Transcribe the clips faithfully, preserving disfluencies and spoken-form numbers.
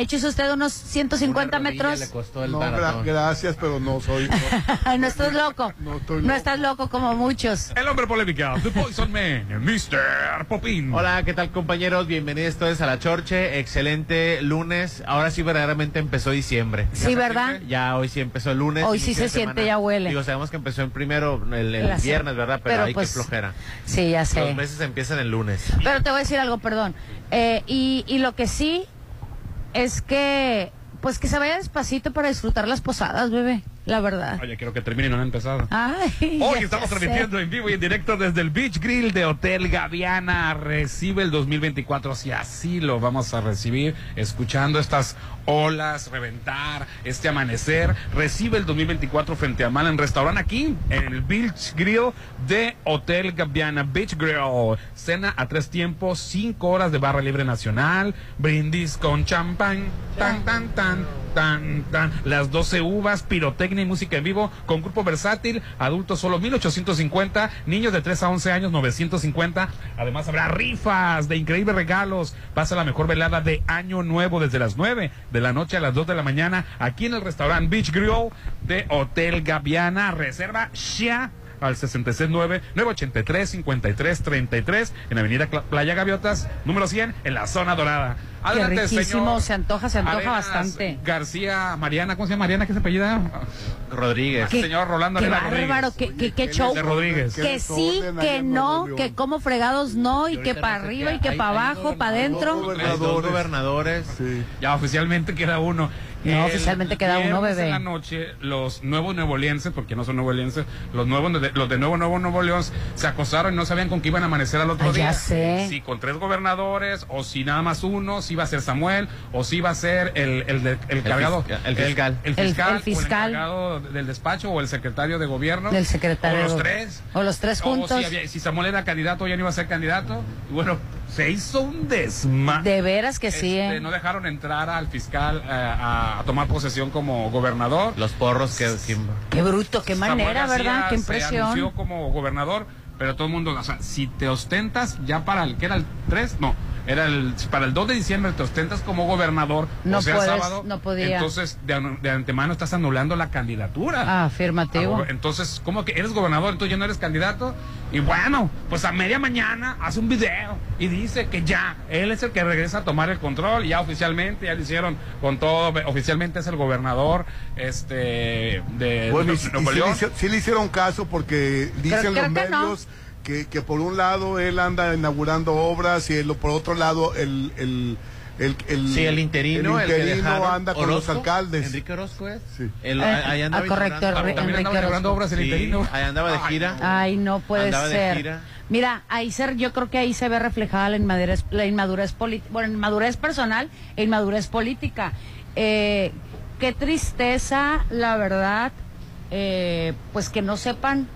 Échese usted unos ciento cincuenta metros. Le costó el no, gra gracias, pero no soy. No, no estás loco. No, estoy loco. No estás loco como muchos. El hombre polémica, The Poison Man, mister Popín. Hola, ¿qué tal, compañeros? Bienvenidos todos a La Chorcha. Excelente lunes. Ahora sí, verdaderamente empezó diciembre. Sí, ¿verdad? Ya hoy sí empezó el lunes. Hoy sí se siente, ya huele. Digo, sabemos que empezó en primero el, el viernes, ¿verdad? Pero, pero hay pues, que flojera. Sí, ya sé. Los meses empiezan el lunes. Pero te voy a decir algo, perdón. Eh, y, y lo que sí es que, pues que se vaya despacito para disfrutar las posadas, bebé, la verdad. Oye, quiero que terminen, no han empezado. Ay, hoy estamos transmitiendo en vivo y en directo desde el Beach Grill de Hotel Gaviana. Recibe el dos mil veinticuatro, si así lo vamos a recibir, escuchando estas olas reventar, este amanecer. Recibe el dos mil veinticuatro frente a mal en restaurante aquí, en el Beach Grill de Hotel Gaviana. Beach Grill, cena a tres tiempos, cinco horas de barra libre nacional, brindis con champán, tan, tan, tan, tan, tan, las doce uvas, pirotecnia y música en vivo, con grupo versátil, adultos solo mil ochocientos cincuenta, niños de tres a once años novecientos cincuenta, además habrá rifas de increíbles regalos. Pasa la mejor velada de Año Nuevo desde las nueve de la noche a las dos de la mañana aquí en el restaurante Beach Grill de Hotel Gaviana. Reserva ya al seis seis nueve, nueve ocho tres, cinco tres tres tres en Avenida Playa Gaviotas, número cien, en la Zona Dorada. Adelante, qué riquísimo, señor. Se antoja, se antoja Arenas bastante. García, Mariana, ¿cómo se llama Mariana? ¿Qué se apellida? Rodríguez. ¿Qué, señor Rolando Arenas Rodríguez? Bárbaro, qué, qué, qué show. De Rodríguez. Que sí, que no, que como fregados no, y que para arriba, y que para abajo, para adentro. Dos gobernadores. Sí. Ya oficialmente queda uno. No, el oficialmente queda uno, bebé. En la noche, los nuevos nuevoleonses, porque no son nuevoleonses, los nuevos de, los de Nuevo Nuevo Nuevo León se acostaron y no sabían con qué iban a amanecer al otro Ay, día. Ya sé. Si con tres gobernadores, o si nada más uno, si iba a ser Samuel, o si iba a ser el, el, el, el cargado, el fiscal, el, el fiscal, el, el fiscal, el fiscal. O el encargado del despacho, o el secretario de gobierno, del secretario, o los tres, o los tres juntos. Si, había, si Samuel era candidato, ya no iba a ser candidato. Y bueno, se hizo un desma. De veras que este, sí, ¿eh? No dejaron entrar al fiscal eh, a, a tomar posesión como gobernador. Los porros que... que qué bruto, qué manera, García, ¿verdad? Qué impresión. Se anunció como gobernador, pero todo el mundo, o sea, si te ostentas ya para el... ¿Qué era el tres? No, era el... Para el dos de diciembre te ostentas como gobernador, no, o sea, puedes, sábado, no podía. Entonces, de, de antemano estás anulando la candidatura. Ah, afirmativo. Entonces, ¿cómo que eres gobernador? Entonces ya no eres candidato. Y bueno, pues a media mañana hace un video y dice que ya, él es el que regresa a tomar el control, ya oficialmente, ya lo hicieron con todo, oficialmente es el gobernador este de bueno, Nuevo, y, Nuevo y León. Sí, sí le hicieron caso porque dicen los medios que, no. que, que por un lado él anda inaugurando obras y él, por otro lado el... el El, el, sí, el interino, el interino el que dejaron, anda con Orozco, los alcaldes. Enrique Orozco es. Sí. El, eh, ahí andaba ah, correcto, Enrique También andaba obras el sí, interino. Ahí andaba de gira. Ay, no puede andaba ser. Mira, ahí ser, yo creo que ahí se ve reflejada la inmadurez, la inmadurez política, bueno, inmadurez personal e inmadurez política. Eh, qué tristeza, la verdad, eh, pues que no sepan,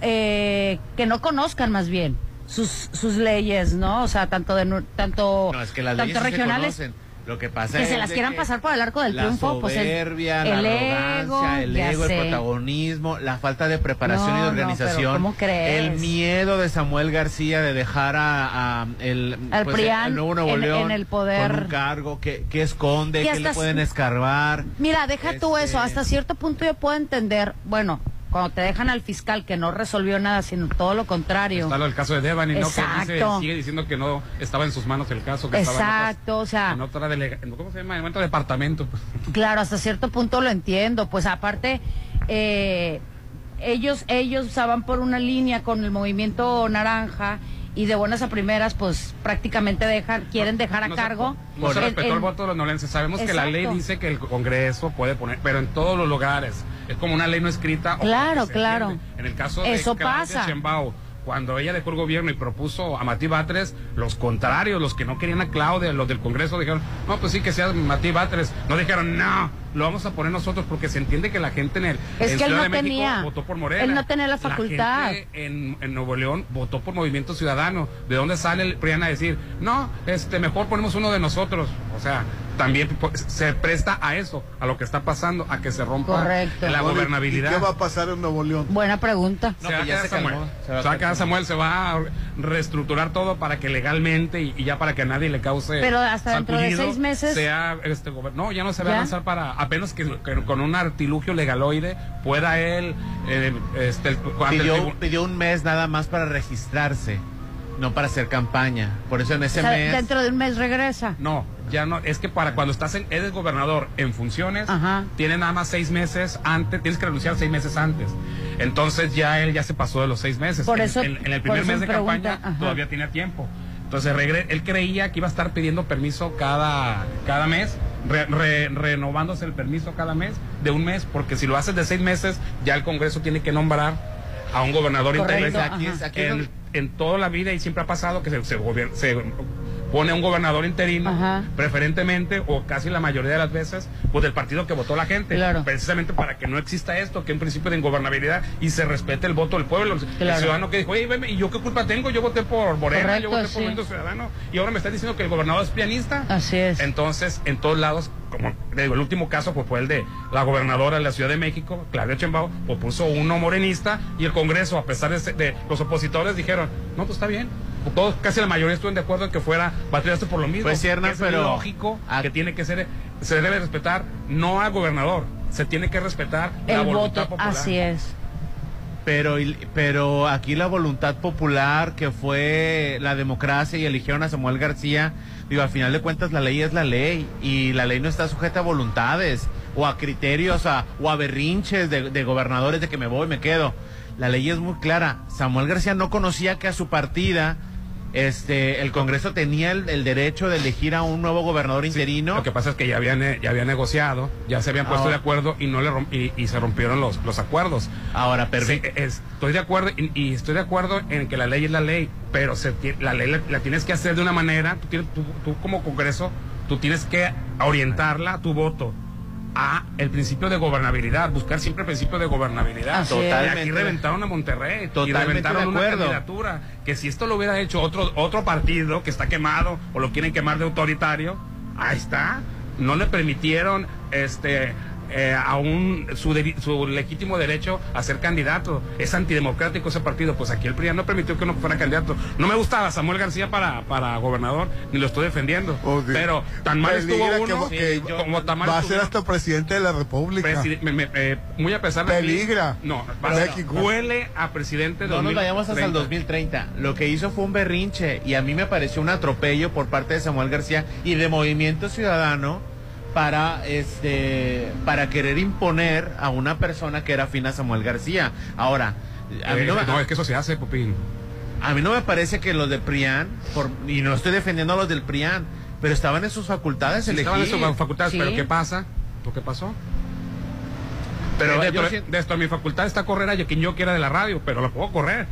eh, que no conozcan más bien sus sus leyes, ¿no? O sea, tanto de tanto no, es que las tanto regionales se lo que pasa que es se las quieran pasar por el arco del la triunfo, soberbia, pues el, la el ego, el ego, sé. el protagonismo, la falta de preparación no, y de organización, no, ¿cómo crees? El miedo de Samuel García de dejar a, a el, al pues, Prián, el Nuevo Nuevo en, León en el poder, con un cargo que, que esconde, que, que le pueden escarbar. Mira, deja este... tú eso, hasta cierto punto yo puedo entender, bueno. Cuando te dejan al fiscal que no resolvió nada, sino todo lo contrario. Está el caso de Devani, ¿no? Que dice, sigue diciendo que no estaba en sus manos el caso. Que Exacto, otras, o sea. En otra delegación, ¿cómo se llama? En otro departamento. Claro, hasta cierto punto lo entiendo. Pues aparte, eh, ellos, ellos usaban por una línea con el movimiento naranja. Y de buenas a primeras, pues prácticamente dejar, quieren dejar a no, cargo. No se, no se respetó el, el voto de los nolenses. Sabemos exacto. que la ley dice que el Congreso puede poner, pero en todos los lugares. Es como una ley no escrita. Claro, claro. Entiende. En el caso de Eso Claudia Sheinbaum, cuando ella dejó el gobierno y propuso a Matí Batres, los contrarios, los que no querían a Claudia, los del Congreso, dijeron, no, pues sí, que sea Matí Batres. No dijeron, no, lo vamos a poner nosotros, porque se entiende que la gente en el es en que él no de México tenía, votó por Morena. Él no tenía la facultad. La gente en, en Nuevo León votó por Movimiento Ciudadano. ¿De dónde sale el Prián a decir, no, este, mejor ponemos uno de nosotros? O sea, también se presta a eso, a lo que está pasando, a que se rompa. Correcto. La gobernabilidad. ¿Y qué va a pasar en Nuevo León? Buena pregunta. No, se va a quedar Samuel. Se va a quedar Samuel, se va a reestructurar todo para que legalmente y, y ya para que a nadie le cause. Pero hasta dentro de seis meses. Sea este gobierno. No, ya no se va ¿Ya? a lanzar para. Apenas que, que con un artilugio legaloide pueda él. Eh, este, pidió, pidió un mes nada más para registrarse. No para hacer campaña, por eso en ese o sea, mes... ¿Dentro de un mes regresa? No, ya no, es que para cuando estás en, eres gobernador en funciones, Ajá. tienes nada más seis meses antes, tienes que renunciar seis meses antes. Entonces ya él ya se pasó de los seis meses. Por eso, en, en, en el primer mes de pregunta, campaña Ajá. todavía tenía tiempo. Entonces regre, él creía que iba a estar pidiendo permiso cada, cada mes, re, re, renovándose el permiso cada mes de un mes, porque si lo haces de seis meses, ya el Congreso tiene que nombrar a un gobernador interino. Aquí, aquí el, no... En toda la vida y siempre ha pasado que se, se, se pone un gobernador interino, Ajá. preferentemente o casi la mayoría de las veces, pues del partido que votó la gente, claro. precisamente para que no exista esto, que es un principio de ingobernabilidad y se respete el voto del pueblo. Claro. El ciudadano que dijo, oye, veme, ¿y yo qué culpa tengo? Yo voté por Morena, Correcto, yo voté sí. por Movimiento Ciudadano y ahora me están diciendo que el gobernador es pianista. Así es. Entonces, en todos lados, como le digo, el último caso pues, fue el de la gobernadora de la Ciudad de México, Claudia Sheinbaum, pues puso uno morenista y el Congreso, a pesar de, de los opositores, dijeron, no, pues está bien. Todos, casi la mayoría estuvieron de acuerdo en que fuera patriarca por lo mismo. Pues cierna, es pero lógico a... que tiene que ser, se debe respetar no al gobernador, se tiene que respetar el la voluntad voto, popular. Así es. Pero, pero aquí la voluntad popular que fue la democracia y eligieron a Samuel García, digo, al final de cuentas la ley es la ley y la ley no está sujeta a voluntades o a criterios a, o a berrinches de, de gobernadores de que me voy y me quedo. La ley es muy clara. Samuel García no conocía que a su partida... Este, el Congreso tenía el, el derecho de elegir a un nuevo gobernador interino. Sí, lo que pasa es que ya habían ya habían negociado, ya se habían puesto ahora, de acuerdo y no le romp, y, y se rompieron los los acuerdos. Ahora, perfecto. Sí, estoy de acuerdo y, y estoy de acuerdo en que la ley es la ley, pero se, la ley la, la tienes que hacer de una manera. Tú, tienes, tú, tú como Congreso, tú tienes que orientarla a tu voto. A el principio de gobernabilidad, buscar siempre el principio de gobernabilidad. Totalmente. Aquí reventaron a Monterrey, totalmente y reventaron una candidatura, que si esto lo hubiera hecho otro otro partido que está quemado o lo quieren quemar de autoritario, ahí está, no le permitieron este eh, a un su, de, su legítimo derecho a ser candidato. Es antidemocrático ese partido, pues aquí el P R I no permitió que uno fuera candidato. No me gustaba Samuel García para, para gobernador, ni lo estoy defendiendo, okay. pero tan mal peligra estuvo uno que, sí, yo, como tan mal va estuvo, a ser hasta presidente de la República. Preside, me, me, eh, muy a pesar de peligra mí, no, no, huele a presidente. No nos vayamos hasta el dos mil treinta. Lo que hizo fue un berrinche y a mí me pareció un atropello por parte de Samuel García y de Movimiento Ciudadano para este para querer imponer a una persona que era afín a Samuel García. Ahora, a mí eh, no, me, no, es que eso se hace, Popín. A mí no me parece que los de Prián, por, y no estoy defendiendo a los del Prián, pero estaban en sus facultades. Sí, estaban en sus facultades, sí. Pero ¿qué pasa? ¿Lo que pasó? Pero de, yo, de, de esto, mi facultad está correr a quien yo quiera de la radio, pero lo puedo correr.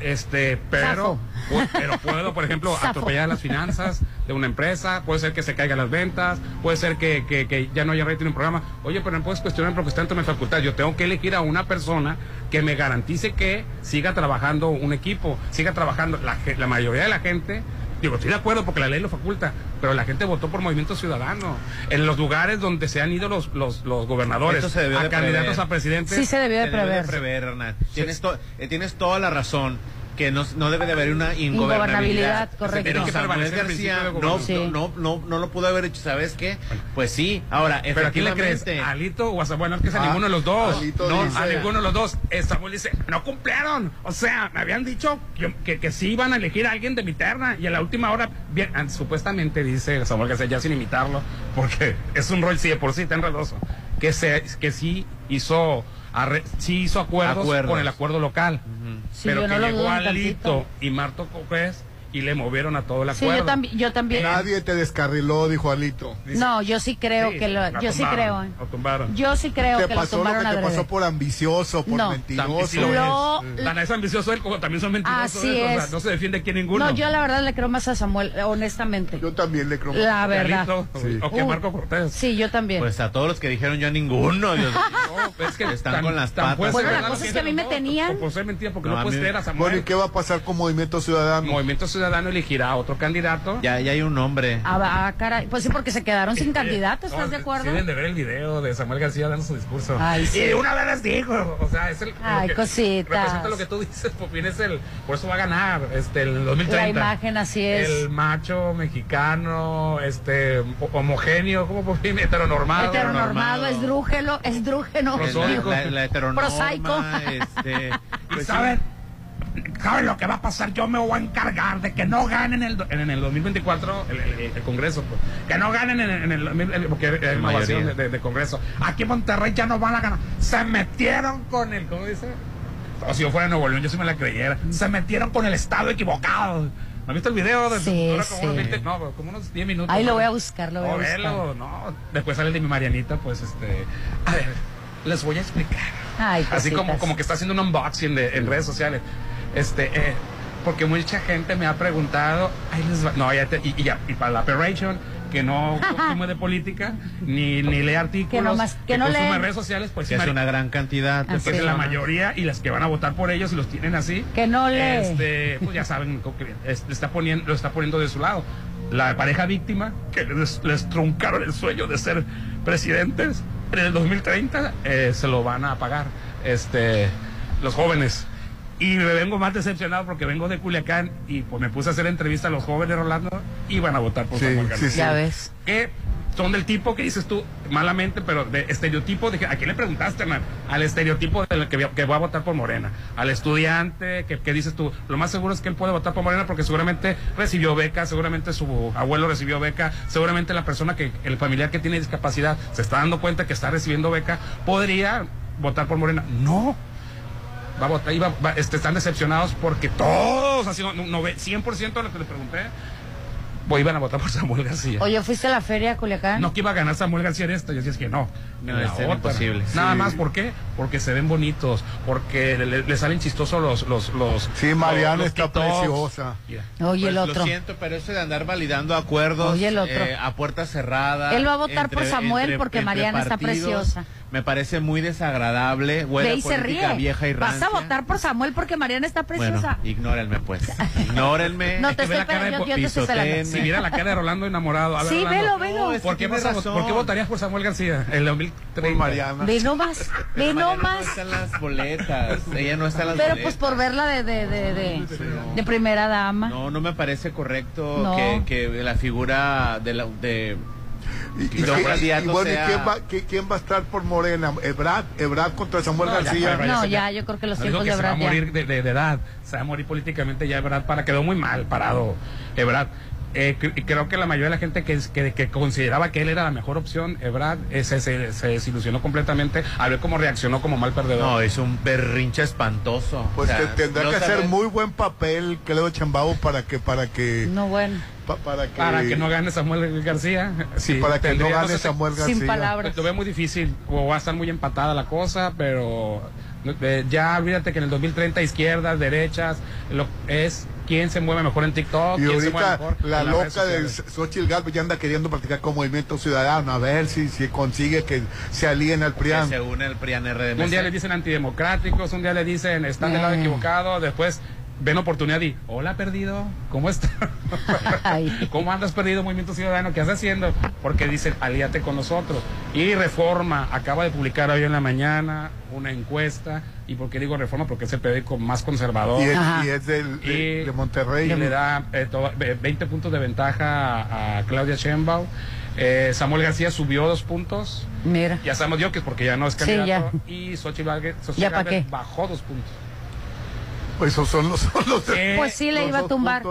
Este, pero, pu, pero puedo, por ejemplo, Safo. atropellar las finanzas de una empresa, puede ser que se caigan las ventas, puede ser que, que, que ya no haya rating en un programa. Oye, pero no puedes cuestionar porque está dentro de mi facultad. Yo tengo que elegir a una persona que me garantice que siga trabajando un equipo, siga trabajando la, la mayoría de la gente. Digo, estoy de acuerdo porque la ley lo faculta, pero la gente votó por Movimiento Ciudadano. En los lugares donde se han ido los, los, los gobernadores a de candidatos a presidentes... Sí se debió de se prever. Debió de prever, Hernán. Sí. Tienes, to eh, tienes toda la razón, que no, no debe de haber una ingobernabilidad. Ingobernabilidad, correcto. Pero Samuel García no, sí. no, no, no, no lo pudo haber hecho, ¿sabes qué? Pues sí, ahora, efectivamente... ¿Pero a quién le crees? ¿A Alito o a Samuel? No, es que sea ah, ninguno de los dos. Alito no, dice... a ninguno de los dos. Samuel dice, no cumplieron. O sea, me habían dicho que, que, que sí iban a elegir a alguien de mi terna y a la última hora, bien, supuestamente dice Samuel García, ya sin imitarlo, porque es un rol, sí, de por sí, tan enredoso, que, se, que sí hizo... Arre, sí hizo acuerdos, acuerdos con el acuerdo local, uh-huh. sí, pero que no llegó Alito y Marco Cortés y le movieron a todo el acuerdo. Sí, yo, tam yo también. Nadie te descarriló, dijo Alito. Dice, no, yo sí creo sí, que lo, yo tumbaron, sí creo. Lo tumbaron. Yo sí creo que pasó lo tumbaron. Lo que te breve. pasó por ambicioso, por no, mentiroso. Sí lo es. Tan es ambicioso él como también son mentirosos. Así es. O sea, no se defiende aquí ninguno. No, yo la verdad le creo más a Samuel, honestamente. Yo también le creo más. La verdad. Alito, sí. O que uh, Marco Cortés. Sí, yo también. Pues a todos los que dijeron yo a ninguno. Dios no, es que están tan, con las patas. Bueno, la cosa es que a mí me tenían. Por ser mentira, porque no puedes creer a Samuel. Bueno, ¿y qué va a pasar con Movimiento Ciudadano? Movimiento Ciudadano. Ciudadano elegirá otro candidato. Ya, ya hay un nombre. Ah, caray. Pues sí, porque se quedaron sin candidato, ¿estás no, de acuerdo? Deben de ver el video de Samuel García dando su discurso. Ay, sí. Y una vez les dijo, o sea, es el... Ay, cositas. Representa lo que tú dices, Popín, es el... Por eso va a ganar, este, el dos mil treinta. La imagen, así es. El macho mexicano, este, homogéneo, ¿cómo, Popín? Heteronormado. Heteronormado, esdrújelo, esdrújeno. Prosaico. La, la, la heteronorma, prosaico. Este... Pues, ¿saben? ¿Saben lo que va a pasar? Yo me voy a encargar de que no ganen el do, en el dos mil veinticuatro el, el, el Congreso, pues. Que no ganen en, en el, el porque es la innovación de, de, de Congreso. Aquí en Monterrey ya no van a ganar. Se metieron con el, ¿cómo dice? O si yo fuera de Nuevo León, yo sí me la creyera. Se metieron con el estado equivocado. ¿No has visto el video? De sí, ahora como, sí. unos veinte, no, como unos diez minutos. Ahí lo voy a buscar, lo voy a buscar. Verlo, no. Después sale el de mi Marianita, pues este... A ver, les voy a explicar. Ay, así como, como que está haciendo un unboxing de, en redes sociales. Este, eh, porque mucha gente me ha preguntado, ay, les va, no, ya te, y, y, ya, y para la operation, que no consume de política, ni, ni lee artículos, que, nomás, que, que no consume leen. redes sociales, pues que es una gran cantidad, que es la mayoría, y las que van a votar por ellos y los tienen así, que no lee. Este, pues ya saben, está poniendo, lo está poniendo de su lado. La pareja víctima, que les, les truncaron el sueño de ser presidentes, en el dos mil treinta eh, se lo van a pagar este, los jóvenes. Y me vengo más decepcionado porque vengo de Culiacán y pues me puse a hacer entrevista a los jóvenes, Rolando, y van a votar por sí, Samuel García. Sí, sí. Ya ves. Que son del tipo que dices tú, malamente, pero de estereotipo, de, ¿a quién le preguntaste, man? Al estereotipo del que, que va a votar por Morena, al estudiante, que, que dices tú, lo más seguro es que él puede votar por Morena porque seguramente recibió beca, seguramente su abuelo recibió beca, seguramente la persona que, el familiar que tiene discapacidad, se está dando cuenta que está recibiendo beca, podría votar por Morena. No. Va a votar, va, va, este, están decepcionados porque todos, así, no, no, cien por ciento de lo que les pregunté, pues, iban a votar por Samuel García. Oye, ¿fuiste a la feria de Culiacán? No, que iba a ganar Samuel García en esto, yo decía, es que no. No, es imposible. Nada sí. más, ¿por qué? Porque se ven bonitos, porque le, le salen chistosos los, los, los... Sí, Mariana los, está los preciosa. Yeah. Oye, pues, el otro. Lo siento, pero eso de andar validando acuerdos. Oye, el otro. Eh, a puerta cerrada. Él va a votar entre, por Samuel entre, porque entre Mariana partidos, está preciosa. Me parece muy desagradable. Ve y se ríe. Vieja y rancia. Vas a votar por Samuel porque Mariana está preciosa. Bueno, ignórenme, pues. Ignórenme. No te estoy esperando, yo, yo te estoy esperando. Si mira la cara de Rolando enamorado. A ver, sí, Rolando, velo, velo. ¿Por qué, vas a, ¿Por qué votarías por Samuel García? El dos mil treinta. Por Mariana. Ve nomás. Ve nomás. No están las boletas. Ella no está en las Pero boletas. Pero pues por verla de, de, de, de, no, de primera dama. No, no me parece correcto no. que, que la figura de la... De, Y, y, y, y bueno, sea... ¿quién, va, qué, ¿quién va a estar por Morena? Ebrard, Ebrard contra Samuel no, García. Ya, no, ya, yo creo que los tiempos que de Ebrard. Se va a morir de, de, de edad, se va a morir políticamente ya Ebrard, para quedó muy mal parado Ebrard. Eh, creo que la mayoría de la gente que, que, que consideraba que él era la mejor opción, Ebrard, eh, se, se, se desilusionó completamente al ver cómo reaccionó como mal perdedor. No, es un berrinche espantoso. Pues o sea, te, tendrá no que hacer muy buen papel, Claudia Sheinbaum, para que, para que... No, bueno. Pa, para, que... para que no gane Samuel García. Sí, sí para que no gane Samuel García. Sin palabras. Lo veo muy difícil, o va a estar muy empatada la cosa, pero eh, ya olvídate que en el dos mil treinta izquierdas, derechas, lo es... ¿Quién se mueve mejor en TikTok? Y ahorita la loca de Xóchitl Gálvez ya anda queriendo practicar con Movimiento Ciudadano, a ver si, si consigue que se alíen al PRIAN. Que se une al PRIAN R D M C. Un día le dicen antidemocráticos, un día le dicen están del lado equivocado, después ven oportunidad y, hola perdido, ¿cómo estás? ¿Cómo andas perdido, Movimiento Ciudadano? ¿Qué estás haciendo? Porque dicen, alíate con nosotros. Y Reforma acaba de publicar hoy en la mañana una encuesta. ¿Y por qué digo Reforma? Porque es el periódico más conservador. Y es, y es del, y de, de Monterrey. Que le da eh, todo, veinte puntos de ventaja a, a Claudia Sheinbaum. Eh, Samuel García subió dos puntos. Mira. Ya sabemos yo que es porque ya no es candidato. Sí, ya. Y Xóchitl Gálvez bajó dos puntos. Pues esos son los, son los de, pues sí le iba a tumbar.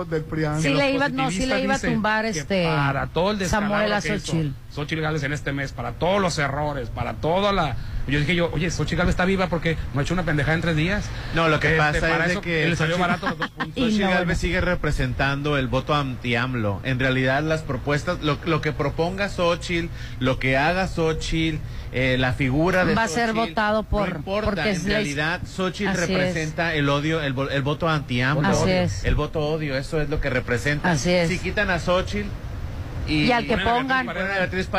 Sí le iba, no, sí le iba a tumbar este para todo el Samuel a Xóchitl. Xóchitl Gálvez en este mes, para todos los errores, para toda la... Yo dije yo, oye, Xóchitl Gálvez está viva porque no ha hecho una pendejada en tres días. No, lo que este, pasa para es eso, que le salió barato los dos puntos. Xóchitl Gálvez sigue representando el voto anti-AMLO. En realidad las propuestas, lo, lo que proponga Xóchitl, lo que haga Xóchitl, eh, la figura de va a ser votado por... No importa, porque en realidad Xóchitl representa es. el odio, el, el voto anti-AMLO, el voto odio, eso es lo que representa. Así es. Si quitan a Xóchitl y, y al que pongan, va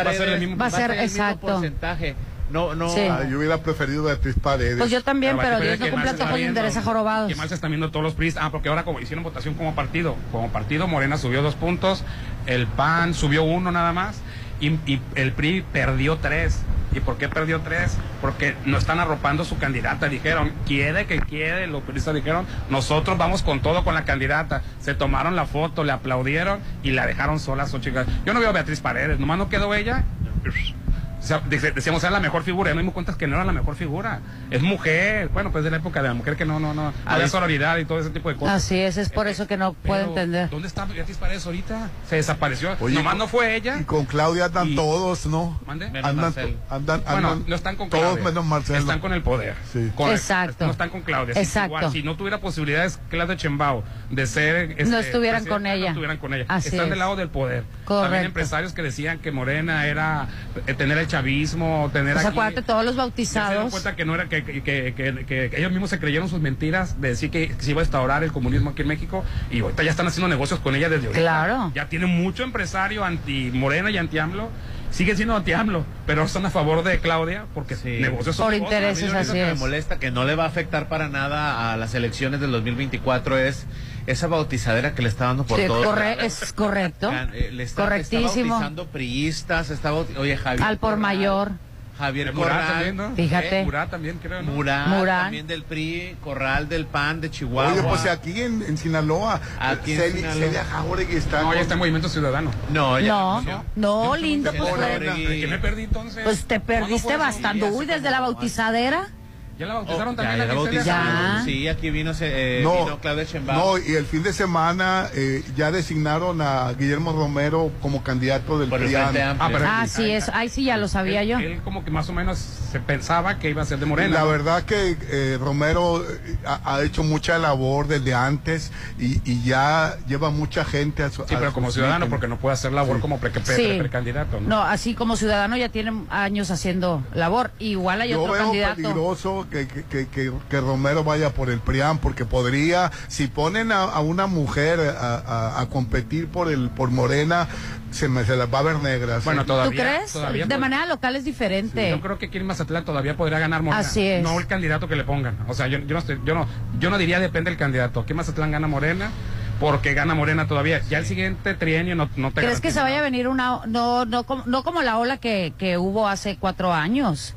a ser el mismo porcentaje. No, no, sí. ah, yo hubiera preferido de P R I Paredes. Pues yo también, pero, pero Dios no cumple hasta con intereses jorobados. Que mal se están viendo todos los P R I. Ah, porque ahora como hicieron votación como partido, como partido Morena subió dos puntos, el P A N subió uno nada más, y, y el P R I perdió tres. ¿Y por qué perdió tres? Porque no están arropando su candidata, dijeron, quiere que quiere, los periodistas dijeron, nosotros vamos con todo con la candidata, se tomaron la foto, le aplaudieron y la dejaron sola a Xóchitl Gálvez. Yo no veo a Beatriz Paredes, nomás no quedó ella, o sea, decíamos era la mejor figura, ya nos dimos cuenta que no era la mejor figura, es mujer, bueno, pues de la época de la mujer que no, no, no, había sororidad y todo ese tipo de cosas. Así es, es por eh, eso que no puedo entender. ¿Dónde está Beatriz Paredes ahorita? Se desapareció. Oye, nomás con, no fue ella. Y con Claudia andan y... todos, ¿no? ¿Mande? Andan, andan, andan, bueno, no están con Claudia. Todos menos Marcelo. Están con el poder. Sí. Con exacto. El, no están con Claudia. Exacto. Igual, si no tuviera posibilidades Claudia Sheinbaum de ser... Este, no estuvieran con ella. No estuvieran con ella. Así están es. Del lado del poder. Correcto. También empresarios que decían que Morena era eh, tener el chavismo, tener pues aquí... acuérdate, todos los bautizados. Se dieron cuenta que no era... Que, que, que, que, que, que ellos mismos se creyeron sus mentiras de decir que se iba a instaurar el comunismo aquí en México y ahorita ya están haciendo negocios con ella desde ahorita. Claro. Ya tienen mucho empresario anti-Morena y anti-AMLO. Siguen siendo anti-AMLO, pero están a favor de Claudia porque sí. negocios son por cosas. intereses. A mí así que es. Me molesta que no le va a afectar para nada a las elecciones del dos mil veinticuatro es esa bautizadera que le está dando por sí, todo. Corre, es correcto. Le está, correctísimo. Está bautizando priistas, está bautizando, oye, Javier. Al por Corral, mayor. Javier Corral, también, ¿no? Fíjate. Eh, Murá también, creo, ¿no? Murá, Murá, también del P R I, Corral del P A N, de Chihuahua. Oye, pues aquí en, en Sinaloa, aquí Celi, en Celia Jáuregui está... No, ya está en Movimiento Ciudadano. No, ya no, no, no, lindo, pues... Pues ¿qué me perdí, entonces? Pues te perdiste bastante. Uy, desde la bautizadera... Ya la bautizaron oh, también. Ya, la bautizaron. Ya. Sí, aquí vino, eh, no, vino Claudia Sheinbaum. No, y el fin de semana eh, ya designaron a Guillermo Romero como candidato del P R I. Ah, pero ah, sí, eso. Ahí sí ya lo sabía él, yo. Él como que más o menos se pensaba que iba a ser de Morena. La verdad que eh, Romero ha, ha hecho mucha labor desde antes y, y ya lleva mucha gente a su... Sí, a pero como ciudadano, porque no puede hacer labor sí. como precandidato. Pre, pre, pre, ¿no? No, así como ciudadano ya tiene años haciendo labor. Igual hay yo otro veo candidato. Peligroso Que, que, que, que Romero vaya por el P R I A M porque podría, si ponen a, a una mujer a, a, a competir por el por Morena, se, me, se las va a ver negras. Bueno, todavía, ¿tú crees? Todavía de manera local es diferente. Sí, yo creo que aquí en Mazatlán todavía podría ganar Morena. Así es. No el candidato que le pongan. O sea, yo, yo, no, estoy, yo, no, yo no diría depende del candidato. Aquí en Mazatlán gana Morena porque gana Morena todavía. Ya el siguiente trienio no, no te ¿crees que se vaya a venir una... No, no, como, no como la ola que, que hubo hace cuatro años?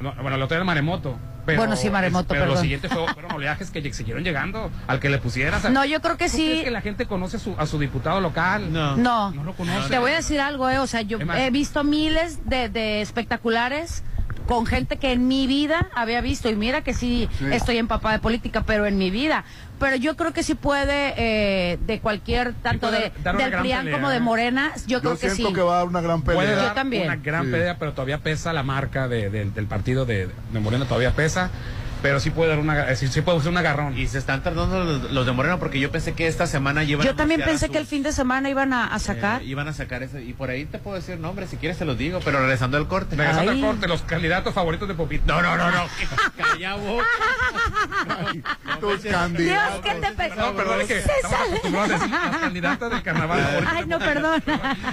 No, bueno, la otra era el maremoto. Pero, bueno, sí, maremoto, es, pero perdón. Los siguientes fueron, fueron oleajes que siguieron llegando al que le pusieras. No, yo creo que ¿tú sí. ¿Crees que la gente conoce a su, a su diputado local? No. No, no lo conoce. Te voy a decir algo, eh, o sea, yo además, he visto miles de, de espectaculares con gente que en mi vida había visto, y mira que sí, sí estoy empapada de política, pero en mi vida. Pero yo creo que sí puede, eh, de cualquier, tanto de del P R I A M como de Morena, yo, yo creo que sí. Yo siento que va a dar una gran pelea. Puede dar yo también. Una gran sí. pelea, pero todavía pesa la marca de, de, del partido de, de Morena, todavía pesa. Pero sí puede dar una, sí, sí puede usar un agarrón. Y se están tardando los, los de Morena porque yo pensé que esta semana llevan. Yo también pensé sus, que el fin de semana iban a, a sacar. Eh, iban a sacar eso. Y por ahí te puedo decir nombres, no, si quieres te los digo, pero regresando al corte. Regresando ay. al corte, los candidatos favoritos de Popito. No, no, no, no. Calla boca. No, no, Dios, que te pegó. No, perdón, es que se estamos sale. acostumbrados a decir los candidatos del carnaval. Ay, no, perdón.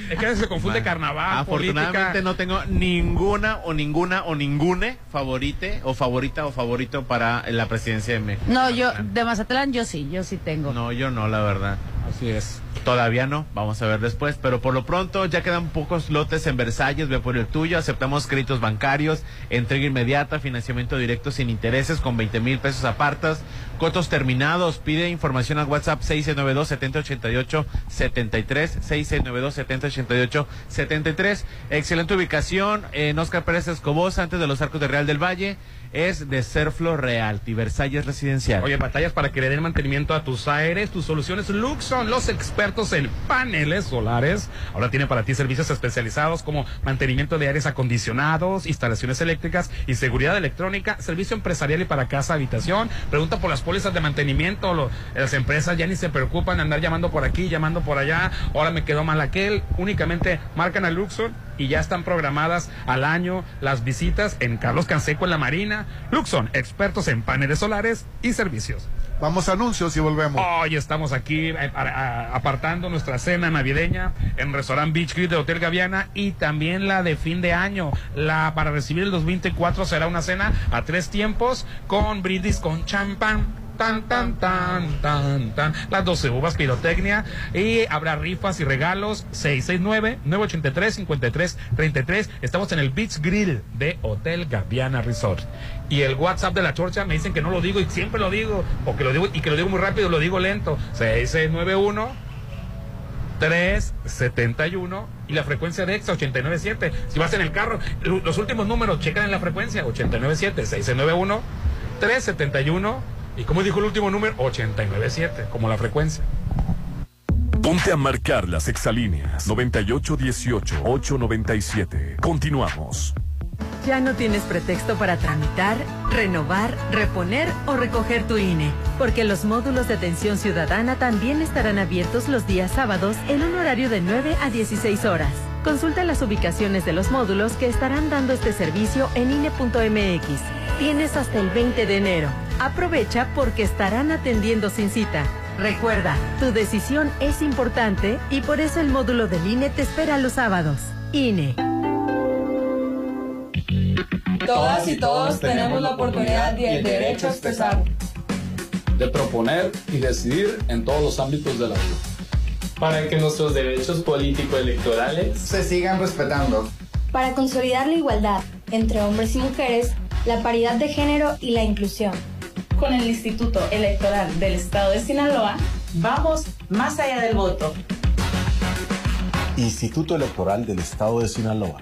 Es que se confunde bueno, carnaval, afortunadamente política. No tengo ninguna o ninguna o ningune favorite o favorita o favorito para la presidencia de México. No, yo, de Mazatlán yo sí, yo sí tengo. No, yo no, la verdad. Así es. Todavía no, vamos a ver después, pero por lo pronto ya quedan pocos lotes en Versalles, ve por el tuyo, aceptamos créditos bancarios, entrega inmediata, financiamiento directo sin intereses con veinte mil pesos apartas, cotos terminados, pide información al WhatsApp seis seis nueve dos, siete cero ocho ocho, siete tres, seis seis nueve dos, siete cero ocho ocho, siete tres, excelente ubicación, en Oscar Pérez Escobosa, antes de los Arcos de Real del Valle, es de Serflo Real, y Versalles Residencial. Oye, batallas para que le den mantenimiento a tus aires, tus soluciones Luxon, los expertos en paneles solares. Ahora tienen para ti servicios especializados como mantenimiento de aires acondicionados, instalaciones eléctricas y seguridad electrónica, servicio empresarial y para casa, habitación. Pregunta por las pólizas de mantenimiento, lo, las empresas ya ni se preocupan de andar llamando por aquí, llamando por allá, ahora me quedó mal aquel, únicamente marcan a Luxon y ya están programadas al año las visitas en Carlos Canseco en la Marina. Luxon, expertos en paneles solares y servicios. Vamos a anuncios y volvemos. Hoy estamos aquí apartando nuestra cena navideña en restaurante Beach Grill de Hotel Gaviana, y también la de fin de año. La para recibir el dos mil veinticuatro será una cena a tres tiempos con brindis con champán. Tan, tan, tan, tan, tan. Las doce uvas, pirotecnia, y habrá rifas y regalos. Seis seis nueve, nueve ocho tres, cinco tres tres tres. Estamos en el Beach Grill de Hotel Gaviana Resort. Y el WhatsApp de La Chorcha, me dicen que no lo digo, y siempre lo digo, o que lo digo, y que lo digo muy rápido, lo digo lento. Seis seis nueve uno, tres siete uno, y la frecuencia de Exa ocho nueve siete. Si vas en el carro, los últimos números, checan en la frecuencia ocho nueve siete, seis seis nueve uno, tres siete uno. Y como dijo el último número, ocho nueve siete, como la frecuencia. Ponte a marcar las exalíneas noventa y ocho dieciocho, ochocientos noventa y siete. Continuamos. Ya no tienes pretexto para tramitar, renovar, reponer o recoger tu I N E, porque los módulos de atención ciudadana también estarán abiertos los días sábados en un horario de nueve a dieciséis horas. Consulta las ubicaciones de los módulos que estarán dando este servicio en I N E punto M X. Tienes hasta el veinte de enero. Aprovecha porque estarán atendiendo sin cita. Recuerda, tu decisión es importante y por eso el módulo del I N E te espera los sábados. I N E. Todas y todos tenemos la oportunidad y el derecho a expresar, de proponer y decidir en todos los ámbitos de la vida, para que nuestros derechos político-electorales se sigan respetando, para consolidar la igualdad entre hombres y mujeres, la paridad de género y la inclusión. Con el Instituto Electoral del Estado de Sinaloa, vamos más allá del voto. Instituto Electoral del Estado de Sinaloa.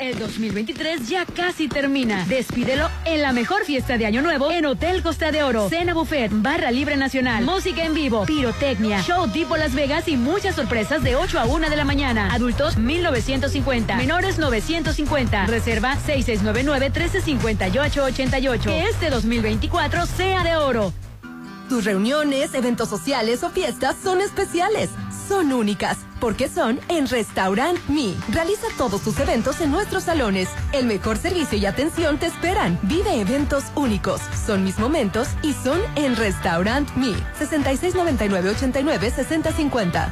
El dos mil veintitrés ya casi termina. Despídelo en la mejor fiesta de Año Nuevo en Hotel Costa de Oro. Cena buffet, barra libre nacional, música en vivo, pirotecnia, show tipo Las Vegas y muchas sorpresas de ocho a una de la mañana. Adultos mil novecientos cincuenta, menores novecientos cincuenta. Reserva seis seis nueve nueve, uno tres cinco ocho ocho ocho. Que este dos mil veinticuatro sea de oro. Tus reuniones, eventos sociales o fiestas son especiales, son únicas, porque son en Restaurant Mi. Realiza todos tus eventos en nuestros salones. El mejor servicio y atención te esperan. Vive eventos únicos, son mis momentos y son en Restaurant Mi. seis seis nueve nueve, ocho nueve, seis cero cinco cero.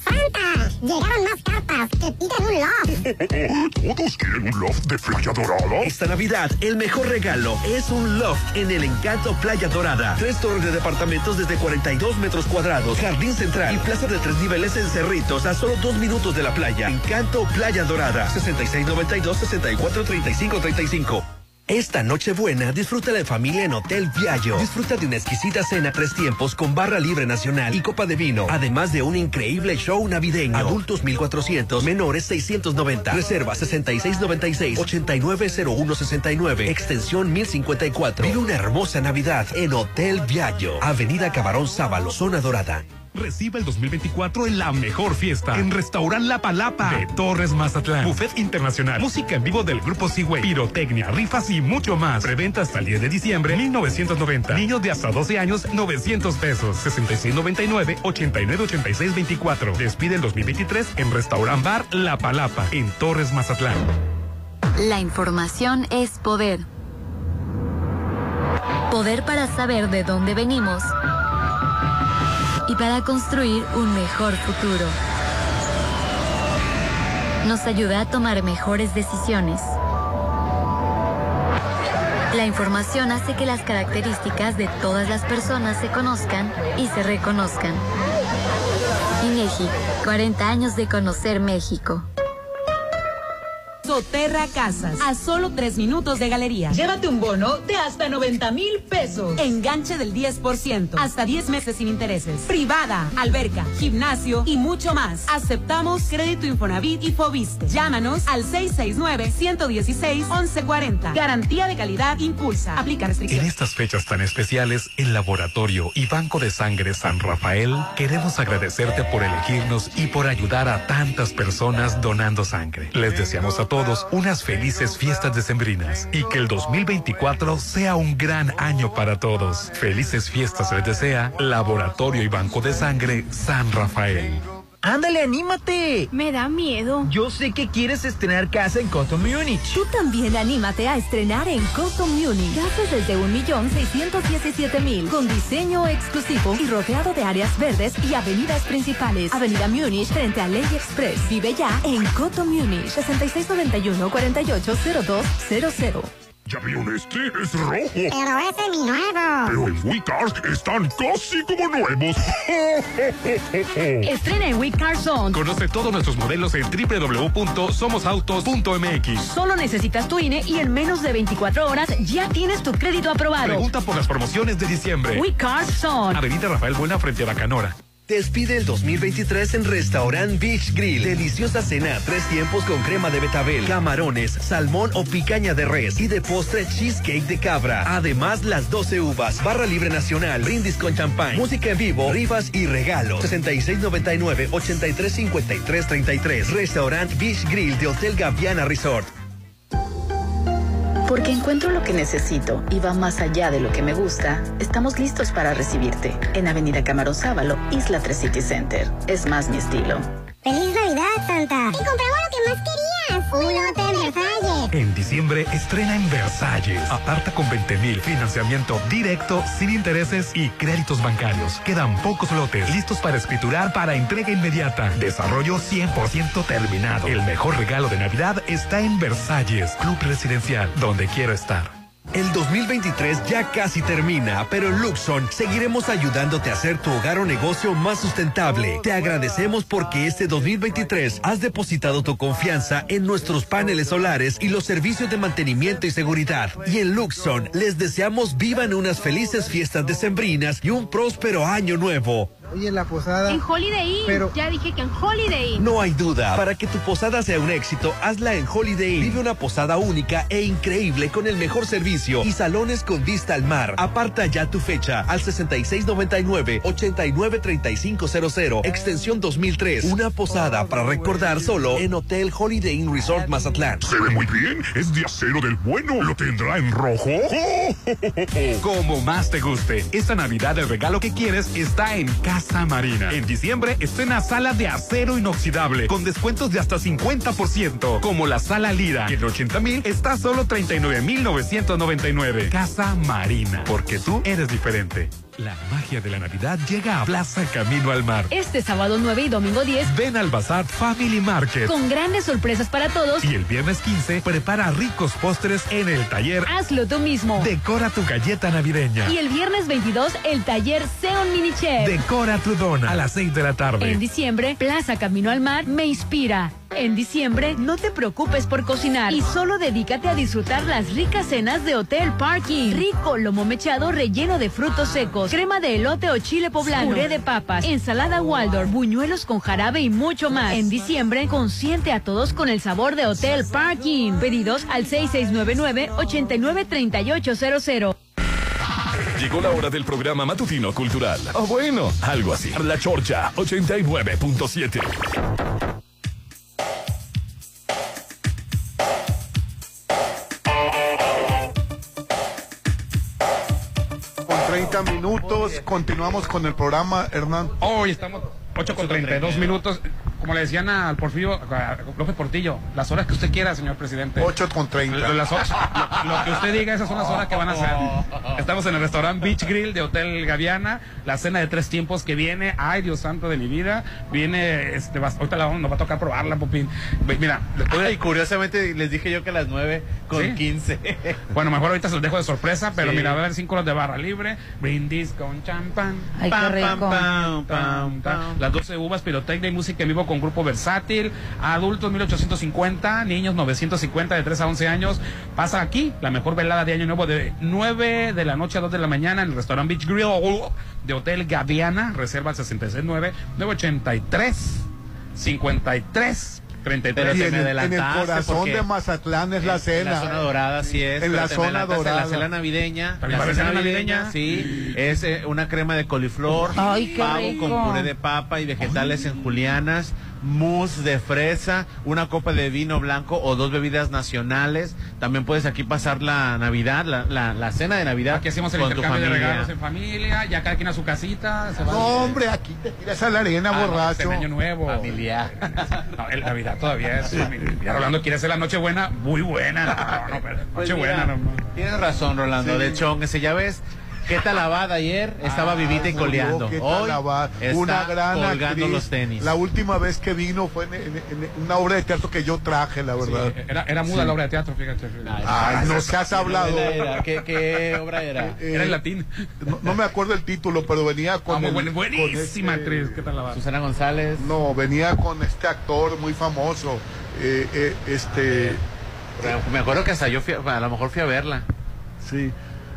¡Santa! Llegaron más cartas que piden un loft. ¿Todos quieren un loft de Playa Dorada? Esta Navidad, el mejor regalo es un loft en el Encanto Playa Dorada. Tres torres de departamentos desde cuarenta y dos metros cuadrados, jardín central y plaza de tres niveles en Cerritos, a solo dos minutos de la playa. Encanto Playa Dorada, seis seis nueve dos, seis cuatro tres cinco tres cinco. Esta Nochebuena, disfrútala en familia en Hotel Viallo. Disfruta de una exquisita cena tres tiempos con barra libre nacional y copa de vino, además de un increíble show navideño. Adultos mil cuatrocientos, menores seiscientos noventa. Reserva seis seis nueve seis, ocho nueve cero uno seis nueve, extensión mil cincuenta y cuatro. Vive una hermosa Navidad en Hotel Viallo, Avenida Cabarón Sábalo, Zona Dorada. Recibe el dos mil veinticuatro en la mejor fiesta en Restaurant La Palapa de Torres, Mazatlán. Buffet internacional, música en vivo del grupo Seaway, pirotecnia, rifas y mucho más. Preventa hasta el diez de diciembre, mil novecientos noventa. Niños de hasta doce años, novecientos pesos. seis seis nueve nueve, ocho nueve ocho seis dos cuatro. Despide el dos mil veintitrés en Restaurant Bar La Palapa en Torres, Mazatlán. La información es poder. Poder para saber de dónde venimos y para construir un mejor futuro. Nos ayuda a tomar mejores decisiones. La información hace que las características de todas las personas se conozcan y se reconozcan. INEGI, cuarenta años de conocer México. Soterra Casas, a solo tres minutos de Galería. Llévate un bono de hasta noventa mil pesos. Enganche del diez por ciento, hasta diez meses sin intereses. Privada, alberca, gimnasio y mucho más. Aceptamos crédito Infonavit y Foviste. Llámanos al seis seis nueve, uno uno seis, once cuarenta. Garantía de calidad impulsa. Aplica restricciones. En estas fechas tan especiales, el Laboratorio y Banco de Sangre San Rafael, queremos agradecerte por elegirnos y por ayudar a tantas personas donando sangre. Les deseamos a todos unas felices fiestas decembrinas y que el dos mil veinticuatro sea un gran año para todos. Felices fiestas les desea Laboratorio y Banco de Sangre San Rafael. ¡Ándale, anímate! Me da miedo. Yo sé que quieres estrenar casa en Coto Múnich. Tú también anímate a estrenar en Coto Múnich. Casas desde un millón seiscientos diecisiete mil, con diseño exclusivo y rodeado de áreas verdes y avenidas principales. Avenida Múnich frente a Ley Express. Vive ya en Coto Múnich. seis seis nueve uno, cuatro ocho cero dos cero cero. Ya vieron, este es rojo. Pero ese es mi nuevo. Pero en WeCars están casi como nuevos. Estrena en WeCars Zone. Conoce todos nuestros modelos en doble u doble u doble u punto somos autos punto m x. Solo necesitas tu I N E y en menos de veinticuatro horas ya tienes tu crédito aprobado. Pregunta por las promociones de diciembre. WeCars Zone. Avenida Rafael Buena frente a Bacanora. Despide el dos mil veintitrés en Restaurant Beach Grill. Deliciosa cena, tres tiempos con crema de betabel, camarones, salmón o picaña de res y de postre cheesecake de cabra. Además, las doce uvas, barra libre nacional, brindis con champán, música en vivo, rifas y regalos. seis seis nueve nueve, ocho tres cinco tres tres tres. Restaurant Beach Grill de Hotel Gaviana Resort. Porque encuentro lo que necesito y va más allá de lo que me gusta, estamos listos para recibirte en Avenida Camarón Sábalo, Isla tres City Center. Es más mi estilo. ¡Feliz Navidad, Santa! ¡Te compré lo que más querías! ¡Un hotel Versalles! En diciembre estrena en Versalles. Aparta con veinte mil, financiamiento directo, sin intereses y créditos bancarios. Quedan pocos lotes listos para escriturar para entrega inmediata. Desarrollo cien por ciento terminado. El mejor regalo de Navidad está en Versalles, Club Residencial, donde quiero estar. El dos mil veintitrés ya casi termina, pero en Luxon seguiremos ayudándote a hacer tu hogar o negocio más sustentable. Te agradecemos porque este dos mil veintitrés has depositado tu confianza en nuestros paneles solares y los servicios de mantenimiento y seguridad. Y en Luxon les deseamos vivan unas felices fiestas decembrinas y un próspero año nuevo. Oye, en la posada... En Holiday Inn, pero... ya dije que en Holiday Inn. No hay duda, para que tu posada sea un éxito, hazla en Holiday Inn. Vive una posada única e increíble con el mejor servicio y salones con vista al mar. Aparta ya tu fecha al seis seis nueve nueve, ocho nueve tres cinco cero cero, extensión dos mil tres. Una posada para recordar solo en Hotel Holiday Inn Resort Mazatlán. Se ve muy bien, es de acero del bueno, lo tendrá en rojo. Como más te guste, esta Navidad el regalo que quieres está en casa. Casa Marina. En diciembre estrena sala de acero inoxidable con descuentos de hasta cincuenta por ciento, como la sala Lira, que en ochenta mil está solo treinta y nueve mil novecientos noventa y nueve. Casa Marina, porque tú eres diferente. La magia de la Navidad llega a Plaza Camino al Mar. Este sábado nueve y domingo diez, ven al Bazar Family Market con grandes sorpresas para todos. Y el viernes quince, prepara ricos postres en el taller Hazlo Tú Mismo. Decora tu galleta navideña. Y el viernes veintidós, el taller Seon Mini Chef. Decora tu dona a las seis de la tarde. En diciembre, Plaza Camino al Mar me inspira. En diciembre, no te preocupes por cocinar y solo dedícate a disfrutar las ricas cenas de Hotel Parking. Rico lomo mechado relleno de frutos secos, crema de elote o chile poblano, puré de papas, ensalada Waldorf, buñuelos con jarabe y mucho más. En diciembre, consiente a todos con el sabor de Hotel Parking. Pedidos al seis seis nueve nueve, ocho nueve tres ocho cero cero. Llegó la hora del programa matutino cultural. O bueno, algo así. La Chorcha, ochenta y nueve punto siete. Minutos, continuamos con el programa, Hernán. Hoy estamos ocho con treinta y dos minutos, como le decían al Porfirio, a López Portillo, las horas que usted quiera, señor presidente. ocho con treinta. Lo, lo, lo que usted diga, esas son las horas que van a ser. Estamos en el restaurante Beach Grill de Hotel Gaviana, la cena de tres tiempos que viene, ay Dios santo de mi vida, viene, este, ahorita la vamos, nos va a tocar probarla, Popín. Mira, y curiosamente les dije yo que a las nueve Con ¿sí? quince. Bueno, mejor ahorita se los dejo de sorpresa, pero sí. mira, va a haber cinco horas de barra libre, brindis con champán. Ay, pam, qué rico. Pam, pam, pam, pam. Las doce uvas, pirotecnia y música en vivo con grupo versátil. Adultos mil ochocientos cincuenta, niños novecientos cincuenta de tres a once años. Pasa aquí la mejor velada de Año Nuevo de nueve de la noche a dos de la mañana en el restaurante Beach Grill de Hotel Gaviana. Reserva seis seis nueve, nueve ocho tres, cinco tres. Pero en, el, en el corazón de Mazatlán es, es la cena. En la zona dorada, sí es. En la zona dorada. En la cena navideña. La cena navideña, sí. Es eh, una crema de coliflor, ay, pavo rico, con puré de papa y vegetales, ay, en julianas, mousse de fresa, una copa de vino blanco o dos bebidas nacionales. También puedes aquí pasar la Navidad, la, la, la cena de Navidad. Aquí hacemos el intercambio de regalos en familia, ya cada quien a su casita. Se va no, a hombre, aquí te tiras a la arena, ah, borracho. No, es el año nuevo. Familiar. No, el Navidad todavía es familiar. Rolando quiere hacer la noche buena, muy buena. No, no, pero noche pues buena, no, no. Tienes razón, Rolando, sí. De chón, ese ya ves. ¿Qué tal lavada ayer? Estaba ah, vivita y coleando. Qué hoy está una gran colgando actriz. Los tenis. La última vez que vino fue en, en, en una obra de teatro que yo traje, la verdad. Sí, era, era muda sí. la obra de teatro, fíjate. Ay, Ay no se has hablado. ¿Qué, qué obra era? Eh, era en latín. No, no me acuerdo el título, pero venía con... Ah, el, buen, buenísima con este, actriz. ¿Qué tal lavada? Susana González. No, venía con este actor muy famoso. Eh, eh, este... Ah, me acuerdo que hasta yo fui, a lo mejor fui a verla. Sí.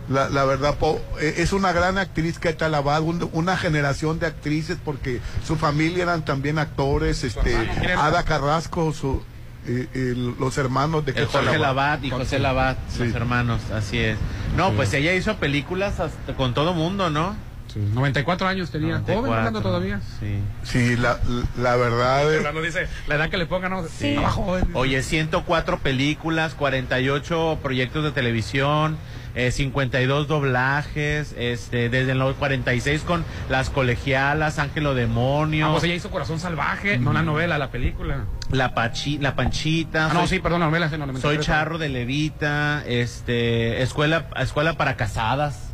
La, la verdad, po, es una gran actriz que está lavada, un, una generación de actrices, porque su familia eran también actores, este, Ada Carrasco, su, eh, eh, los hermanos de Jorge Lavat y José Lavat, sí. Los hermanos, así es. No, sí. Pues ella hizo películas hasta con todo mundo, ¿no? Sí. noventa y cuatro años tenía, noventa y cuatro, joven hablando todavía. Sí, sí, la, la verdad es... no dice, la edad que le pongan, no, sí. No, joven. Oye, ciento cuatro películas, cuarenta y ocho proyectos de televisión, Eh, cincuenta y dos doblajes, este, desde los cuarenta y seis con Las Colegialas, Ángelo Demonio. Ah, pues ella hizo Corazón Salvaje, mm. no la novela, la película. La, Pachi, la Panchita. Ah, soy, no, sí, perdón, la novela. Sí, no, la soy Charro de Levita, este, Escuela, Escuela para Casadas.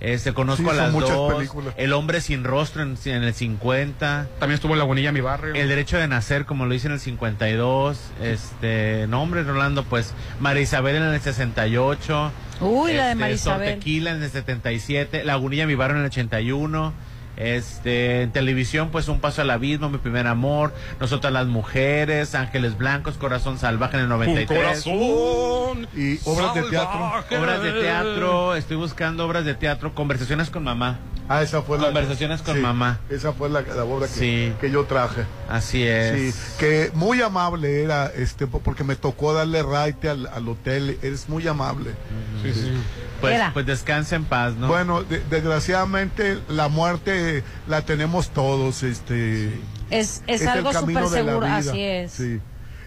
Este, conozco sí, a las dos películas. El hombre sin rostro en, en el cincuenta. También estuvo en La Bonilla, mi barrio. El derecho de nacer, como lo hice en el cincuenta y dos. Este, no, hombre, Rolando, pues María Isabel en el sesenta y ocho. Uy, este, la de María Isabel. Sortequila en el setenta y siete. La Bonilla, mi barrio en el ochenta y uno. Este, en televisión, pues Un Paso al Abismo, Mi Primer Amor, Nosotras las Mujeres, Ángeles Blancos, Corazón Salvaje en el noventa y tres. Corazón y obras salvaje. De teatro. Obras de teatro, estoy buscando obras de teatro, Conversaciones con Mamá. Ah, esa fue Conversaciones la, con sí, mamá. Esa fue la, la obra que, sí. que yo traje. Así es. Sí, que muy amable era, este, porque me tocó darle raite al, al hotel. Eres muy amable. Uh-huh. Sí, sí. Sí. Pues, pues descansa en paz, ¿no? Bueno, de, desgraciadamente la muerte la tenemos todos. Este, sí. es, es, es algo súper seguro, así es. Sí.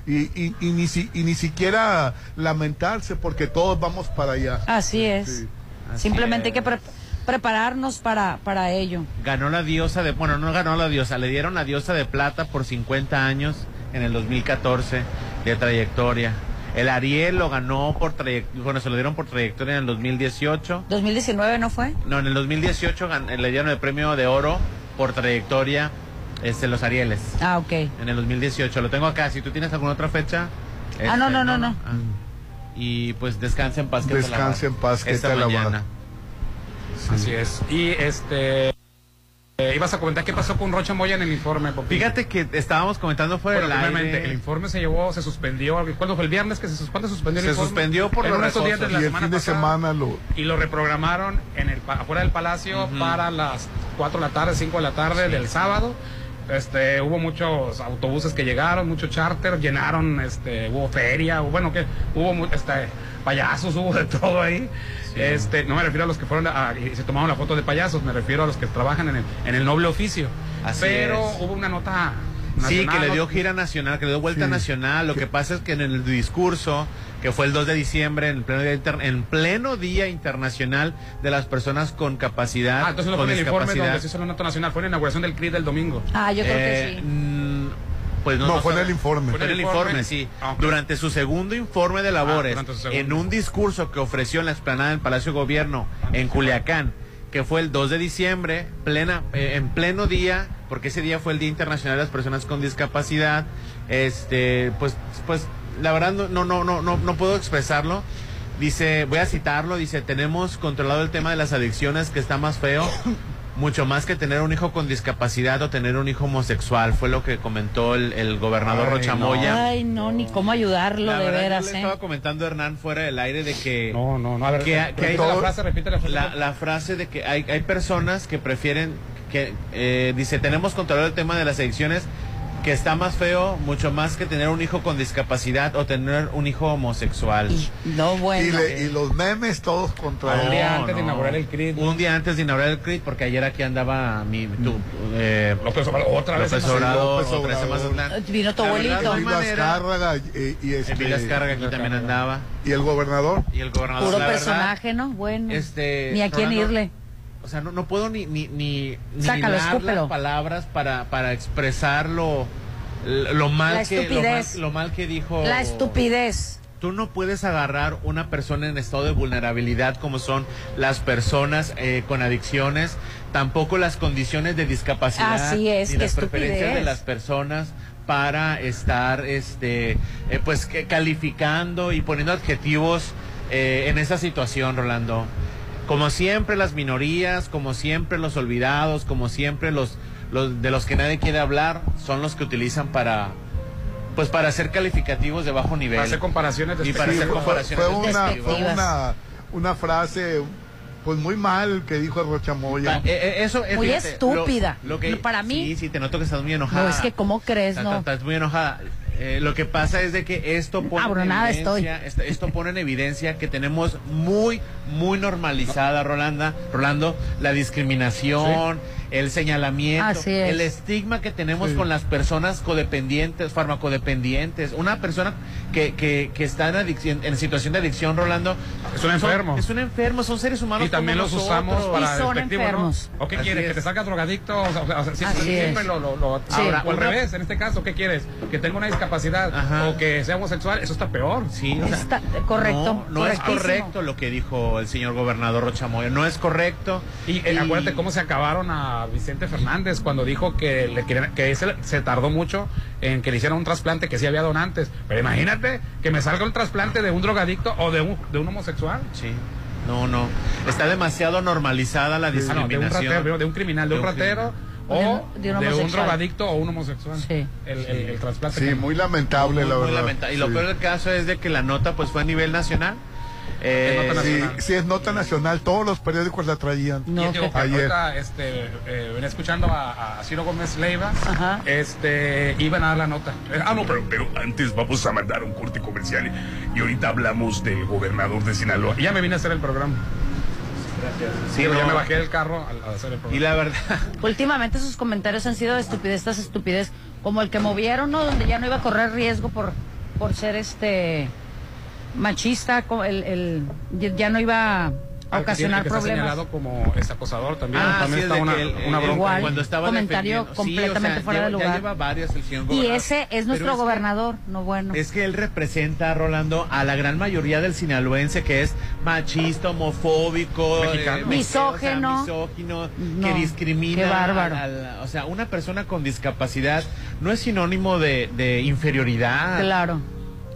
Y, y, y, ni si, y ni siquiera lamentarse, porque todos vamos para allá. Así es. Sí. Así simplemente es. Hay que prepararnos. prepararnos para para ello. Ganó la diosa de, bueno, no ganó la diosa, le dieron la diosa de plata por cincuenta años en el dos mil catorce de trayectoria. El Ariel lo ganó por trayectoria, bueno, se lo dieron por trayectoria en el dos mil dieciocho. ¿dos mil diecinueve no fue? No, en el dos mil dieciocho gan, le dieron el premio de oro por trayectoria, este, los Arieles. Ah, ok. En el dos mil dieciocho, lo tengo acá, si tú tienes alguna otra fecha. Este, ah, no, no, no, no. no. Ah. Y pues descansa en paz. Que descansa en paz, que esta mañana. Sí. Así es. Y este eh, ibas a comentar qué pasó con Rocha Moya en el informe, Popín. Fíjate que estábamos comentando fuera del bueno, aire. El informe se llevó, se suspendió. ¿Cuándo fue el viernes que se, ¿cuándo se suspendió el se informe? Se suspendió por en los restos días de la y semana, el fin de semana lo... y lo reprogramaron en el afuera del Palacio uh-huh. para las cuatro de la tarde, cinco de la tarde sí. del sábado. Este, hubo muchos autobuses que llegaron, mucho charter, llenaron, este, hubo feria, bueno, que hubo este, payasos, hubo de todo ahí. Sí. Este, no me refiero a los que fueron a, y se tomaron la foto de payasos, me refiero a los que trabajan en el, en el noble oficio. Así pero es. Hubo una nota nacional, sí, que le dio gira nacional, que le dio vuelta sí. nacional. Lo que pasa es que en el discurso, que fue el dos de diciembre, en pleno día, inter, en pleno día internacional de las personas con capacidad. Ah, entonces lo fue en el informe donde se hizo la nota nacional, fue en la inauguración del C R I del domingo. Ah, yo creo eh, que sí. Pues no, no, no fue en el informe. Fue en el informe, sí. Ah, okay. Durante su segundo informe de labores, ah, segundo, en un discurso que ofreció en la explanada del Palacio de Gobierno, en Culiacán, que fue el dos de diciembre, plena, eh, en pleno día, porque ese día fue el Día Internacional de las Personas con Discapacidad, este, pues, pues la verdad no, no, no, no, no puedo expresarlo. Dice, voy a citarlo, dice, tenemos controlado el tema de las adicciones, que está más feo, mucho más que tener un hijo con discapacidad o tener un hijo homosexual, fue lo que comentó el, el gobernador Ay, Rocha Moya. No. Ay, no, ni cómo ayudarlo, la de verdad, veras. Yo le estaba eh. comentando a Hernán fuera del aire de que... No, no, no, a ver, que, que, que hay, la frase, repite la frase. La, la frase de que hay, hay personas que prefieren, que eh, dice, tenemos controlado el tema de las adicciones, que está más feo, mucho más que tener un hijo con discapacidad o tener un hijo homosexual. Y, no, bueno. Y, le, y los memes todos contra él. Un día antes de inaugurar el C R I D. Un día antes de inaugurar el C R I D, porque ayer aquí andaba mi... Tu, eh, López Obrador, otra vez. López Obrador, López Obrador, otra vez Mazatlán. Vino tu abuelito. Vidas Cárraga. Y, y este, Vidas Cárraga aquí también andaba. ¿Y el gobernador? Y el gobernador. Puro personaje, verdad, ¿no? Bueno. Este, ni a quién Ronaldo, irle. O sea, no, no puedo ni ni ni, ni Sácalo, las palabras para para expresar lo, lo mal que lo mal, lo mal que dijo. La estupidez. Tú no puedes agarrar una persona en estado de vulnerabilidad como son las personas eh, con adicciones, tampoco las condiciones de discapacidad. Así es, ni las preferencias de las personas para estar este eh, pues que, calificando y poniendo adjetivos eh, en esa situación, Rolando. Como siempre las minorías, como siempre los olvidados, como siempre los, los de los que nadie quiere hablar, son los que utilizan para pues para hacer calificativos de bajo nivel. Para hacer comparaciones despectivas. Y para hacer comparaciones fue, fue una, despectivas. Fue una, una frase pues muy mal que dijo Rocha Moya. Eh, eh, eso, muy fíjate, estúpida. Lo, lo que, para mí. Sí, sí, te noto que estás muy enojada. No, es que ¿cómo crees? No. Estás muy enojada. Eh, lo que pasa es de que esto pone, Abronada evidencia, estoy. Esto pone en evidencia que tenemos muy, muy normalizada, Rolanda, Rolando, la discriminación, sí, el señalamiento, el estigma que tenemos, sí, con las personas codependientes, farmacodependientes. Una persona que, que, que está en, adicción, en situación de adicción, Rolando, es un enfermo. Son, es un enfermo, son seres humanos. Y también los usamos para despectivos, ¿no? ¿O qué Así quieres? Es. ¿Que te salgas drogadicto? O sea, o sea, siempre, siempre lo... lo, lo sí. Ahora, o al una... revés, en este caso, ¿qué quieres? ¿Que tenga una discapacidad? Ajá. O que sea homosexual, eso está peor. Sí, o sea, está correcto. No, no es correcto lo que dijo el señor gobernador Rocha Moya, no es correcto. Y, y acuérdate cómo se acabaron a Vicente Fernández cuando dijo que le querían, que ese, se tardó mucho en que le hicieran un trasplante, que sí había donantes. Pero imagínate que me salga el trasplante de un drogadicto o de un, de un homosexual. Sí. No, no. Está demasiado normalizada la discriminación. No, de, un ratero, de un criminal, de, de un ratero. Criminal. O de un, de un drogadicto o un homosexual. Sí. El, el, el trasplante. Sí, que... muy lamentable, muy, la verdad. Muy lamentable. Y lo sí. peor del caso es de que la nota pues fue a nivel nacional. Eh, nota nacional. Sí, sí, es nota nacional. Todos los periódicos la traían. No, que... Ayer. Nota, este, eh, venía escuchando a, a Ciro Gómez Leiva. Ajá. Este, iban a dar la nota. Ah, no, pero, pero antes vamos a mandar un corte comercial. Y ahorita hablamos del gobernador de Sinaloa. Y ya me vine a hacer el programa. Gracias. Sí, no, ya me bajé del carro al hacer el programa. Y la verdad... Últimamente sus comentarios han sido de estupidez, tras estupidez, como el que movieron, ¿no? Donde ya no iba a correr riesgo por, por ser este machista, el, el, ya no iba a ocasionar ah, que tiene, que problemas. Está señalado como es acosador también. Ah, también sí, está una, el, una bronca. Igual, cuando estaba comentario completamente sí, o sea, fuera lleva, de lugar. Ya lleva varias el señor gobernador. Y ese es nuestro gobernador, es que, no bueno. Es que él representa, Rolando, a la gran mayoría del sinaloense que es machista, homofóbico, eh, misógino, o sea, misógino no, que discrimina. Qué bárbaro. A la, o sea, una persona con discapacidad no es sinónimo de, de inferioridad. Claro.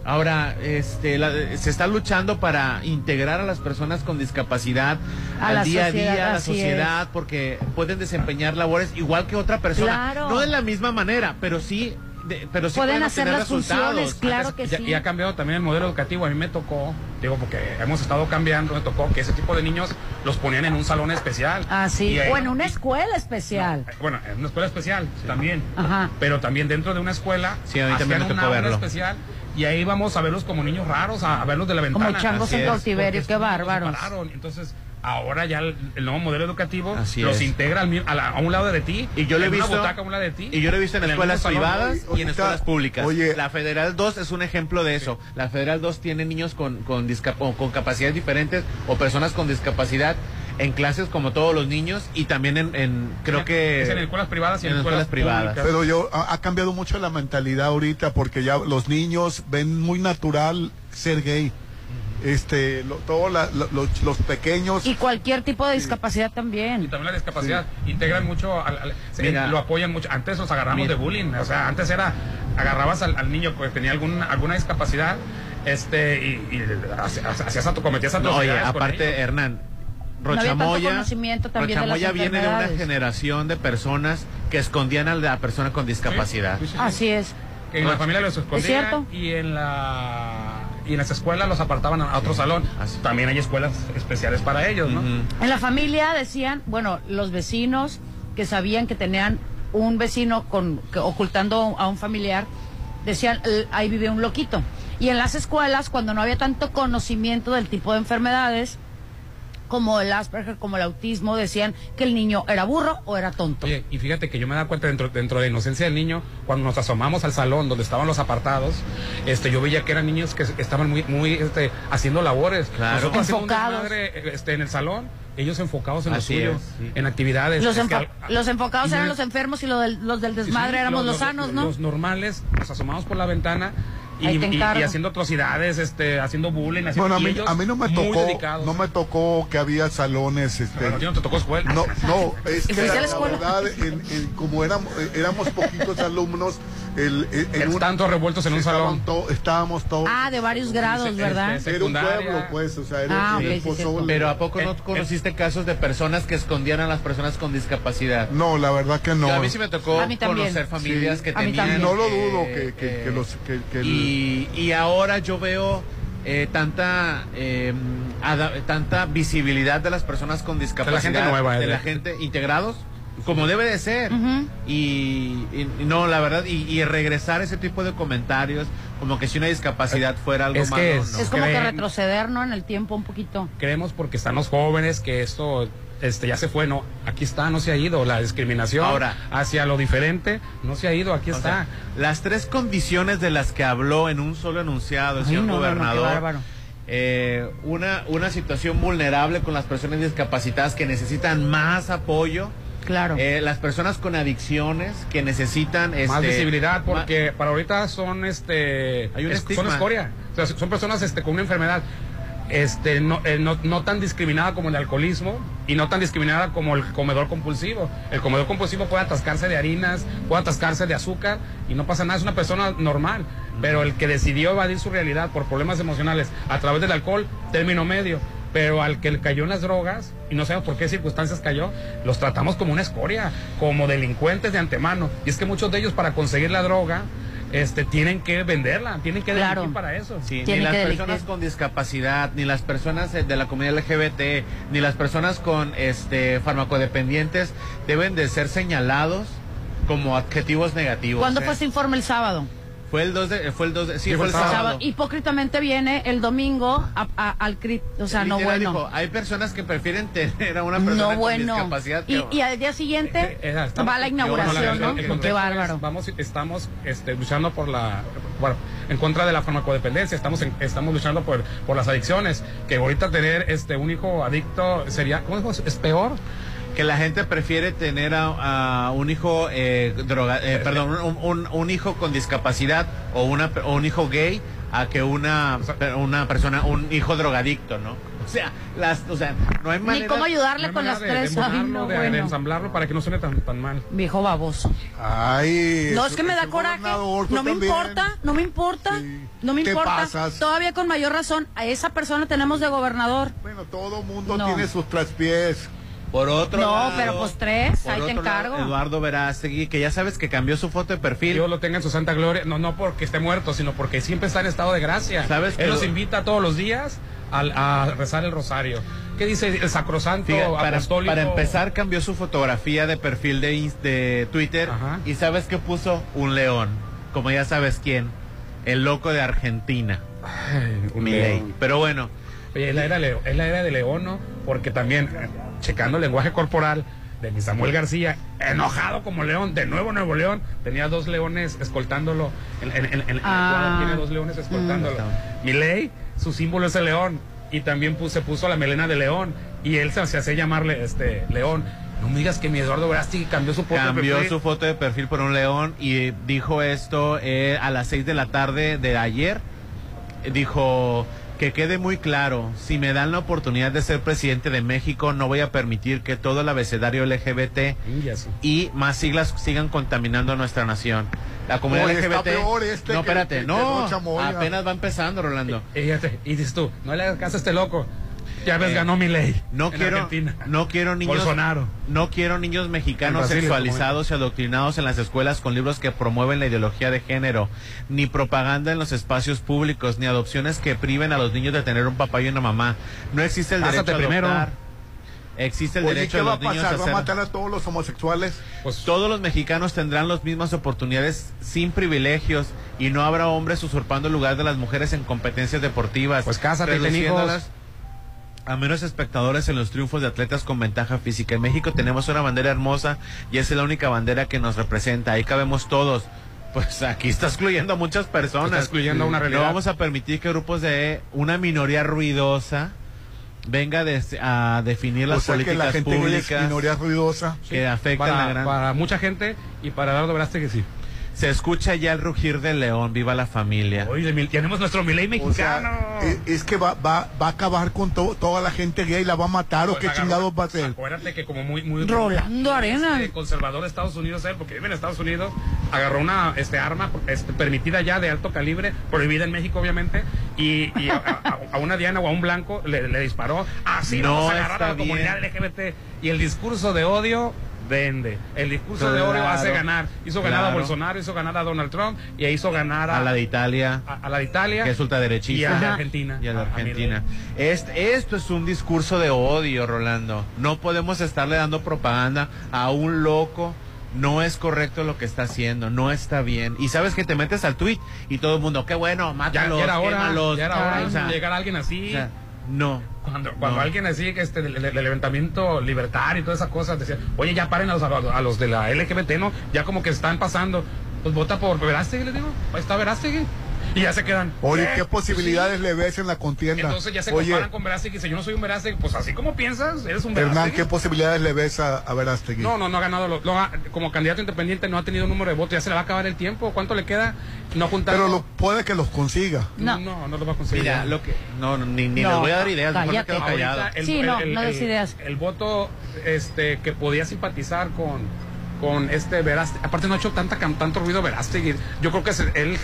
Ahora, este, la, se está luchando para integrar a las personas con discapacidad a al día a día, a la sociedad, es. porque pueden desempeñar labores igual que otra persona. Claro. No de la misma manera, pero sí, de, pero sí pueden, pueden hacer las resultados. Funciones, claro que sí. Y ha cambiado también el modelo educativo. A mí me tocó, digo, porque hemos estado cambiando, me tocó que ese tipo de niños los ponían en un salón especial. Ah, sí, o en una escuela especial. No, bueno, en una escuela especial sí. también. Ajá. Pero también dentro de una escuela, sí, a mí también me tocó una, verlo. Una especial. Y ahí vamos a verlos como niños raros, a verlos de la ventana. Como changos en cautiverio, qué bárbaros. Entonces, ahora ya el, el nuevo modelo educativo Así los es. integra al, a, la, a un lado de ti. Y yo lo he visto botaca, a un lado de ti, y yo lo he visto en, en escuelas privadas y en escuelas públicas. Oye, la Federal dos es un ejemplo de eso. Sí. La Federal dos tiene niños con, con, con capacidades diferentes o personas con discapacidad en clases como todos los niños y también en, en creo que es en escuelas privadas y en, en escuelas, escuelas privadas públicas. Pero yo ha, ha cambiado mucho la mentalidad ahorita porque ya los niños ven muy natural ser gay. Uh-huh. Este lo, todos lo, los, los pequeños y cualquier tipo de discapacidad sí. también y también la discapacidad sí. integran mucho al, al, mira, se, lo apoyan mucho. Antes los agarramos mira, de bullying, o sea, antes era agarrabas al, al niño que tenía alguna, alguna discapacidad, este, y, y hacías a tu, cometías a tu... No, oye, aparte, Hernán, Rocha Moya viene de una generación de personas que escondían a la persona con discapacidad. Sí, sí, sí. Así es. Que en no, la familia los escondían y en la... y en las escuelas los apartaban a otro sí, salón. Así. También hay escuelas especiales para ellos, ¿no? Uh-huh. En la familia decían, bueno, los vecinos que sabían que tenían un vecino con, que, ocultando a un familiar, decían, ahí vive un loquito. Y en las escuelas, cuando no había tanto conocimiento del tipo de enfermedades, como el Asperger, como el autismo, decían que el niño era burro o era tonto. Oye, y fíjate que yo me da cuenta dentro, dentro de la inocencia del niño, cuando nos asomamos al salón donde estaban los apartados, este, yo veía que eran niños que estaban muy, muy, este, haciendo labores, claro, enfocados, madre, este, en el salón, ellos enfocados en los suyos, sí, en actividades. Los, enfo al, al, los enfocados eran los enfermos y los del, los del desmadre, sí, éramos los, los sanos, ¿no? Los normales, nos asomamos por la ventana. Y, y, y haciendo atrocidades, este, haciendo bullying, haciendo... Bueno, a mí, a mí no me tocó, no me tocó que había salones, este... Pero no te tocó escuela. No, no, es que la, la verdad, en, en, como éramos, éramos poquitos alumnos, el, el, en un, tanto revueltos en un salón. To, estábamos todos... Ah, de varios grados, se, ¿verdad? Era un pueblo, pues, o sea, era ah, un okay, sí, Pero ¿a poco eh, no conociste eh, casos de personas que escondían a las personas con discapacidad? No, la verdad que no. O sea, a mí sí me tocó conocer familias sí, que tenían... No lo dudo, que, que, eh, que los... Que, que y, Y, y ahora yo veo eh, tanta eh, ada, tanta visibilidad de las personas con discapacidad, de la gente nueva, ¿eh? de la gente integrados, como debe de ser. Uh-huh. y, y no, la verdad, y, y regresar ese tipo de comentarios, como que si una discapacidad fuera algo malo. Es, ¿no? es como Creen, que retroceder, ¿no? En el tiempo un poquito. Creemos porque están los jóvenes que esto... Este, ya se fue, no, aquí está, no se ha ido la discriminación ahora hacia lo diferente, no se ha ido, aquí está. Sea, las tres condiciones de las que habló en un solo enunciado el Ay, señor no, gobernador, no, no, eh, una, una situación vulnerable con las personas discapacitadas que necesitan más apoyo. Claro. Eh, las personas con adicciones que necesitan este, más visibilidad, porque más... para ahorita son este Hay un es, son escoria, o sea, son personas este con una enfermedad. Este, no, eh, no, no tan discriminada como el alcoholismo y no tan discriminada como el comedor compulsivo. El comedor compulsivo puede atascarse de harinas, puede atascarse de azúcar y no pasa nada, es una persona normal. Pero el que decidió evadir su realidad por problemas emocionales a través del alcohol, término medio. Pero al que le cayó en las drogas, y no sabemos por qué circunstancias cayó, los tratamos como una escoria, como delincuentes de antemano. Y es que muchos de ellos para conseguir la droga, Este, tienen que venderla, tienen que delinquir claro. para eso. Sí, ni las personas delinquir. con discapacidad, ni las personas de la comunidad L G B T, ni las personas con este farmacodependientes deben de ser señalados como adjetivos negativos. ¿Cuándo eh? fue ese informe? El sábado. Fue el dos de, fue el dos de, sí, sí, fue el sábado. sábado. Hipócritamente viene el domingo a, a, al C R I T, o sea, no bueno. Dijo, hay personas que prefieren tener a una persona no con bueno. discapacidad. Y, que, y al día siguiente eh, eh, va la inauguración, yo, ¿no? ¿no? Qué bárbaro. Vamos, estamos este, luchando por la, bueno, en contra de la farmacodependencia, estamos, en, estamos luchando por, por las adicciones, que ahorita tener este un hijo adicto sería, ¿cómo es? ¿Es peor? Que la gente prefiere tener a, a un hijo eh, droga, eh, perdón, un, un, un hijo con discapacidad o una o un hijo gay a que una una persona un hijo drogadicto, ¿no? O sea, las, o sea, no hay manera. Ni cómo ayudarle no con las tres, de, de, no, de, bueno. de ensamblarlo para que no suene tan tan mal. Viejo baboso. Ay. No, es que me da coraje. No me importa, no me importa, sí. no me importa. Pasas? Todavía con mayor razón a esa persona tenemos de gobernador. Bueno, todo mundo no. tiene sus traspiés. Por otro no, lado, pero pues tres, ahí te encargo. Lado, Eduardo Verástegui, que ya sabes que cambió su foto de perfil. Dios lo tenga en su santa gloria, no no porque esté muerto, sino porque siempre está en estado de gracia. ¿Sabes? Él nos lo... invita todos los días a, a rezar el rosario. ¿Qué dice el sacrosanto Fíjate, para, apostólico? Para empezar, cambió su fotografía de perfil de, de Twitter. Ajá. Y ¿sabes qué puso? Un león, como ya sabes quién, el loco de Argentina. Ay, un león. Pero bueno. Oye, es la era, es la era de león, ¿no? Porque también... checando el lenguaje corporal de mi Samuel García, enojado como león, de nuevo Nuevo León, tenía dos leones escoltándolo, en, en, en, en ah, el tiene dos leones escoltándolo. Mm. Milei, su símbolo es el león, y también puso, se puso la melena de león, y él se, se hace llamarle este león. No me digas que mi Eduardo Verástegui cambió su foto cambió de perfil. su foto de perfil por un león, y dijo esto eh, a las seis de la tarde de ayer, dijo... Que quede muy claro, si me dan la oportunidad de ser presidente de México, no voy a permitir que todo el abecedario L G B T y más siglas sigan contaminando a nuestra nación. La comunidad L G B T. Está peor este no, espérate, que, no. Que apenas va empezando, Rolando. Y, y, y dices tú, no le hagas caso a este loco. Ya ves, eh, ganó mi ley. No quiero, Argentina. no quiero niños, Bolsonaro. No quiero niños mexicanos Brasil, sexualizados y adoctrinados en las escuelas con libros que promueven la ideología de género, ni propaganda en los espacios públicos, ni adopciones que priven a los niños de tener un papá y una mamá. No existe el Pásate derecho a adoptar. Primero. Existe el Oye, derecho de los niños a, pasar? a hacer... ¿Va a matar a todos los homosexuales? Pues... Todos los mexicanos tendrán las mismas oportunidades sin privilegios y no habrá hombres usurpando el lugar de las mujeres en competencias deportivas. Pues cásate, reduciéndolas a menos espectadores en los triunfos de atletas con ventaja física. En México tenemos una bandera hermosa y esa es la única bandera que nos representa. Ahí cabemos todos. Pues aquí está excluyendo a muchas personas. Está excluyendo a una realidad. No vamos a permitir que grupos de una minoría ruidosa venga de, a definir las o sea políticas que la gente públicas minoría ruidosa que sí, afectan para, la gran... para mucha gente y para Eduardo Verástegui que sí. Se escucha ya el rugir del león, viva la familia. Oye, tenemos nuestro Milei mexicano. O sea, es que va, va, va a acabar con to, toda la gente gay, la va a matar pues o qué chingados va a hacer. Acuérdate que como muy... muy Rolando Arena. Este conservador de Estados Unidos, él, porque vive en Estados Unidos, agarró una este arma este, permitida ya de alto calibre, prohibida en México obviamente, y, y a, a, a una diana o a un blanco le, le disparó. Así no vamos a agarrar a la bien. comunidad L G B T. Y el discurso de odio... vende. El discurso claro, de odio hace ganar. Hizo ganar claro. a Bolsonaro, hizo ganar a Donald Trump y hizo ganar a, a la de Italia, a, a la de Italia, que es ultraderechista, y a la Argentina. Y a la Argentina. A, a este, esto es un discurso de odio, Rolando. No podemos estarle dando propaganda a un loco. No es correcto lo que está haciendo, no está bien. Y sabes que te metes al tweet y todo el mundo, qué bueno, mátalos, ya, ya era hora, quémalos, ya era hora, o sea, llegar a alguien así. O sea, No. Cuando, cuando no. alguien así, que este, el, el, el levantamiento libertario y todas esas cosas, decía, oye, ya paren a los, a los de la L G B T, ¿no? Ya como que están pasando. Pues vota por Verástegui, les digo. Ahí está Verástegui. Y ya se quedan. Oye, ¿qué, ¿qué posibilidades sí. le ves en la contienda? Entonces ya se oye, comparan con Verástegui. Si yo no soy un Verástegui, pues así como piensas, eres un Verástegui. Hernán, ¿qué posibilidades le ves a, a Verástegui? No, no, no ha ganado. Lo, lo ha, como candidato independiente no ha tenido un número de votos. Ya se le va a acabar el tiempo. ¿Cuánto le queda? No juntar. Pero lo, puede que los consiga. No, no, no los va a conseguir. Mira, lo que, no, ni, ni no, les voy a dar ideas. Cállate. Me ahorita, el, sí, el, no, el, no des ideas. El, el voto este, que podía simpatizar con, con este Verástegui. Aparte no ha hecho tanta, tanto ruido Verástegui. Yo creo que es él...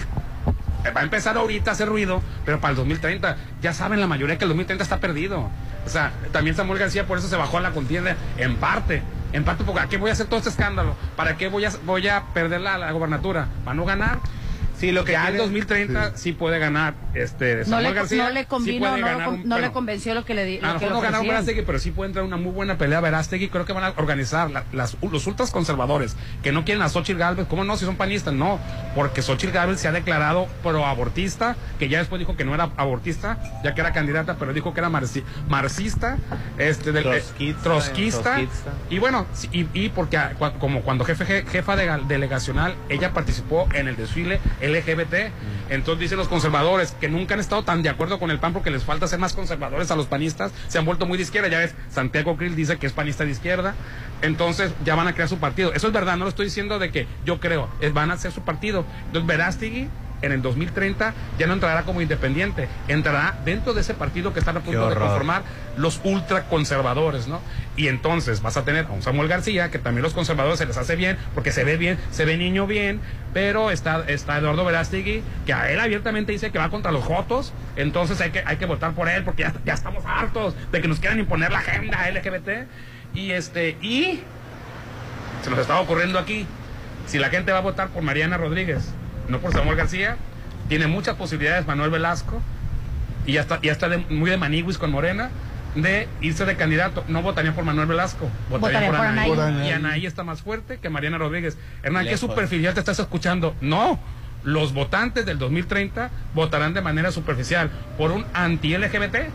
va a empezar ahorita a hacer ruido, pero para el dos mil treinta, ya saben la mayoría que el dos mil treinta está perdido. O sea, también Samuel García por eso se bajó a la contienda, en parte, en parte porque ¿a qué voy a hacer todo este escándalo? ¿Para qué voy a, voy a perder la, la gobernatura? ¿Para no ganar? Sí, lo que ya quiere, en dos mil treinta sí. sí puede ganar este Samuel no le, García. No le convino, sí no, ganar, lo, no bueno, le convenció lo que le di. A lo mejor no ganaron Verástegui, pero sí puede entrar una muy buena pelea a Verástegui. Creo que van a organizar la, las, los ultras conservadores que no quieren a Xóchitl Gálvez. ¿Cómo no? Si son panistas, no. Porque Xóchitl Gálvez se ha declarado proabortista, que ya después dijo que no era abortista, ya que era candidata, pero dijo que era marci, marxista, este, del, trotskista, eh, trotskista, trotskista. Y bueno, y, y porque como cuando jefe, jefa de, delegacional, ella participó en el desfile L G B T, entonces dicen los conservadores que nunca han estado tan de acuerdo con el P A N porque les falta ser más conservadores a los panistas, se han vuelto muy de izquierda, ya ves, Santiago Krill dice que es panista de izquierda, entonces ya van a crear su partido, eso es verdad, no lo estoy diciendo de que yo creo, es, van a hacer su partido, entonces Verástegui en el dos mil treinta ya no entrará como independiente, entrará dentro de ese partido que están a punto de conformar los ultraconservadores, ¿no? Y entonces vas a tener a un Samuel García, que también los conservadores se les hace bien, porque se ve bien, se ve niño bien, pero está, está Eduardo Verástegui, que a él abiertamente dice que va contra los jotos, entonces hay que, hay que votar por él, porque ya, ya estamos hartos de que nos quieran imponer la agenda L G B T, y este, y se nos estaba ocurriendo aquí, si la gente va a votar por Mariana Rodríguez, no por Samuel García, tiene muchas posibilidades Manuel Velasco, y ya está, ya está de, muy de maniguis con Morena, de irse de candidato. No votarían por Manuel Velasco, votarían, votarían por, por, Anahí. por Anahí. Y Anahí está más fuerte que Mariana Rodríguez. Hernán, ¿qué superficial te estás escuchando? No, los votantes del dos mil treinta votarán de manera superficial por un anti-L G B T,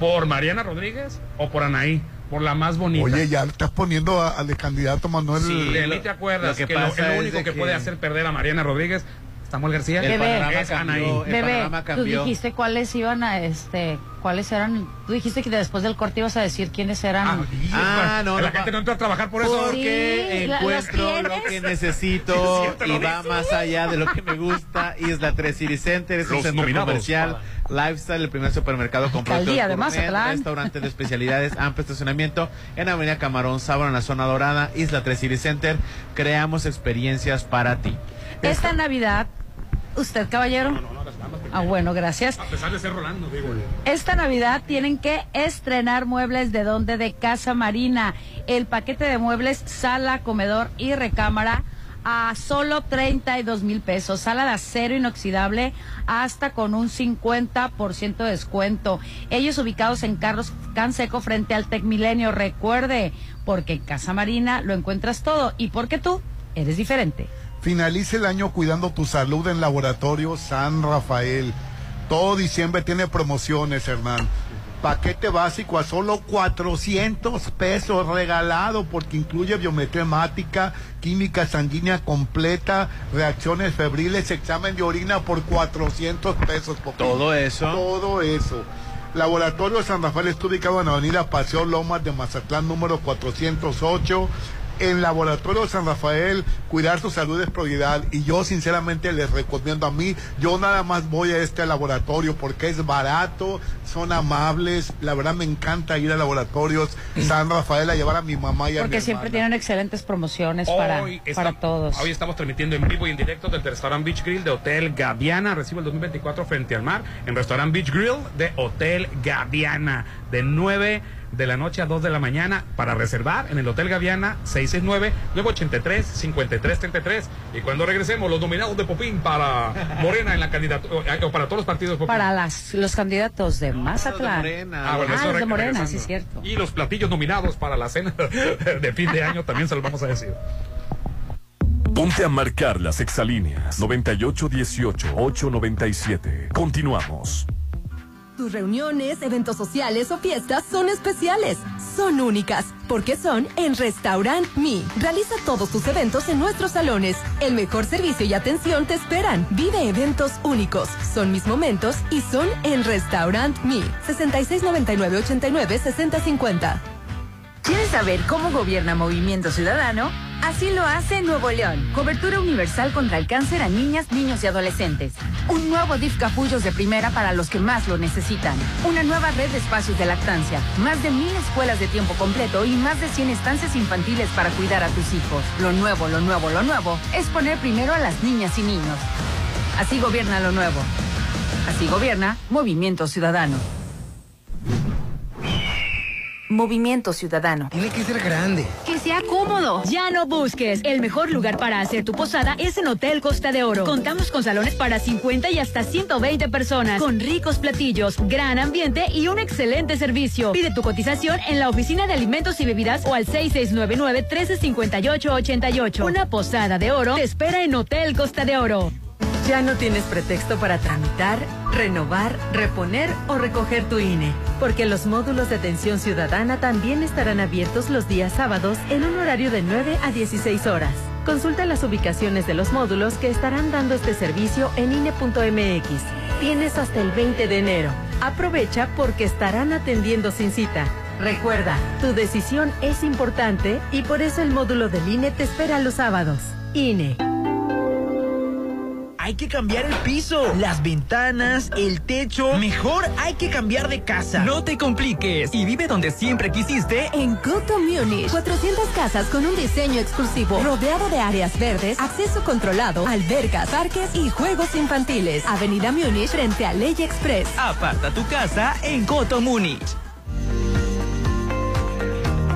por Mariana Rodríguez o por Anahí. Por la más bonita. Oye, ya estás poniendo a, al candidato Manuel. Sí, de mí te acuerdas lo que, que lo, el único que, que puede hacer perder a Mariana Rodríguez, Samuel García, el panorama cambió, el Bebé, panorama cambió. Tú dijiste cuáles iban a este, cuáles eran. Tú dijiste que después del corte ibas a decir quiénes eran. Ah, ah no, la no, gente no entra a trabajar por eso. Porque sí, encuentro lo que necesito sí, y va más allá de lo que me gusta. Isla tres City Center es un centro comercial. Lifestyle, el primer supermercado completo, restaurante de especialidades, amplio estacionamiento en Avenida Camarón Sábado en la zona dorada. Isla tres City Center, creamos experiencias para ti. Esta Navidad, usted, caballero. No, no, no, las damas. Ah, bueno, gracias. A pesar de ser Rolando, digo. Esta Navidad tienen que estrenar muebles de donde de Casa Marina. El paquete de muebles, sala, comedor y recámara a solo treinta y dos mil pesos, sala de acero inoxidable hasta con un cincuenta por ciento de descuento. Ellos ubicados en Carlos Canseco frente al Tecmilenio. Recuerde, porque en Casa Marina lo encuentras todo y porque tú eres diferente. Finalice el año cuidando tu salud en Laboratorio San Rafael. Todo diciembre tiene promociones, Hernán. Paquete básico a solo cuatrocientos pesos regalado, porque incluye biometría hemática, química sanguínea completa, reacciones febriles, examen de orina por cuatrocientos pesos. Todo eso. Todo eso. Laboratorio San Rafael está ubicado en la avenida Paseo Lomas de Mazatlán, número cuatrocientos ocho. En Laboratorio San Rafael, cuidar su salud es prioridad, y yo sinceramente les recomiendo. A mí, yo nada más voy a este laboratorio porque es barato, son amables, la verdad me encanta ir a Laboratorios San Rafael a llevar a mi mamá y a mi hermana. Porque siempre tienen excelentes promociones para, para todos. Hoy estamos transmitiendo en vivo y en directo desde el restaurante Beach Grill de Hotel Gaviana. Recibo el dos mil veinticuatro frente al mar en restaurante Beach Grill de Hotel Gaviana, de nueve de la noche a dos de la mañana. Para reservar en el Hotel Gaviana, seis seis nueve, nueve ocho tres, cinco tres tres tres. Y cuando regresemos, los nominados de Popín para Morena en la candidatura, o para todos los partidos de Popín. Para las, los candidatos de no, Mazatlán. De Morena. Ah, bueno, ah, de Morena, sí, cierto. Y los platillos nominados para la cena de fin de año también se los vamos a decir. Ponte a marcar las exalíneas noventa y ocho dieciocho, ochocientos noventa y siete. Continuamos. Tus reuniones, eventos sociales o fiestas son especiales, son únicas, porque son en Restaurant Mi. Realiza todos tus eventos en nuestros salones. El mejor servicio y atención te esperan. Vive eventos únicos, son mis momentos y son en Restaurant Mi. sesenta y seis noventa y nueve, ochenta y nueve, sesenta cincuenta. ¿Quieres saber cómo gobierna Movimiento Ciudadano? Así lo hace Nuevo León. Cobertura universal contra el cáncer a niñas, niños y adolescentes. Un nuevo D I F Capullos de primera para los que más lo necesitan. Una nueva red de espacios de lactancia. Más de mil escuelas de tiempo completo y más de cien estancias infantiles para cuidar a tus hijos. Lo nuevo, lo nuevo, lo nuevo es poner primero a las niñas y niños. Así gobierna lo nuevo. Así gobierna Movimiento Ciudadano. Movimiento Ciudadano. Tiene que ser grande. Que sea cómodo. Ya no busques. El mejor lugar para hacer tu posada es en Hotel Costa de Oro. Contamos con salones para cincuenta y hasta ciento veinte personas, con ricos platillos, gran ambiente y un excelente servicio. Pide tu cotización en la oficina de alimentos y bebidas o al seis seis nueve nueve, uno tres cinco ocho, ocho ocho. Una posada de oro te espera en Hotel Costa de Oro. Ya no tienes pretexto para tramitar, renovar, reponer o recoger tu I N E, porque los módulos de atención ciudadana también estarán abiertos los días sábados en un horario de nueve a dieciséis horas. Consulta las ubicaciones de los módulos que estarán dando este servicio en I N E punto M X. Tienes hasta el veinte de enero. Aprovecha porque estarán atendiendo sin cita. Recuerda, tu decisión es importante y por eso el módulo del I N E te espera los sábados. I N E. Hay que cambiar el piso, las ventanas, el techo. Mejor hay que cambiar de casa. No te compliques y vive donde siempre quisiste en Coto Múnich. cuatrocientas casas con un diseño exclusivo, rodeado de áreas verdes, acceso controlado, albercas, parques y juegos infantiles. Avenida Múnich frente a Ley Express. Aparta tu casa en Coto Múnich.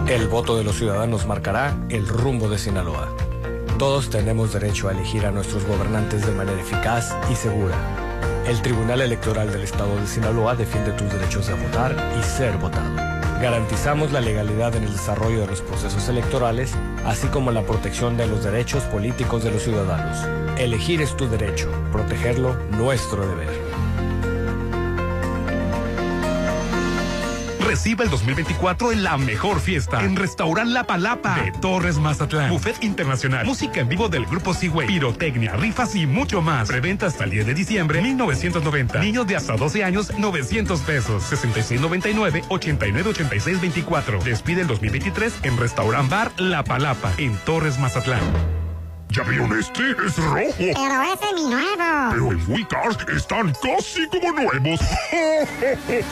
El voto de los ciudadanos marcará el rumbo de Sinaloa. Todos tenemos derecho a elegir a nuestros gobernantes de manera eficaz y segura. El Tribunal Electoral del Estado de Sinaloa defiende tus derechos de votar y ser votado. Garantizamos la legalidad en el desarrollo de los procesos electorales, así como la protección de los derechos políticos de los ciudadanos. Elegir es tu derecho, protegerlo, nuestro deber. Recibe el dos mil veinticuatro en la mejor fiesta en Restaurant La Palapa de Torres, Mazatlán. Buffet internacional, música en vivo del grupo Seaway, pirotecnia, rifas y mucho más. Preventa hasta el diez de diciembre, mil novecientos noventa. Niños de hasta doce años, novecientos pesos. sesenta y seis noventa y nueve, ochenta y nueve ochenta y seis veinticuatro. Despide el dos mil veintitrés en Restaurant Bar La Palapa en Torres, Mazatlán. ¿Ya vieron este? ¡Es rojo! ¡Pero es mi nuevo! Pero en WeCars están casi como nuevos.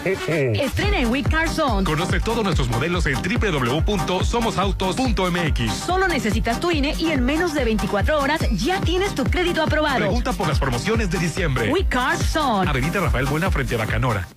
Estrena en WeCars Zone. Conoce todos nuestros modelos en w w w punto somos autos punto m x. Solo necesitas tu I N E y en menos de veinticuatro horas ya tienes tu crédito aprobado. Pregunta por las promociones de diciembre. WeCars Zone. Avenida Rafael Buena frente a Bacanora.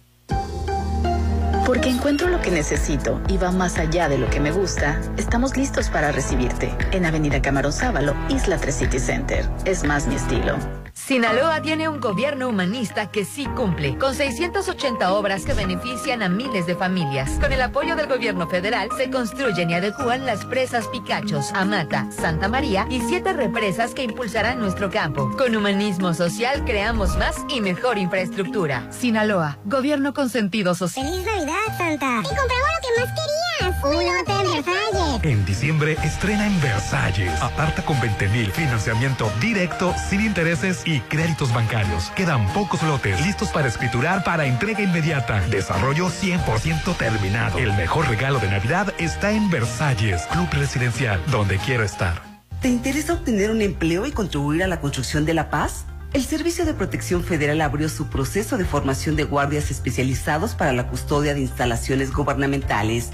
Porque encuentro lo que necesito y va más allá de lo que me gusta, estamos listos para recibirte en Avenida Camarón Sábalo, Isla tres City Center. Es más mi estilo. Sinaloa tiene un gobierno humanista que sí cumple, con seiscientas ochenta obras que benefician a miles de familias. Con el apoyo del gobierno federal, se construyen y adecúan las presas Picachos, Amata, Santa María y siete represas que impulsarán nuestro campo. Con humanismo social, creamos más y mejor infraestructura. Sinaloa, gobierno con sentido social. ¡Feliz Navidad, Santa! ¡Te compré lo que más querías! Un hotel Versalles. En diciembre estrena en Versalles. Aparta con veinte mil. Financiamiento directo, sin intereses y créditos bancarios. Quedan pocos lotes listos para escriturar para entrega inmediata. Desarrollo cien por ciento terminado. El mejor regalo de Navidad está en Versalles. Club Residencial, donde quiero estar. ¿Te interesa obtener un empleo y contribuir a la construcción de la paz? El Servicio de Protección Federal abrió su proceso de formación de guardias especializados para la custodia de instalaciones gubernamentales.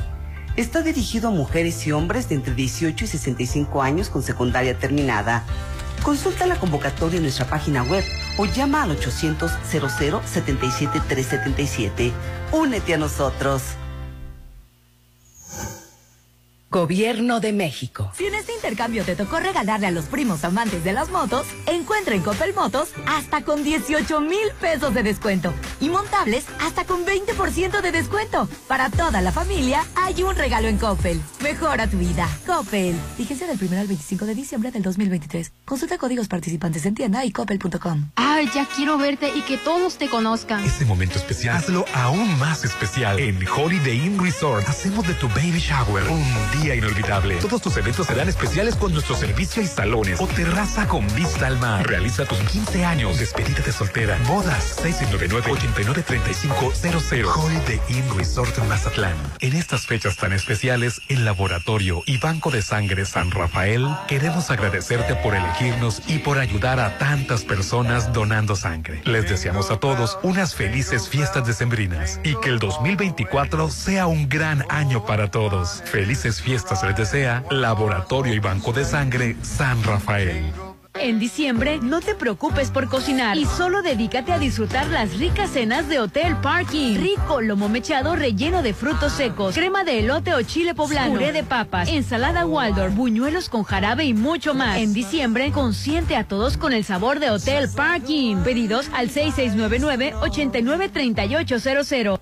Está dirigido a mujeres y hombres de entre dieciocho y sesenta y cinco años con secundaria terminada. Consulta la convocatoria en nuestra página web o llama al ochocientos, cero cero, setenta y siete, trescientos setenta y siete. Únete a nosotros. Gobierno de México. Si en este intercambio te tocó regalarle a los primos amantes de las motos, encuentra en Coppel Motos hasta con dieciocho mil pesos de descuento y montables hasta con veinte por ciento de descuento. Para toda la familia hay un regalo en Coppel. Mejora tu vida. Coppel. Fíjense del primero al veinticinco de diciembre del dos mil veintitrés. Consulta códigos participantes en tienda y coppel punto com. Ay, ya quiero verte y que todos te conozcan. Este momento especial, hazlo aún más especial. En Holiday Inn Resort hacemos de tu baby shower un día inolvidable. Todos tus eventos serán especiales con nuestro servicio y salones o terraza con vista al mar. Realiza tus quince años, despedida de soltera, bodas, seis nueve nueve, ocho nueve tres cinco cero cero. Holiday Inn Resort en Mazatlán. En estas fechas tan especiales, el Laboratorio y Banco de Sangre San Rafael, queremos agradecerte por elegirnos y por ayudar a tantas personas donando sangre. Les deseamos a todos unas felices fiestas decembrinas y que el dos mil veinticuatro sea un gran año para todos. Felices fiestas. Fiestas les desea Laboratorio y Banco de Sangre San Rafael. En diciembre, no te preocupes por cocinar y solo dedícate a disfrutar las ricas cenas de Hotel Parking. Rico lomo mechado relleno de frutos secos, crema de elote o chile poblano, puré de papas, ensalada Waldorf, buñuelos con jarabe y mucho más. En diciembre, consiente a todos con el sabor de Hotel Parking. Pedidos al seis seis nueve nueve, ocho nueve tres ocho cero cero.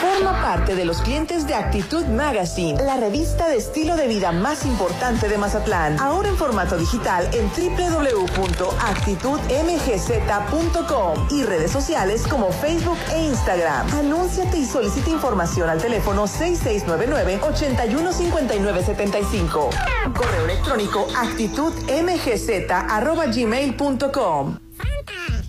Forma parte de los clientes de Actitud Magazine, la revista de estilo de vida más importante de Mazatlán. Ahora en formato digital en w w w punto actitud m g z punto com y redes sociales como Facebook e Instagram. Anúnciate y solicita información al teléfono seis seis nueve nueve, ocho uno cinco nueve siete cinco. Correo electrónico actitud m g z arroba gmail punto com.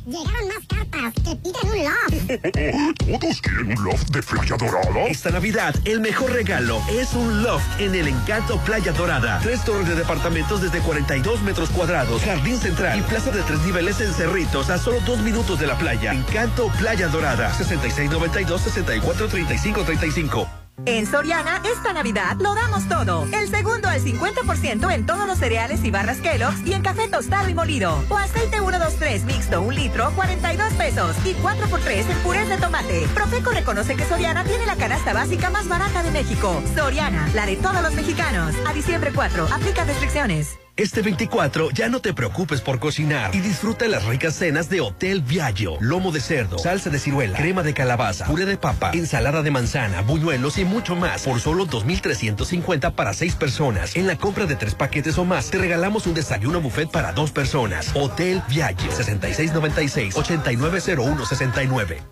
Llegaron más cartas que piden un loft. ¿Todos quieren un loft de Playa Dorada? Esta Navidad, el mejor regalo es un loft en el Encanto Playa Dorada. Tres torres de departamentos desde cuarenta y dos metros cuadrados, jardín central y plaza de tres niveles en Cerritos a solo dos minutos de la playa. Encanto Playa Dorada, sesenta y seis noventa y dos, sesenta y cuatro treinta y cinco treinta y cinco. En Soriana, esta Navidad lo damos todo. El segundo al cincuenta por ciento en todos los cereales y barras Kellogg's y en café tostado y molido. O aceite uno dos tres mixto, un litro, cuarenta y dos pesos. Y cuatro por tres en purés de tomate. Profeco reconoce que Soriana tiene la canasta básica más barata de México. Soriana, la de todos los mexicanos. A diciembre cuatro, aplica restricciones. Este veinticuatro ya no te preocupes por cocinar y disfruta las ricas cenas de Hotel Viallo. Lomo de cerdo, salsa de ciruela, crema de calabaza, puré de papa, ensalada de manzana, buñuelos y mucho más. Por solo dos mil trescientos cincuenta para seis personas. En la compra de tres paquetes o más, te regalamos un desayuno buffet para dos personas. Hotel Viallo, sesenta y seis noventa y seis, ochenta y nueve cero uno sesenta y nueve.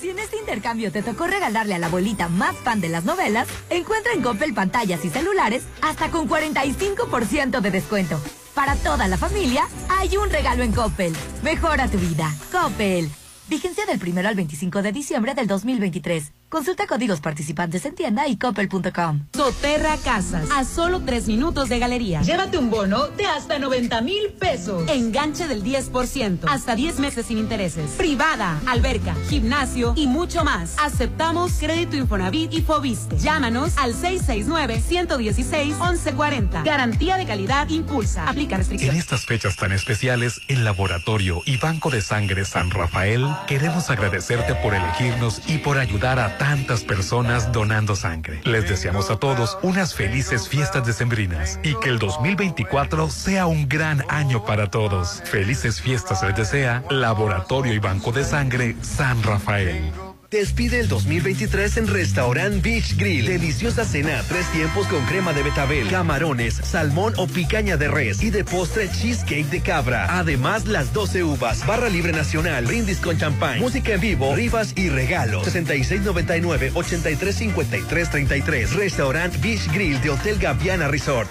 Si en este intercambio te tocó regalarle a la abuelita más fan de las novelas, encuentra en Coppel pantallas y celulares hasta con cuarenta y cinco por ciento de descuento. Para toda la familia hay un regalo en Coppel. Mejora tu vida. Coppel. Vigencia del primero al veinticinco de diciembre del dos mil veintitrés. Consulta códigos participantes en tienda y coppel punto com. Doterra Casas, a solo tres minutos de galería. Llévate un bono de hasta noventa mil pesos. Enganche del diez por ciento, hasta diez meses sin intereses. Privada, alberca, gimnasio y mucho más. Aceptamos crédito Infonavit y Foviste. Llámanos al seis seis nueve, uno uno seis, once cuarenta. Garantía de calidad impulsa. Aplica restricciones. En estas fechas tan especiales, el Laboratorio y Banco de Sangre San Rafael, queremos agradecerte por elegirnos y por ayudar a tantas personas donando sangre. Les deseamos a todos unas felices fiestas decembrinas y que el dos mil veinticuatro sea un gran año para todos. Felices fiestas les desea Laboratorio y Banco de Sangre San Rafael. Despide el dos mil veintitrés en Restaurant Beach Grill. Deliciosa cena, tres tiempos con crema de betabel, camarones, salmón o picaña de res y de postre cheesecake de cabra. Además, las doce uvas, barra libre nacional, brindis con champán, música en vivo, rifas y regalos. sesenta y seis noventa y nueve, ochenta y tres cincuenta y tres treinta y tres. Restaurant Beach Grill de Hotel Gaviana Resort.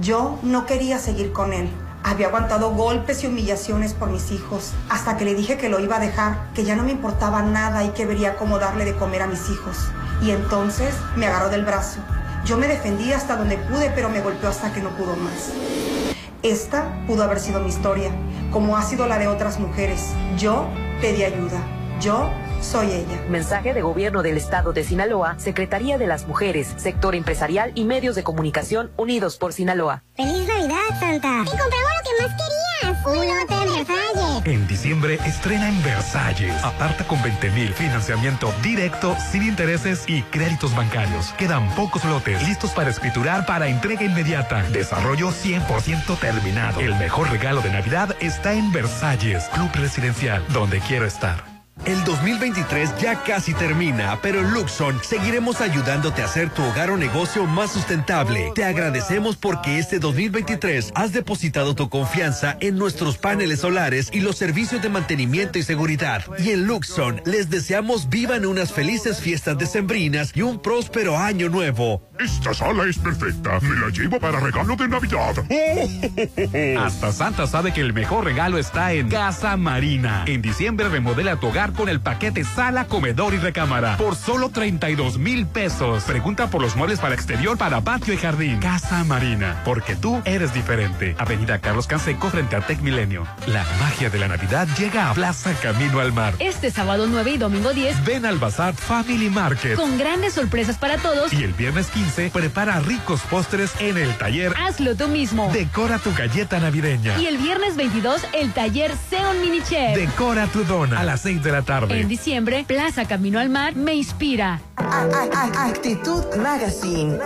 Yo no quería seguir con él. Había aguantado golpes y humillaciones por mis hijos, hasta que le dije que lo iba a dejar, que ya no me importaba nada y que vería cómo darle de comer a mis hijos. Y entonces me agarró del brazo. Yo me defendí hasta donde pude, pero me golpeó hasta que no pudo más. Esta pudo haber sido mi historia, como ha sido la de otras mujeres. Yo pedí ayuda. Yo soy ella. Mensaje de Gobierno del Estado de Sinaloa, Secretaría de las Mujeres, Sector Empresarial y Medios de Comunicación Unidos por Sinaloa. ¡Feliz Navidad, Santa! ¡Te compramos lo que más querías! ¡Un hotel Versalles! En diciembre estrena en Versalles. Aparta con veinte mil, financiamiento directo, sin intereses y créditos bancarios. Quedan pocos lotes listos para escriturar para entrega inmediata. Desarrollo cien por ciento terminado. El mejor regalo de Navidad está en Versalles, Club Residencial, donde quiero estar. El dos mil veintitrés ya casi termina, pero en Luxon seguiremos ayudándote a hacer tu hogar o negocio más sustentable. Te agradecemos porque este dos mil veintitrés has depositado tu confianza en nuestros paneles solares y los servicios de mantenimiento y seguridad. Y en Luxon les deseamos vivan unas felices fiestas decembrinas y un próspero año nuevo. Esta sala es perfecta, me la llevo para regalo de Navidad. ¡Oh! Hasta Santa sabe que el mejor regalo está en Casa Marina. En diciembre remodela tu hogar con el paquete sala, comedor y recámara por solo treinta y dos mil pesos. Pregunta por los muebles para exterior, para patio y jardín. Casa Marina, porque tú eres diferente. Avenida Carlos Canseco frente a Tec Milenio. La magia de la Navidad llega a Plaza Camino al Mar. Este sábado nueve y domingo diez, ven al Bazar Family Market con grandes sorpresas para todos. Y el viernes quince, prepara ricos postres en el taller Hazlo Tú Mismo. Decora tu galleta navideña. Y el viernes veintidós, el taller Sé un Mini Chef. Decora tu dona a las seis de la tarde. En diciembre, Plaza Camino al Mar me inspira. A, a, a, Actitud Magazine,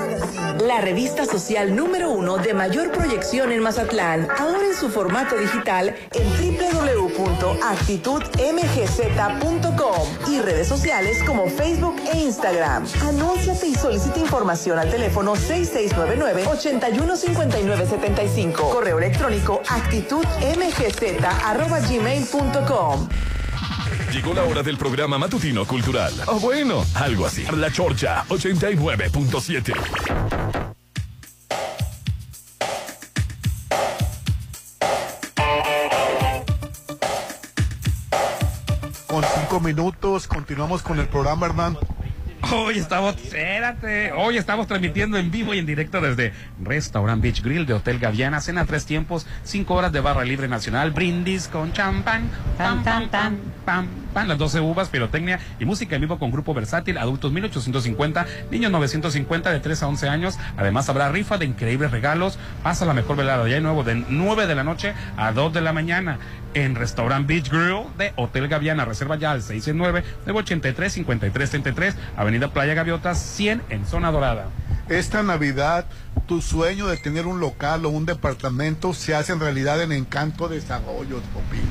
la revista social número uno de mayor proyección en Mazatlán, ahora en su formato digital en doble u doble u doble u punto actitud m g z punto com y redes sociales como Facebook e Instagram. Anúnciate y solicita información al teléfono seis seis nueve nueve, ocho uno cinco nueve siete cinco, correo electrónico actitud m g z arroba gmail punto com. Llegó la hora del programa matutino cultural. O bueno, algo así. La Chorcha, ochenta y nueve punto siete. Con cinco minutos, continuamos con el programa, Hernán. Hoy estamos, espérate, hoy estamos transmitiendo en vivo y en directo desde Restaurant Beach Grill de Hotel Gaviana, cena tres tiempos, cinco horas de barra libre nacional, brindis con champán, pam, pam, pam, pam, pam, las doce uvas, pirotecnia y música en vivo con grupo versátil, adultos mil ochocientos cincuenta, niños novecientos cincuenta de tres a once años, además habrá rifa de increíbles regalos, pasa la mejor velada ya de nuevo de nueve de la noche a dos de la mañana. En Restaurant Beach Grill de Hotel Gaviana. Reserva ya al seis seis nueve, nueve ocho tres, cinco tres tres tres, Avenida Playa Gaviota cien en Zona Dorada. Esta Navidad, tu sueño de tener un local o un departamento se hace en realidad en Encanto Desarrollos, Popín.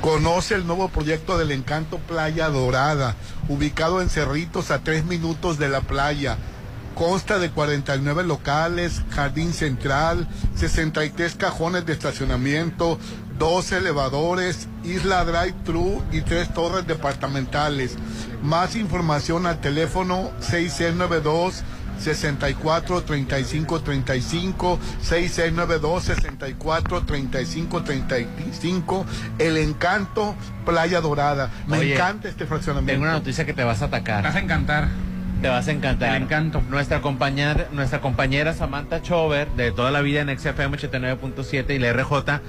Conoce el nuevo proyecto del Encanto Playa Dorada, ubicado en Cerritos a tres minutos de la playa. Consta de cuarenta y nueve locales, jardín central, sesenta y tres cajones de estacionamiento, doce elevadores, isla drive-thru y tres torres departamentales. Más información al teléfono sesenta y cuatro, treinta y cinco, treinta y cinco, seis seis nueve dos, sesenta y cuatro, treinta y cinco, treinta y cinco, El Encanto, Playa Dorada. Me Oye, encanta este fraccionamiento. Tengo una noticia que te vas a atacar. Te vas a encantar. Te vas a encantar. El Encanto. Nuestra compañera, nuestra compañera Samantha Chover, de toda la vida en X F M ochenta y nueve punto siete y la R J,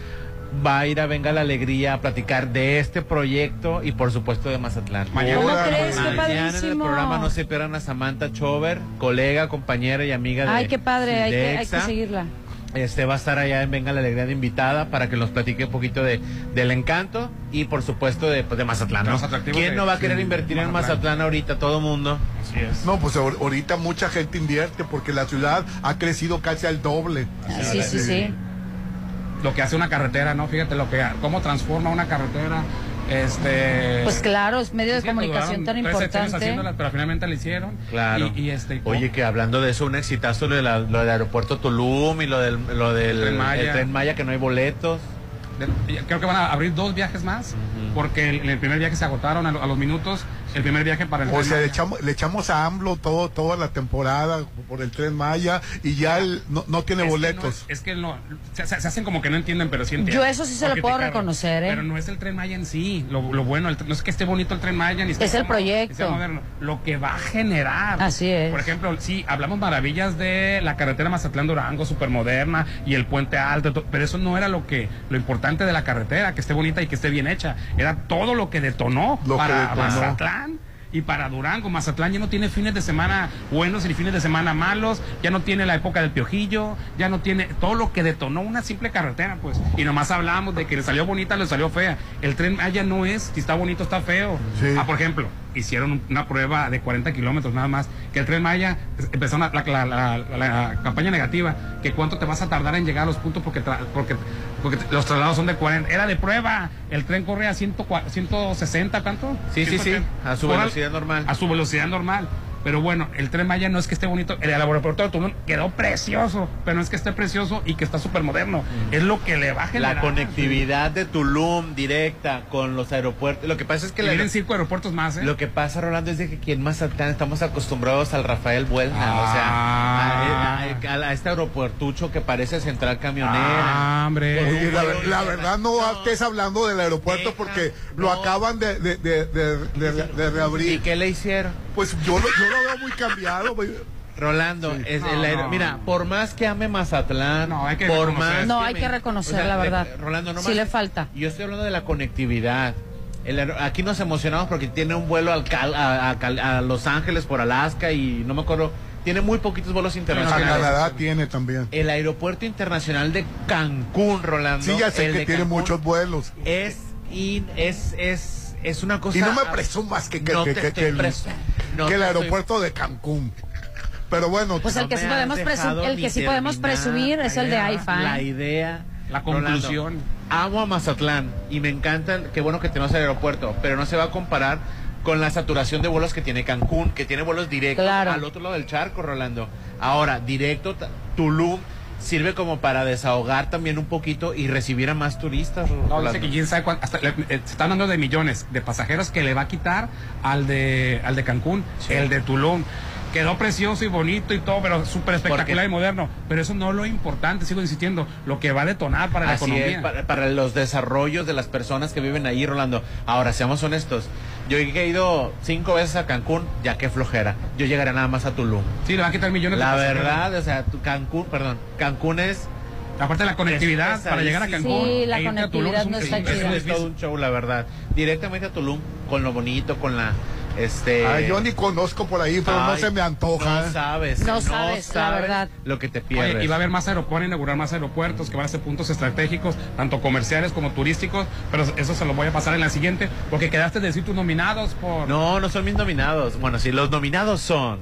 va a ir a Venga la Alegría a platicar de este proyecto y por supuesto de Mazatlán. Mañana, ¿Cómo crees? Qué mañana en el programa no se pierdan a Samantha Chover, colega, compañera y amiga de Ay, qué padre, de hay, que, hay que seguirla. Este va a estar allá en Venga la Alegría de invitada para que nos platique un poquito de del Encanto y por supuesto de, pues, de Mazatlán, ¿no? ¿Quién no va a querer sí, invertir Mazatlán. en Mazatlán ahorita? Todo mundo. Así es. No, pues ahorita mucha gente invierte porque la ciudad ha crecido casi al doble. Ah, sí, sí, sí, sí. Lo que hace una carretera, ¿no? Fíjate lo que cómo transforma una carretera. Este, pues claro, es medio de comunicación tan importante, pero finalmente la hicieron. Claro. Y, y este, y Oye, que hablando de eso, un exitazo lo, de la, lo del aeropuerto Tulum y lo del, lo del Tren Maya. El Tren Maya, que no hay boletos. De, creo que van a abrir dos viajes más, uh-huh. porque en el, el primer viaje se agotaron a, a los minutos. El primer viaje para el o Tren sea, Maya. Le echamos, le echamos a AMLO todo, toda la temporada por el Tren Maya y ya él no, no tiene es boletos. Que no, es que no, se, se hacen como que no entienden, pero sí entienden. Yo eso sí se lo puedo reconocer, ¿eh? Pero no es el Tren Maya en sí, lo, lo bueno, el, no es que esté bonito el Tren Maya. Ni es el como, proyecto. Moderno, lo que va a generar. Así es. Por ejemplo, sí, hablamos maravillas de la carretera Mazatlán-Durango, supermoderna, y el puente alto, todo, pero eso no era lo que lo importante de la carretera, que esté bonita y que esté bien hecha. Era todo lo que detonó lo para que detonó. Mazatlán. Y para Durango, Mazatlán ya no tiene fines de semana buenos y fines de semana malos, ya no tiene la época del piojillo, ya no tiene todo lo que detonó una simple carretera, pues. Y nomás hablamos de que le salió bonita, le salió fea. El Tren Maya no es, si está bonito, está feo. Sí. Ah, por ejemplo, hicieron una prueba de cuarenta kilómetros nada más, que el Tren Maya empezó la, la, la, la, la campaña negativa, que cuánto te vas a tardar en llegar a los puntos porque, tra, porque, porque los traslados son de cuarenta, era de prueba, el tren corre a ciento sesenta, ¿cuánto? Sí, sí, sí, a su velocidad normal. A su velocidad normal. Pero bueno, el Tren Maya no es que esté bonito, el aeropuerto de Tulum quedó precioso, pero no es que esté precioso y que está súper moderno, mm. es lo que le va a generar. La conectividad de Tulum directa con los aeropuertos, lo que pasa es que... Le vienen cinco aeropuertos más, ¿eh? Lo que pasa, Rolando, es de que aquí en Mazatlán estamos acostumbrados al Rafael Buelna, ah. o sea, a, a, a, a este aeropuertucho que parece central camionera. Ah, hombre. Oye, la, la verdad no, no estés hablando del aeropuerto deja, porque no. lo acaban de, de, de, de, de, de, de reabrir. ¿Y qué le hicieron? Pues yo lo... Yo lo veo muy cambiado, baby. Rolando, sí. es no, el aer... no. mira, por más que ame Mazatlán, no hay que por más no que hay me... que reconocer, o sea, la verdad. Le, Rolando, no sí más... le falta. Yo estoy hablando de la conectividad. El aer... Aquí nos emocionamos porque tiene un vuelo al Cal... a, a, a Los Ángeles por Alaska y no me acuerdo. Tiene muy poquitos vuelos internacionales. A Canadá tiene también. El aeropuerto internacional de Cancún, Rolando. Sí, ya sé que tiene Cancún muchos vuelos. Es in... es es Es una cosa... Y no me presumas que, que, no que, que, que, el, no que el aeropuerto estoy... de Cancún. Pero bueno... Pues el no que sí podemos, presum el que sí podemos presumir es idea, el de AIFA. La idea... La conclusión. Rolando, amo a Mazatlán y me encanta... Qué bueno que tenemos el aeropuerto, pero no se va a comparar con la saturación de vuelos que tiene Cancún, que tiene vuelos directos claro. al otro lado del charco, Rolando. Ahora, directo, Tulum... Sirve como para desahogar también un poquito y recibir a más turistas. No, dice que quién sabe cuánto, hasta le, eh, se están hablando de millones de pasajeros que le va a quitar al de al de Cancún, sí. el de Tulum. Quedó precioso y bonito y todo, pero súper espectacular y moderno. Pero eso no es lo importante, sigo insistiendo, lo que va a detonar para la Así economía. Es, para, para los desarrollos de las personas que viven ahí, Rolando. Ahora, seamos honestos, yo he ido cinco veces a Cancún, ya que flojera. Yo llegaré nada más a Tulum. Sí, le van a quitar millones de pasajeros. La verdad, o sea, Cancún, perdón, Cancún es... Aparte de la conectividad para llegar a Cancún. Sí, la conectividad no está chida. Es todo un show, la verdad. Directamente a Tulum, con lo bonito, con la... Este... Ay, yo ni conozco por ahí, pero Ay, no se me antoja. No sabes, no, no sabes, sabes la verdad. Lo que te pierdes. Oye, y va a haber más aeropuertos, inaugurar más aeropuertos que van a ser puntos estratégicos, tanto comerciales como turísticos. Pero eso se lo voy a pasar en la siguiente, porque quedaste de decir tus nominados por. No, no son mis nominados. Bueno, sí, los nominados son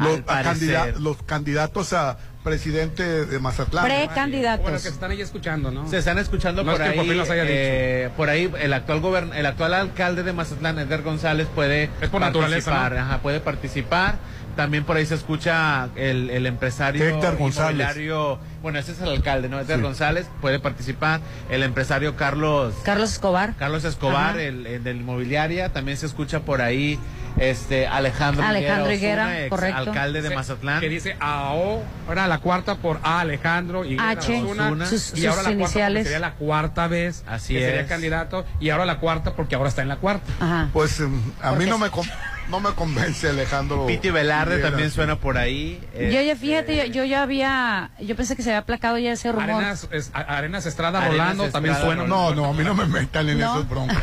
los, a candida los candidatos a presidente de Mazatlán. Precandidatos. Bueno, que se están ahí escuchando, ¿no? Se están escuchando no por, es que ahí, por, los haya eh, dicho. por ahí. El actual gobern el actual alcalde de Mazatlán, Edgar González, puede es por participar. ¿no? Ajá, puede participar. También por ahí se escucha el, el empresario Edgar González. Bueno, ese es el alcalde, ¿no? Edgar sí. González puede participar. El empresario Carlos... Carlos Escobar. Carlos Escobar, el, el de la inmobiliaria. También se escucha por ahí este Alejandro, Alejandro Higuera, Higuera correcto, alcalde de Mazatlán, que dice ahora la cuarta por A, Alejandro Higuera, H, Osuna, sus, sus y ahora sus la iniciales. Sería la cuarta vez Así que es. sería candidato, y ahora la cuarta porque ahora está en la cuarta. Ajá. Pues a mí no me no me convence Alejandro. Piti Velarde Higuera, también suena por ahí. Eh, yo ya fíjate, eh, yo, yo ya había, yo pensé que se había aplacado ya ese rumor. Arenas, es, Arenas Estrada Arenas Rolando Estrada, también suena. No, no, a mí no me metan en ¿No? esas broncas.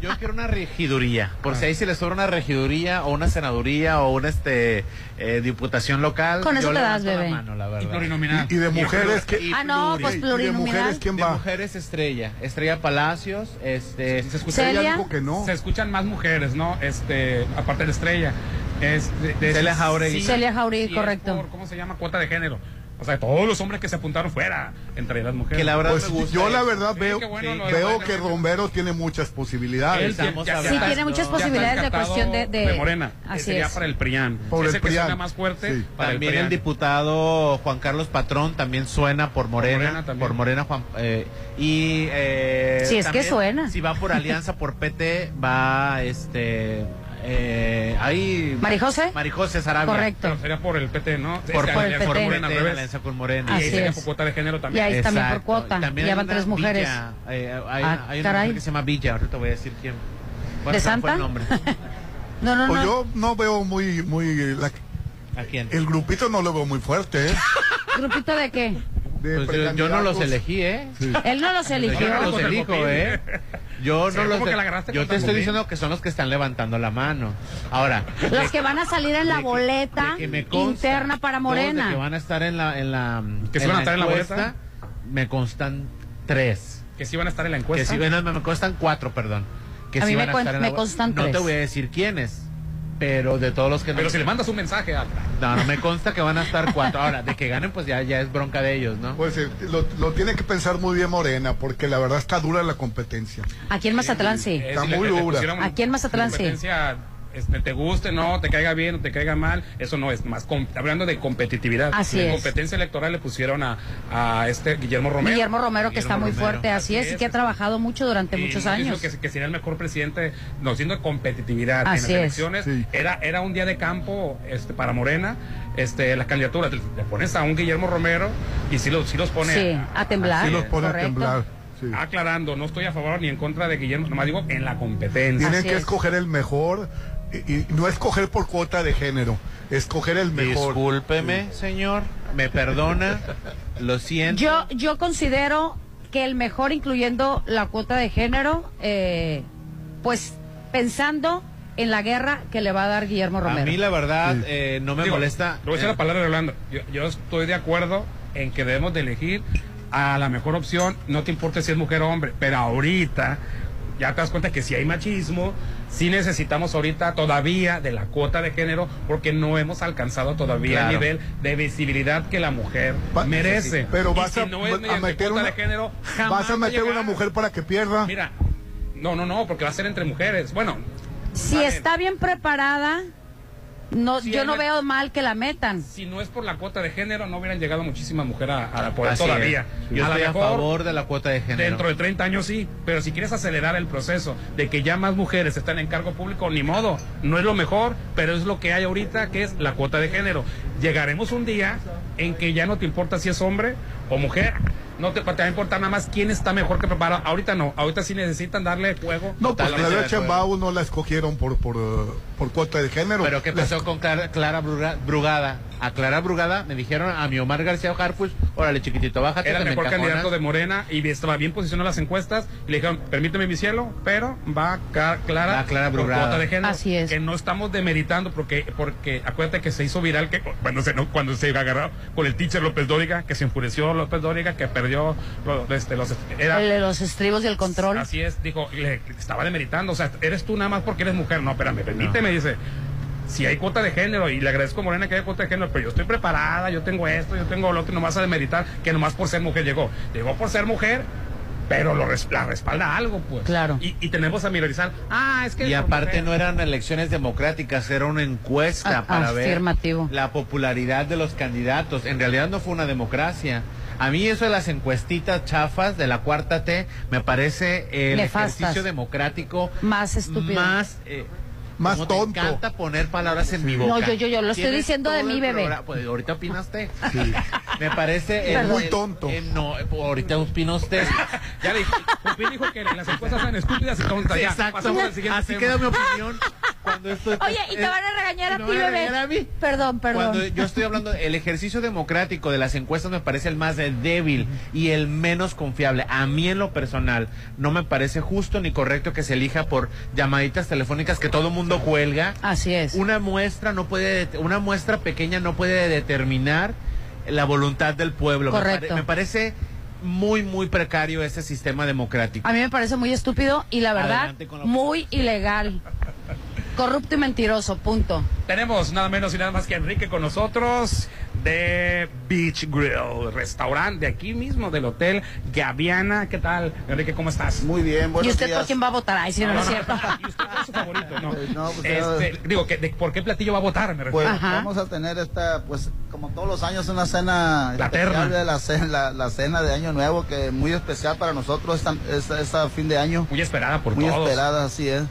Yo quiero una regiduría, por ah. si ahí se les sobra una regiduría o una senaduría o una este eh, diputación local. Con eso te das, bebé. Mano, la y plurinominal. Y, y de mujeres que Ah, no, pues plurinominal. ¿Y de mujeres quién va? De mujeres Estrella, Estrella Palacios, este, se escucha, ella dijo que no. Se escuchan más mujeres, ¿no? Este, aparte de Estrella, es de, de Celia Jauregui. Sí, Celia Jauregui, correcto. Por, ¿cómo se llama? Cuota de género. O sea, todos los hombres que se apuntaron fuera, entre las mujeres. Que la verdad pues, me gusta yo la verdad eso. veo sí, que, bueno, sí. veo que Romero tiene muchas posibilidades. Él, ya, sí, tiene muchas posibilidades de cuestión de, de... de Morena. Así sería es. Para el P R I A N. Por el P R I A N. Suena más fuerte. Sí. Para también el, el diputado Juan Carlos Patrón también suena por Morena. Por Morena, por Morena Juan, eh, y eh, si sí, es que suena. Si va por Alianza, por P T, va este... Eh, ahí Marijose Marijose Sarabia, correcto, pero sería por el P T, ¿no? Por, por el P T, por Morena, P T, alianza con Morena, y ahí sería por cuota de género también. Y ahí Exacto. también por cuota, también ya van tres mujeres. Villa, eh, hay, ah, hay una caray. mujer que se llama Villa, ahorita te voy a decir quién. Bueno, ¿de Santa? El nombre. no, no, pues no. Yo no veo muy, muy la... ¿A quién? El grupito no lo veo muy fuerte, ¿eh? ¿Grupito de qué? De pues yo, yo no los elegí, ¿eh? Sí. Él no los eligió. Yo no los elijo, ¿eh? Yo no los de... Yo te estoy diciendo que son los que están levantando la mano. Ahora, los que van a salir en la boleta interna para Morena. Los que van a estar en la en la que se van a estar en la boleta, me constan tres. Que sí van a estar en la encuesta. Que sí, no, me constan cuatro, perdón. Que sí van a estar en la boleta. No te voy a decir quiénes, pero de todos los que no... Pero si le mandas un mensaje a... No, no me consta que van a estar cuatro. Ahora, de que ganen, pues ya, ya es bronca de ellos, ¿no? Pues eh, lo, lo tiene que pensar muy bien Morena, porque la verdad está dura la competencia. Aquí en Mazatlán sí. Está sí, muy le, dura. Le Aquí en Mazatlán sí. Este, te guste, no, te caiga bien o te caiga mal, eso no es más. Com hablando de competitividad, así de es. competencia electoral le pusieron a, a este Guillermo Romero. Guillermo Romero, que Guillermo está muy Romero. fuerte, así, así es, es, y que ha trabajado mucho durante y muchos no, años. Que, que sería el mejor presidente, no siendo competitividad así en las elecciones. Sí. Era, era un día de campo este, para Morena, este, las candidaturas. Le pones a un Guillermo Romero y sí los, sí los pone sí, a, a temblar. Sí los pone correcto. a temblar. Sí. Aclarando, no estoy a favor ni en contra de Guillermo, nomás digo en la competencia. Tienen así que es. escoger el mejor. Y no escoger por cuota de género, escoger el mejor. Discúlpeme, sí. señor, me perdona, lo siento. Yo, yo considero que el mejor, incluyendo la cuota de género, eh, pues pensando en la guerra que le va a dar Guillermo Romero. A mí la verdad sí. eh, no me Digo, molesta. Te voy a decir eh, la palabra de Orlando. Yo, yo estoy de acuerdo en que debemos de elegir a la mejor opción, no te importa si es mujer o hombre, pero ahorita... Ya te das cuenta que si hay machismo, si necesitamos ahorita todavía de la cuota de género, porque no hemos alcanzado todavía claro. el nivel de visibilidad que la mujer va, merece. Pero vas si a, no es a meter una de género, vas a meter llegar. una mujer para que pierda. Mira, no, no, no, porque va a ser entre mujeres. Bueno, si vale. está bien preparada, no, si yo no veo mal que la metan. Si no es por la cuota de género, no hubieran llegado muchísimas mujeres a, a la poder todavía. Yo a estoy mejor, a favor de la cuota de género. Dentro de treinta años sí, pero si quieres acelerar el proceso de que ya más mujeres están en cargo público, ni modo, no es lo mejor, pero es lo que hay ahorita, que es la cuota de género. Llegaremos un día en que ya no te importa si es hombre o mujer. No te, te va a importar nada más quién está mejor que preparado. Ahorita no, ahorita sí necesitan darle juego. No, pues Claudia Sheinbaum no la escogieron por, por, por cuota de género. Pero ¿qué pasó la... con Clara, Clara Brugada? A Clara Brugada me dijeron a mi Omar García Harfuch, órale chiquitito, bájate. Era el mejor candidato de Morena y estaba bien posicionado en las encuestas. Y le dijeron, permíteme mi cielo, pero va Clara, va Clara Brugada. Por cuota de género. Así es. Que no estamos demeritando, porque, porque acuérdate que se hizo viral que cuando se, no, cuando se agarró con el teacher López Dóriga, que se enfureció López Dóriga, que perdió lo, este, los, era, el, los estribos y el control. Así es, dijo, le estaba demeritando, o sea, eres tú nada más porque eres mujer. No, espérame, permíteme, no. dice, si hay cuota de género, y le agradezco a Morena que haya cuota de género, pero yo estoy preparada, yo tengo esto, yo tengo lo otro, no vas a demeritar que nomás por ser mujer llegó. Llegó por ser mujer, pero lo res, la respalda algo, pues. Claro. Y, y tenemos a minorizar. Ah, es que... Y aparte mujer. no eran elecciones democráticas, era una encuesta a, para afirmativo. ver la popularidad de los candidatos. En realidad no fue una democracia. A mí eso de las encuestitas chafas de la cuarta T me parece el Nefastas. ejercicio democrático más estúpido. Más, eh, más tonto. Me encanta poner palabras en mi boca. No, yo, yo, yo lo estoy diciendo de mi bebé. Pues ahorita opina usted. Sí. Me parece... El, muy tonto. El, el, no, ahorita opina usted. Ya le dije, Pupín dijo que las encuestas sean estúpidas y tontas. Sí, exacto. Ya, así queda mi opinión. Cuando esto está, oye, y te van a regañar a ti, bebé. A mí. Perdón, perdón. Cuando yo estoy hablando, el ejercicio democrático de las encuestas me parece el más débil y el menos confiable. A mí, en lo personal, no me parece justo ni correcto que se elija por llamaditas telefónicas que todo mundo cuelga. Así es. Una muestra no puede, una muestra pequeña no puede determinar la voluntad del pueblo. Correcto. Me, pare, me parece muy, muy precario ese sistema democrático. A mí me parece muy estúpido y, la verdad, la muy ilegal. Corrupto y mentiroso, punto. Tenemos nada menos y nada más que Enrique con nosotros de Beach Grill, restaurante de aquí mismo, del Hotel Gaviana. ¿Qué tal, Enrique? ¿Cómo estás? Muy bien, buenos días. ¿Y usted días. por quién va a votar? Ay, si no, no, no es cierto. ¿Y usted cuál es su favorito? No, pues no, pues este, ya... Digo, que, de, ¿por qué platillo va a votar? Me refiero. Pues, vamos a tener esta, pues, como todos los años, una cena la especial de la, cena, la, la cena de Año Nuevo, que muy especial para nosotros esta, esta, esta fin de año. Muy esperada por muy todos. Muy esperada, así es.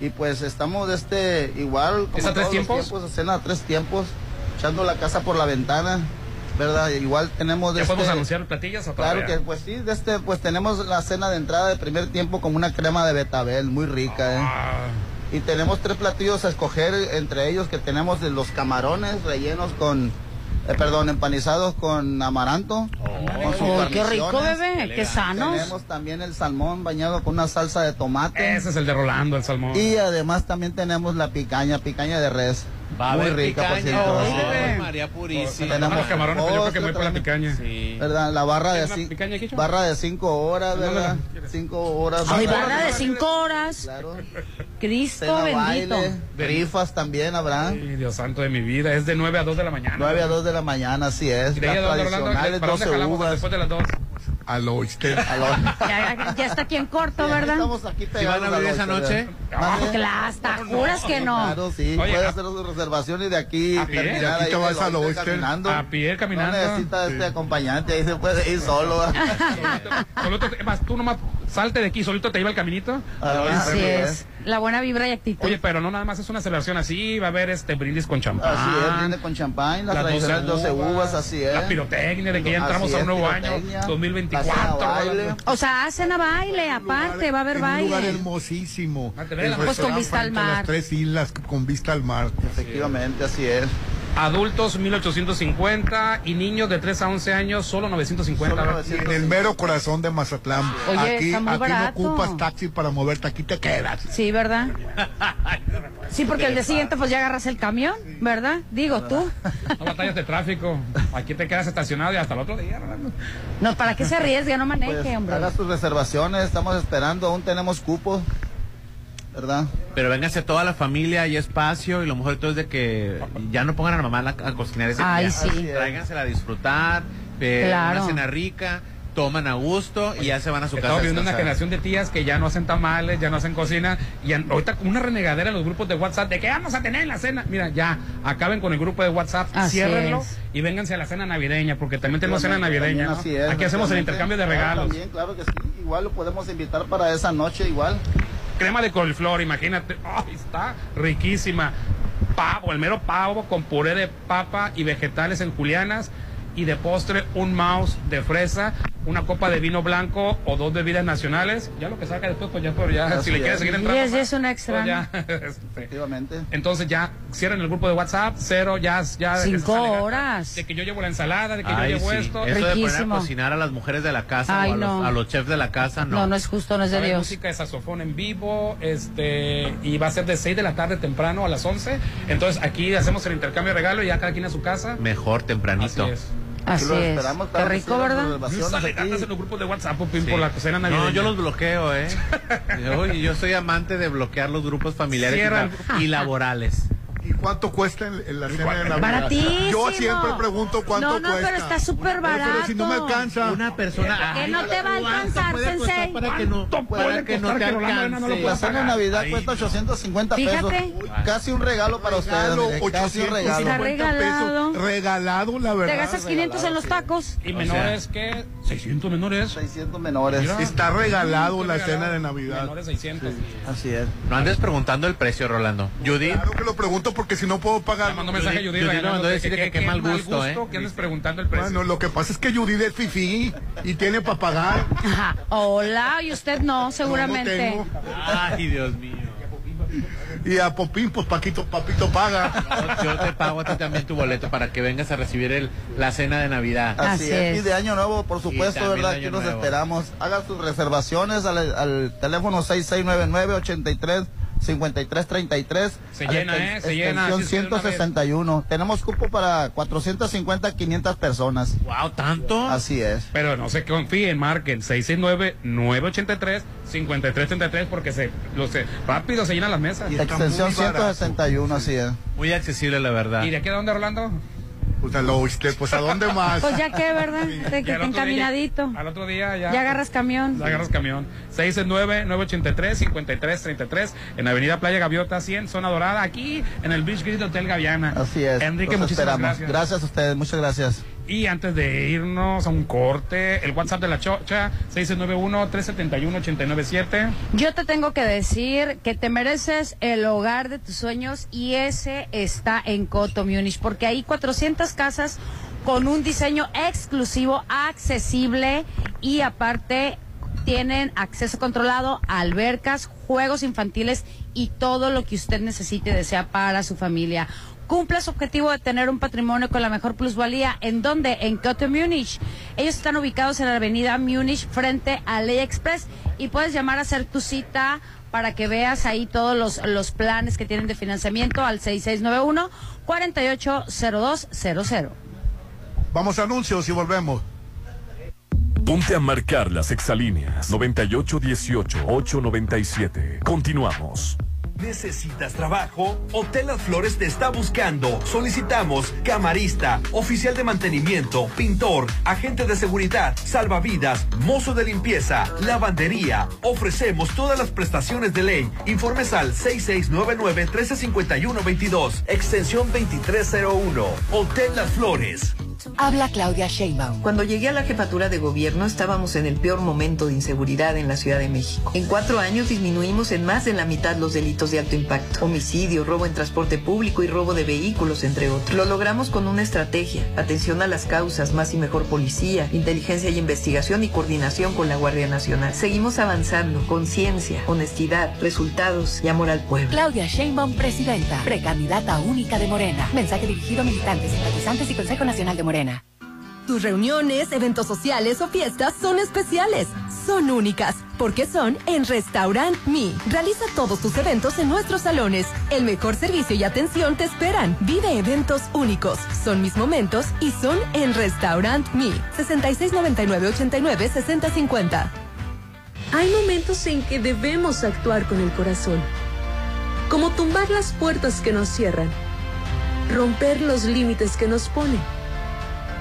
Y pues estamos este igual como ¿Es a tres tiempos? tiempos cena a tres tiempos, echando la casa por la ventana, ¿verdad? Igual tenemos... ¿Ya este, podemos anunciar platillas o todavía? Claro que pues sí, de este, pues tenemos la cena de entrada de primer tiempo con una crema de betabel muy rica, ah. ¿eh? Y tenemos tres platillos a escoger, entre ellos que tenemos de los camarones rellenos con... Eh, perdón, empanizados con amaranto. Oh, oh, ¡Qué rico, bebé! ¡Qué sanos! Tenemos también el salmón bañado con una salsa de tomate. Ese es el de Rolando, el salmón. Y además también tenemos la picaña, picaña de res. Va muy rica, picaña, por cierto. Oh, sí. María Purísima. Tenemos los camarones, pero yo creo que voy por la picaña. Sí. ¿Verdad? La barra de, ci barra de cinco horas, ¿verdad? Cinco horas. Ay, barra, barra de cinco horas. Claro. Cristo Cena, bendito. Baile, grifas también habrá. Ay, Dios santo de mi vida. Es de nueve a dos de la mañana. nueve a dos de la mañana, así es. Las tradicionales, doce uvas. Después de las dos. A lo ya, ya está aquí en corto, sí, ¿verdad? Estamos aquí pegados. ¿Sí van a venir esa noche? Claro, no, no, juras no, que no. Claro, sí. Oye, puede a... hacer sus reservaciones de aquí. A pie, de aquí te vas al Oyster caminando. A pie, caminando. No necesita sí. este acompañante, ahí se puede ir solo. Solito, más, tú nomás salte de aquí, solito te lleva el caminito. Ah, así es. La buena vibra y actitud. Oye, pero no nada más es una celebración así, va a haber este brindis con champán. Así es, brindis con champán, las tradicionales doce uvas, así es. La pirotecnia, de que ya entramos a un nuevo año, dos mil veinticuatro. O sea, hacen a baile, aparte, va a haber baile. Un lugar hermosísimo. Pues con vista al mar. Las tres islas con vista al mar. Efectivamente, así es. Adultos mil ochocientos cincuenta y niños de tres a once años solo novecientos cincuenta. En el mero corazón de Mazatlán. Oye, aquí, aquí no ocupas taxi para moverte, aquí te quedas. Sí, ¿verdad? Sí, porque el día siguiente pues ya agarras el camión, ¿verdad? Digo, tú. No batallas de tráfico, aquí te quedas estacionado y hasta el otro día. No, ¿para qué se arriesga? No maneje, pues, hombre. Haga sus reservaciones, estamos esperando, aún tenemos cupos. ¿Verdad? Pero véngase toda la familia, hay espacio y lo mejor de todo es de que ya no pongan a la mamá a, a cocinar ese Ay, día. Sí. Tráigansela a disfrutar, eh, claro. Una cena rica, toman a gusto y ya se van a su Estaba casa. Estamos viendo una generación de tías que ya no hacen tamales, ya no hacen cocina y ahorita una renegadera en los grupos de WhatsApp de que vamos a tener en la cena. Mira, ya, acaben con el grupo de WhatsApp, así ciérrenlo es. Y vénganse a la cena navideña porque también tenemos cena navideña, ¿no? Así es. Aquí hacemos el intercambio de regalos. Ah, también, claro que sí, igual lo podemos invitar para esa noche igual. Crema de coliflor, imagínate, oh, está riquísima. Pavo, el mero pavo con puré de papa y vegetales en julianas. Y de postre, un mouse de fresa, una copa de vino blanco o dos bebidas nacionales. Ya lo que saca después, pues ya, pero ya, Gracias. si le quieres seguir entrando. Y es, es un extra. Pues Efectivamente. Entonces ya cierren el grupo de WhatsApp, cero, ya. ya Cinco horas. De que yo llevo la ensalada, de que Ay, yo llevo sí. esto. Eso Riquísimo. de poner a cocinar a las mujeres de la casa, Ay, o a, no. los, a los chefs de la casa, no. No, no es justo, no es de Dios. Música de saxofón en vivo, este, y va a ser de seis de la tarde temprano a las once. Entonces aquí hacemos el intercambio de regalo y ya cada quien a su casa. Mejor tempranito. Así es. Así los es. Qué rico, ¿verdad? Alegatas en los grupos de WhatsApp, Pupín, sí. por la cena navideña. No, yo los bloqueo, ¿eh? yo, yo soy amante de bloquear los grupos familiares y, y laborales. ¿Y cuánto cuesta en, en la cena de Navidad? Baratísimo. Yo siempre pregunto cuánto cuesta. No, no, cuesta. Pero está súper barato. Pero, pero si no me alcanza. Una persona... Que no te va a alcanzar, Sensei. Para que no, para que no te alcance. La cena de Navidad cuesta ochocientos cincuenta pesos. Casi un regalo para ustedes. Casi un regalo. Está regalado. Regalado, la verdad. Te gastas quinientos en los tacos. Y menores que... seiscientos menores. seiscientos menores. Mira, está regalado la regalado cena de Navidad. Menores seiscientos. Sí. Así es. No andes preguntando el precio, Rolando. Judith. Claro que lo pregunto porque si no puedo pagar. Me mandó mensaje a Judith. Judith me mandó decir que qué mal gusto, ¿eh? Que andes preguntando el precio. Bueno, lo que pasa es que Judith es fifí y tiene para pagar. Ajá. Hola, y usted no, seguramente. No, no tengo. Ay, Dios mío. Y a Popín, pues Paquito, Papito paga. No, yo te pago a ti también tu boleto para que vengas a recibir el, la cena de Navidad. Así, Así es. es. Y de Año Nuevo, por supuesto, ¿verdad? Aquí nos esperamos. Haga sus reservaciones al, al teléfono seis seis nueve nueve, ochenta y tres, cincuenta y tres, treinta y tres. Se llena, ¿eh? Se llena. ciento sesenta y uno. Tenemos cupo para cuatrocientas cincuenta, quinientas personas. Wow, ¿tanto? Así es. Pero no se confíen, marquen seis seis nueve, nueve ochenta y tres, cincuenta y tres treinta y tres porque se, lo sé, rápido se llenan las mesas. Y extensión ciento sesenta y uno, así es. Muy accesible, la verdad. ¿Y de aquí a dónde, Rolando? Pues a, lo, pues a dónde más. Pues ya que, ¿verdad? De que encaminadito. Día, al otro día ya. Ya agarras camión. Ya agarras camión. seis nueve, nueve ochenta y tres, cincuenta y tres treinta y tres en Avenida Playa Gaviota cien, Zona Dorada, aquí en el Beach Grill Hotel Gaviana. Así es. Enrique, los muchísimas esperamos. Gracias. Gracias a ustedes, muchas gracias. Y antes de irnos a un corte, el WhatsApp de La Chorcha, seis nueve uno, tres siete uno, ocho nueve siete. Yo te tengo que decir que te mereces el hogar de tus sueños y ese está en Coto Múnich, porque hay cuatrocientas casas con un diseño exclusivo, accesible y aparte tienen acceso controlado, albercas, juegos infantiles y todo lo que usted necesite y desea para su familia. Cumple su objetivo de tener un patrimonio con la mejor plusvalía. ¿En dónde? En Coto Múnich. Ellos están ubicados en la avenida Múnich frente a Ley Express y puedes llamar a hacer tu cita para que veas ahí todos los, los planes que tienen de financiamiento al seis seis nueve uno, cuatro ocho cero dos cero cero. Vamos a anuncios y volvemos. Ponte a marcar las exalíneas noventa y ocho dieciocho, ochocientos noventa y siete. Continuamos. ¿Necesitas trabajo? Hotel Las Flores te está buscando. Solicitamos camarista, oficial de mantenimiento, pintor, agente de seguridad, salvavidas, mozo de limpieza, lavandería. Ofrecemos todas las prestaciones de ley. Informes al seis seis nueve nueve, uno tres cinco uno, veintidós, extensión veintitrés cero uno. Hotel Las Flores. Habla Claudia Sheinbaum. Cuando llegué a la jefatura de gobierno estábamos en el peor momento de inseguridad en la Ciudad de México. En cuatro años disminuimos en más de la mitad los delitos de alto impacto. Homicidio, robo en transporte público y robo de vehículos, entre otros. Lo logramos con una estrategia. Atención a las causas, más y mejor policía, inteligencia y investigación y coordinación con la Guardia Nacional. Seguimos avanzando, conciencia, honestidad, resultados y amor al pueblo. Claudia Sheinbaum, presidenta, precandidata única de Morena. Mensaje dirigido a militantes, simpatizantes y Consejo Nacional de Morena. Morena. Tus reuniones, eventos sociales o fiestas son especiales, son únicas, porque son en Restaurant Mi. Realiza todos tus eventos en nuestros salones. El mejor servicio y atención te esperan. Vive eventos únicos, son mis momentos y son en Restaurant Mi. seis seis nueve nueve, ochenta y nueve, sesenta cincuenta. Hay momentos en que debemos actuar con el corazón, como tumbar las puertas que nos cierran, romper los límites que nos ponen,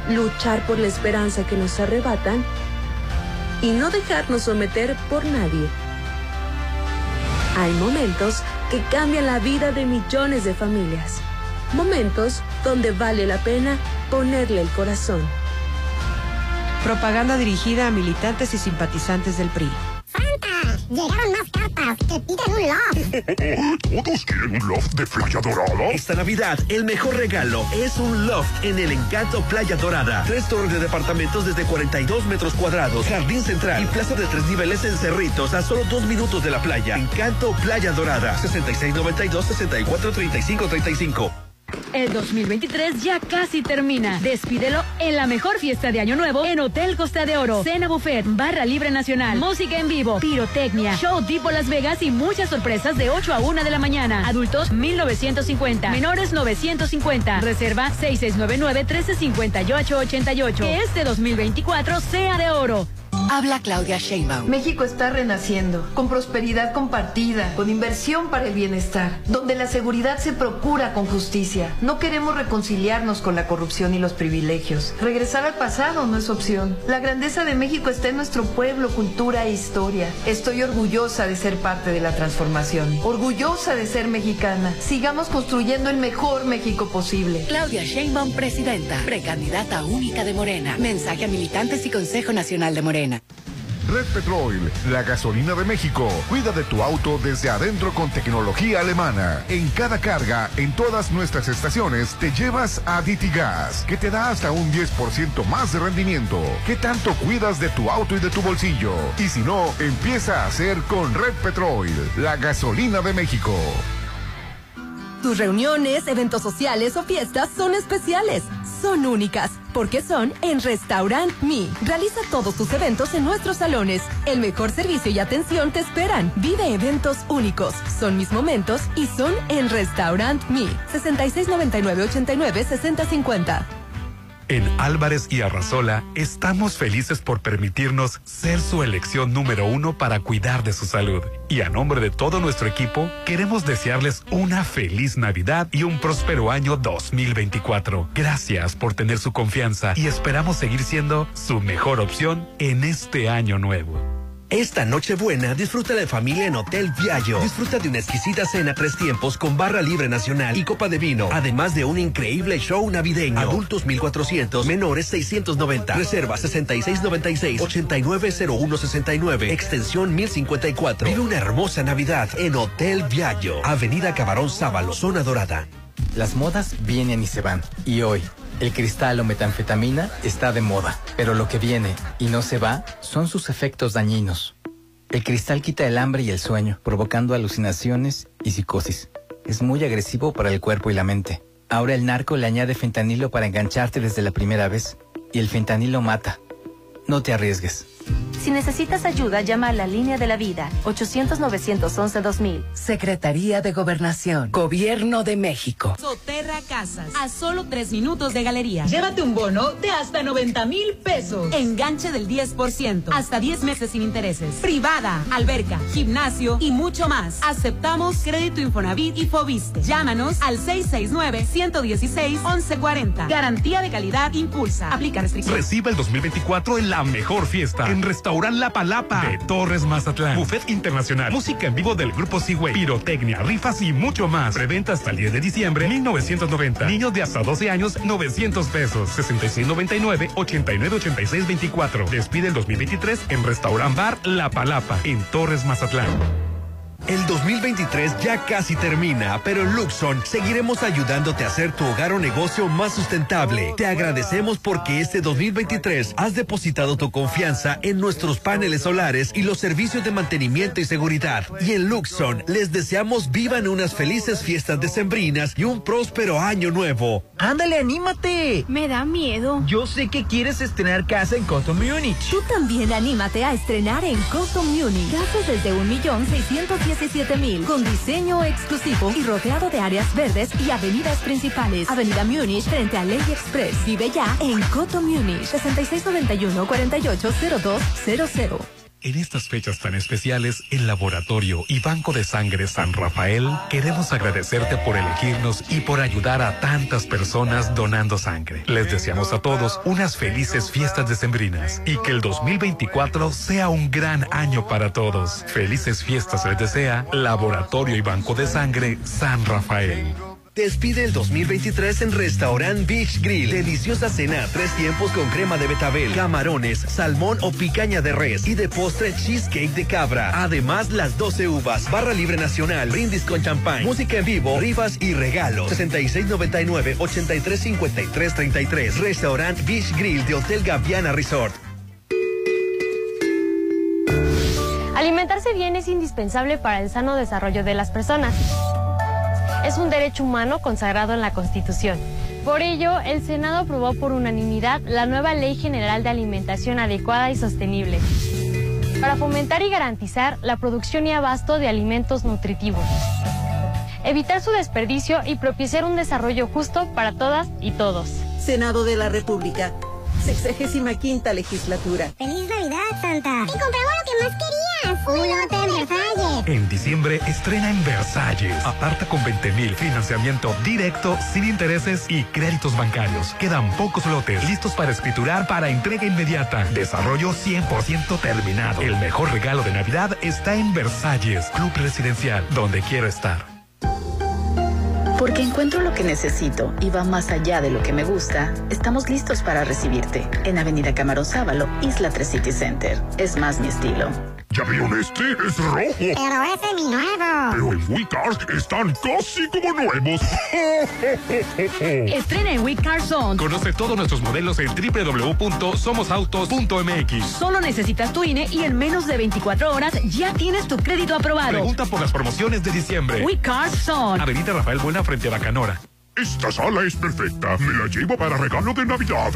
luchar por la esperanza que nos arrebatan y no dejarnos someter por nadie. Hay momentos que cambian la vida de millones de familias. Momentos donde vale la pena ponerle el corazón. Propaganda dirigida a militantes y simpatizantes del P R I. ¡Santa! Llegaron más cartas que piden un loft. ¿Todos quieren un loft de Playa Dorada? Esta Navidad, el mejor regalo es un loft en el Encanto Playa Dorada. Tres torres de departamentos desde cuarenta y dos metros cuadrados, jardín central y plaza de tres niveles en Cerritos a solo dos minutos de la playa. Encanto Playa Dorada, seis seis nueve dos, sesenta y cuatro, treinta y cinco, treinta y cinco. El dos mil veintitrés ya casi termina. Despídelo en la mejor fiesta de Año Nuevo en Hotel Costa de Oro. Cena buffet, barra libre nacional, música en vivo, pirotecnia, show tipo Las Vegas y muchas sorpresas de ocho a una de la mañana. Adultos mil novecientos cincuenta, menores novecientos cincuenta. Reserva seis seis nueve nueve, trece cincuenta y ocho ochenta y ocho. Que este dos mil veinticuatro sea de oro. Habla Claudia Sheinbaum. México está renaciendo, con prosperidad compartida, con inversión para el bienestar, donde la seguridad se procura con justicia. No queremos reconciliarnos con la corrupción y los privilegios. Regresar al pasado no es opción. La grandeza de México está en nuestro pueblo, cultura e historia. Estoy orgullosa de ser parte de la transformación, orgullosa de ser mexicana. Sigamos construyendo el mejor México posible. Claudia Sheinbaum, presidenta, precandidata única de Morena. Mensaje a militantes y Consejo Nacional de Morena. Red Petrol, la gasolina de México. Cuida de tu auto desde adentro con tecnología alemana. En cada carga, en todas nuestras estaciones, te llevas a Ditigas, que te da hasta un diez por ciento más de rendimiento. ¿Qué tanto cuidas de tu auto y de tu bolsillo? Y si no, empieza a hacer con Red Petrol, la gasolina de México. Tus reuniones, eventos sociales o fiestas son especiales, son únicas, porque son en Restaurant Mi. Realiza todos tus eventos en nuestros salones. El mejor servicio y atención te esperan. Vive eventos únicos, son mis momentos y son en Restaurant Mi. sesenta y seis, noventa y nueve, ochenta y nueve, sesenta, cincuenta. En Álvarez y Arrasola estamos felices por permitirnos ser su elección número uno para cuidar de su salud. Y a nombre de todo nuestro equipo, queremos desearles una feliz Navidad y un próspero año dos mil veinticuatro. Gracias por tener su confianza y esperamos seguir siendo su mejor opción en este año nuevo. Esta Nochebuena, disfruta de familia en Hotel Viallo. Disfruta de una exquisita cena tres tiempos con barra libre nacional y copa de vino. Además de un increíble show navideño. Adultos mil cuatrocientos, menores seiscientos noventa. Reserva sesenta y seis noventa y seis, ochenta y nueve cero uno sesenta y nueve, extensión mil cincuenta y cuatro. Vive una hermosa Navidad en Hotel Viallo. Avenida Cabarón Sábalo, Zona Dorada. Las modas vienen y se van. Y hoy, el cristal o metanfetamina está de moda, pero lo que viene y no se va son sus efectos dañinos. El cristal quita el hambre y el sueño, provocando alucinaciones y psicosis. Es muy agresivo para el cuerpo y la mente. Ahora el narco le añade fentanilo para engancharte desde la primera vez, y el fentanilo mata. No te arriesgues. Si necesitas ayuda, llama a la Línea de la Vida, ochocientos, novecientos once, dos mil. Secretaría de Gobernación, Gobierno de México. Soterra Casas, a solo tres minutos de Galería. Llévate un bono de hasta noventa mil pesos. Enganche del diez por ciento, hasta diez meses sin intereses. Privada, alberca, gimnasio y mucho más. Aceptamos crédito Infonavit y Foviste. Llámanos al seiscientos sesenta y nueve, ciento dieciséis, once cuarenta. Garantía de calidad impulsa. Aplica restricciones. Recibe el dos mil veinticuatro en la mejor fiesta. En Restaurant La Palapa de Torres, Mazatlán. Buffet internacional, música en vivo del grupo Seaway, pirotecnia, rifas y mucho más. Preventa hasta el diez de diciembre, mil novecientos noventa. Niños de hasta doce años, novecientos pesos. sesenta y seis noventa y nueve, ochenta y nueve ochenta y seis veinticuatro. Despide el dos mil veintitrés en Restaurant Bar La Palapa en Torres, Mazatlán. El dos mil veintitrés ya casi termina, pero en Luxon seguiremos ayudándote a hacer tu hogar o negocio más sustentable. Te agradecemos porque este dos mil veintitrés has depositado tu confianza en nuestros paneles solares y los servicios de mantenimiento y seguridad. Y en Luxon les deseamos vivan unas felices fiestas decembrinas y un próspero año nuevo. ¡Ándale, anímate! Me da miedo. Yo sé que quieres estrenar casa en Coto Múnich. Tú también anímate a estrenar en Coto Múnich. Casas desde un millón seiscientos diecisiete mil, con diseño exclusivo y rodeado de áreas verdes y avenidas principales. Avenida Múnich frente a Ley Express. Vive ya en Coto Múnich. sesenta y seis noventa y uno, cuarenta y ocho, cero dos cero cero. En estas fechas tan especiales, el Laboratorio y Banco de Sangre San Rafael queremos agradecerte por elegirnos y por ayudar a tantas personas donando sangre. Les deseamos a todos unas felices fiestas decembrinas y que el dos mil veinticuatro sea un gran año para todos. Felices fiestas les desea Laboratorio y Banco de Sangre San Rafael. Despide el dos mil veintitrés en Restaurant Beach Grill. Deliciosa cena, tres tiempos con crema de betabel, camarones, salmón o picaña de res y de postre cheesecake de cabra. Además, las doce uvas, barra libre nacional, brindis con champán, música en vivo, rifas y regalos. sesenta y seis noventa y nueve, ochenta y tres cincuenta y tres treinta y tres. Restaurant Beach Grill de Hotel Gaviana Resort. Alimentarse bien es indispensable para el sano desarrollo de las personas. Es un derecho humano consagrado en la Constitución. Por ello, el Senado aprobó por unanimidad la nueva Ley General de Alimentación Adecuada y Sostenible, para fomentar y garantizar la producción y abasto de alimentos nutritivos, evitar su desperdicio y propiciar un desarrollo justo para todas y todos. Senado de la República, sexagésima quinta legislatura. ¡Feliz Navidad, Santa! encanta. Te compramos lo que más querías. Un lote en Versalles. En diciembre estrena en Versalles. Aparta con veinte mil. Financiamiento directo, sin intereses y créditos bancarios. Quedan pocos lotes listos para escriturar para entrega inmediata. Desarrollo cien por ciento terminado. El mejor regalo de Navidad está en Versalles. Club Residencial, donde quiero estar. Porque encuentro lo que necesito y va más allá de lo que me gusta, estamos listos para recibirte en Avenida Camarón Sábalo, Isla tres City Center. Es más mi estilo. ¿Ya vieron este? Es rojo. Pero ese es mi nuevo. Pero en WeCars están casi como nuevos. Estrena en WeCars Zone. Conoce todos nuestros modelos en w w w punto somos autos punto m x. Solo necesitas tu I N E y en menos de veinticuatro horas ya tienes tu crédito aprobado. Pregunta por las promociones de diciembre. WeCars Zone. Avenida Rafael Buena frente a Bacanora. Esta sala es perfecta. Me la llevo para regalo de Navidad.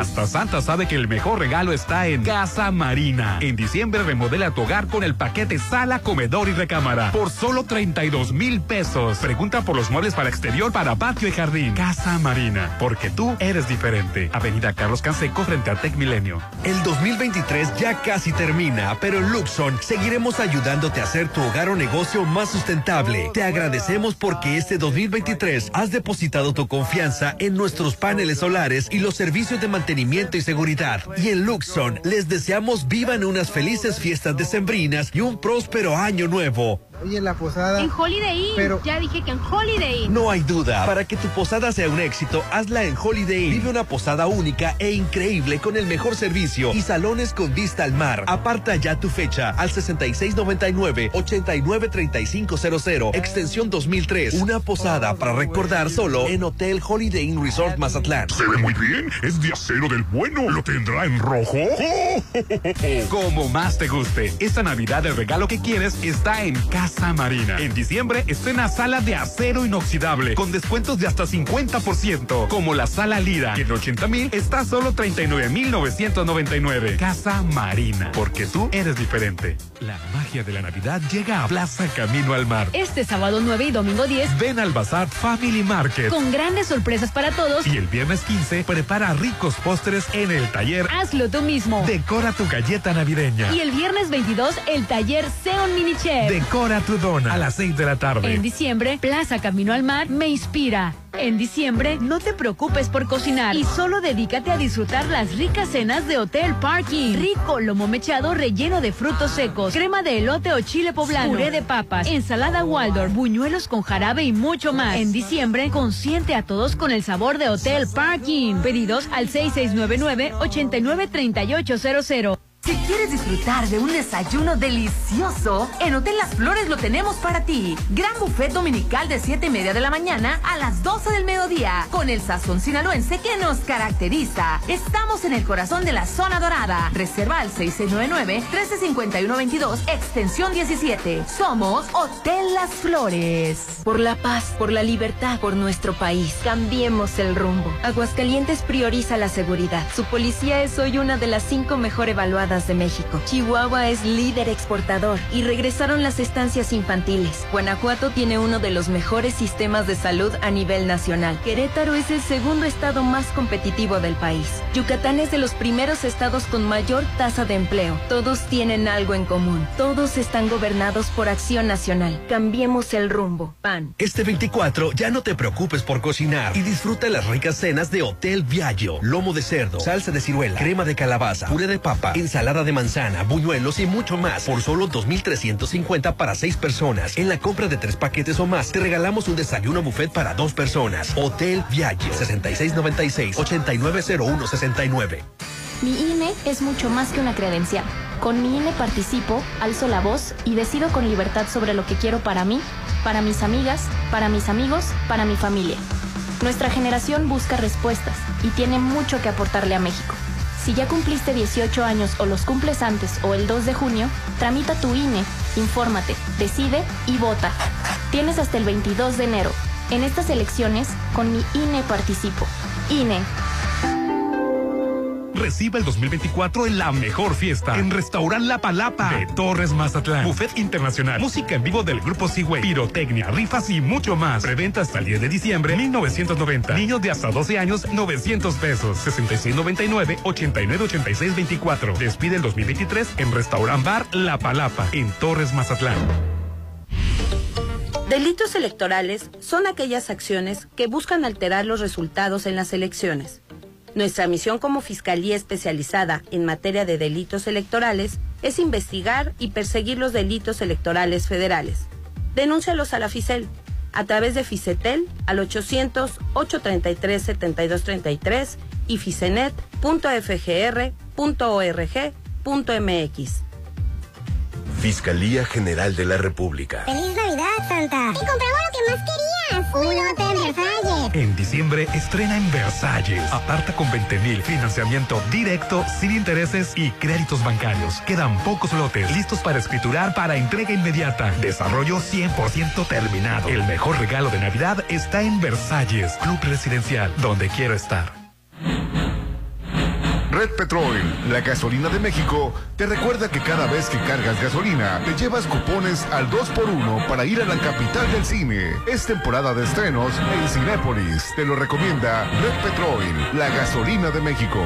Hasta Santa sabe que el mejor regalo está en Casa Marina. En diciembre remodela tu hogar con el paquete sala, comedor y recámara por solo treinta y dos mil pesos. Pregunta por los muebles para exterior, para patio y jardín. Casa Marina, porque tú eres diferente. Avenida Carlos Canseco frente a Tec Milenio. El dos mil veintitrés ya casi termina, pero en Luxon seguiremos ayudándote a hacer tu hogar o negocio más sustentable. Te agradecemos porque este dos mil veintitrés has depositado tu confianza en nuestros paneles solares y los servicios de mantenimiento y seguridad. Y en Luxon les deseamos vivan unas felices fiestas decembrinas y un próspero año nuevo. Oye, la posada... En Holiday Inn, pero... ya dije que en Holiday Inn. No hay duda, para que tu posada sea un éxito, hazla en Holiday Inn. Vive una posada única e increíble con el mejor servicio y salones con vista al mar. Aparta ya tu fecha al seis seis nueve nueve, ocho nueve tres cinco cero cero, extensión dos mil tres. Una posada para recordar solo en Hotel Holiday Inn Resort Mazatlán. Se ve muy bien, es de acero del bueno, lo tendrá en rojo. Como más te guste, esta Navidad el regalo que quieres está en casa. Casa Marina. En diciembre estrena sala de acero inoxidable con descuentos de hasta cincuenta por ciento, como la sala Lira, que en ochenta mil está solo treinta y nueve mil novecientos noventa y nueve. Casa Marina, porque tú eres diferente. La magia de la Navidad llega a Plaza Camino al Mar. Este sábado nueve y domingo diez, ven al Bazar Family Market con grandes sorpresas para todos. Y el viernes quince, prepara ricos postres en el taller Hazlo Tú Mismo. Decora tu galleta navideña. Y el viernes veintidós, el taller Sé un Mini Chef. Decora a tu dona a las seis de la tarde. En diciembre, Plaza Camino al Mar me inspira. En diciembre, no te preocupes por cocinar y solo dedícate a disfrutar las ricas cenas de Hotel Parking. Rico lomo mechado relleno de frutos secos, crema de elote o chile poblano, puré de papas, ensalada Waldorf, buñuelos con jarabe y mucho más. En diciembre, consiente a todos con el sabor de Hotel Parking. Pedidos al seis seis nueve nueve, ocho nueve tres ocho cero cero. Si quieres disfrutar de un desayuno delicioso, en Hotel Las Flores lo tenemos para ti. Gran buffet dominical de siete y media de la mañana a las doce del mediodía, con el sazón sinaloense que nos caracteriza. Estamos en el corazón de la zona dorada. Reserva al seis seis nueve nueve, uno tres cinco uno dos dos, extensión diecisiete. Somos Hotel Las Flores. Por la paz, por la libertad, por nuestro país. Cambiemos el rumbo. Aguascalientes prioriza la seguridad. Su policía es hoy una de las cinco mejor evaluadas de México. Chihuahua es líder exportador y regresaron las estancias infantiles. Guanajuato tiene uno de los mejores sistemas de salud a nivel nacional. Querétaro es el segundo estado más competitivo del país. Yucatán es de los primeros estados con mayor tasa de empleo. Todos tienen algo en común. Todos están gobernados por Acción Nacional. Cambiemos el rumbo. P A N. Este veinticuatro ya no te preocupes por cocinar y disfruta las ricas cenas de Hotel Viallo. Lomo de cerdo, salsa de ciruela, crema de calabaza, puré de papa, ensalada salada de manzana, buñuelos y mucho más por solo dos mil trescientos cincuenta para seis personas. En la compra de tres paquetes o más, te regalamos un desayuno buffet para dos personas. Hotel Viaje, seis seis nueve seis, ocho nueve cero uno seis nueve. Mi I N E es mucho más que una credencial. Con mi I N E participo, alzo la voz y decido con libertad sobre lo que quiero para mí, para mis amigas, para mis amigos, para mi familia. Nuestra generación busca respuestas y tiene mucho que aportarle a México. Si ya cumpliste dieciocho años o los cumples antes o el dos de junio, tramita tu I N E, infórmate, decide y vota. Tienes hasta el veintidós de enero. En estas elecciones, con mi I N E participo. I N E. Recibe el dos mil veinticuatro en la mejor fiesta en Restaurant La Palapa de Torres, Mazatlán. Buffet internacional, música en vivo del grupo Seaway, pirotecnia, rifas y mucho más. Preventa hasta el diez de diciembre, mil novecientos noventa. Niños de hasta doce años, novecientos pesos. sesenta y seis noventa y nueve, ochenta y nueve ochenta y seis veinticuatro. Despide el dos mil veintitrés en Restaurant Bar La Palapa en Torres, Mazatlán. Delitos electorales son aquellas acciones que buscan alterar los resultados en las elecciones. Nuestra misión como Fiscalía Especializada en materia de delitos electorales es investigar y perseguir los delitos electorales federales. Denúncialos a la FICEL a través de FICETEL al ochocientos, ochocientos treinta y tres, setenta y dos treinta y tres y ficenet punto f g r punto org punto m x. Fiscalía General de la República. ¡Feliz Navidad, Santa! ¡Te compramos lo que más querías! ¡Un lote en Versalles! En diciembre estrena en Versalles. Aparta con veinte mil. Financiamiento directo, sin intereses y créditos bancarios. Quedan pocos lotes listos para escriturar para entrega inmediata. Desarrollo cien por ciento terminado. El mejor regalo de Navidad está en Versalles. Club Residencial, donde quiero estar. Red Petrol, la gasolina de México, te recuerda que cada vez que cargas gasolina, te llevas cupones al dos por uno para ir a la capital del cine. Es temporada de estrenos en Cinépolis. Te lo recomienda Red Petrol, la gasolina de México.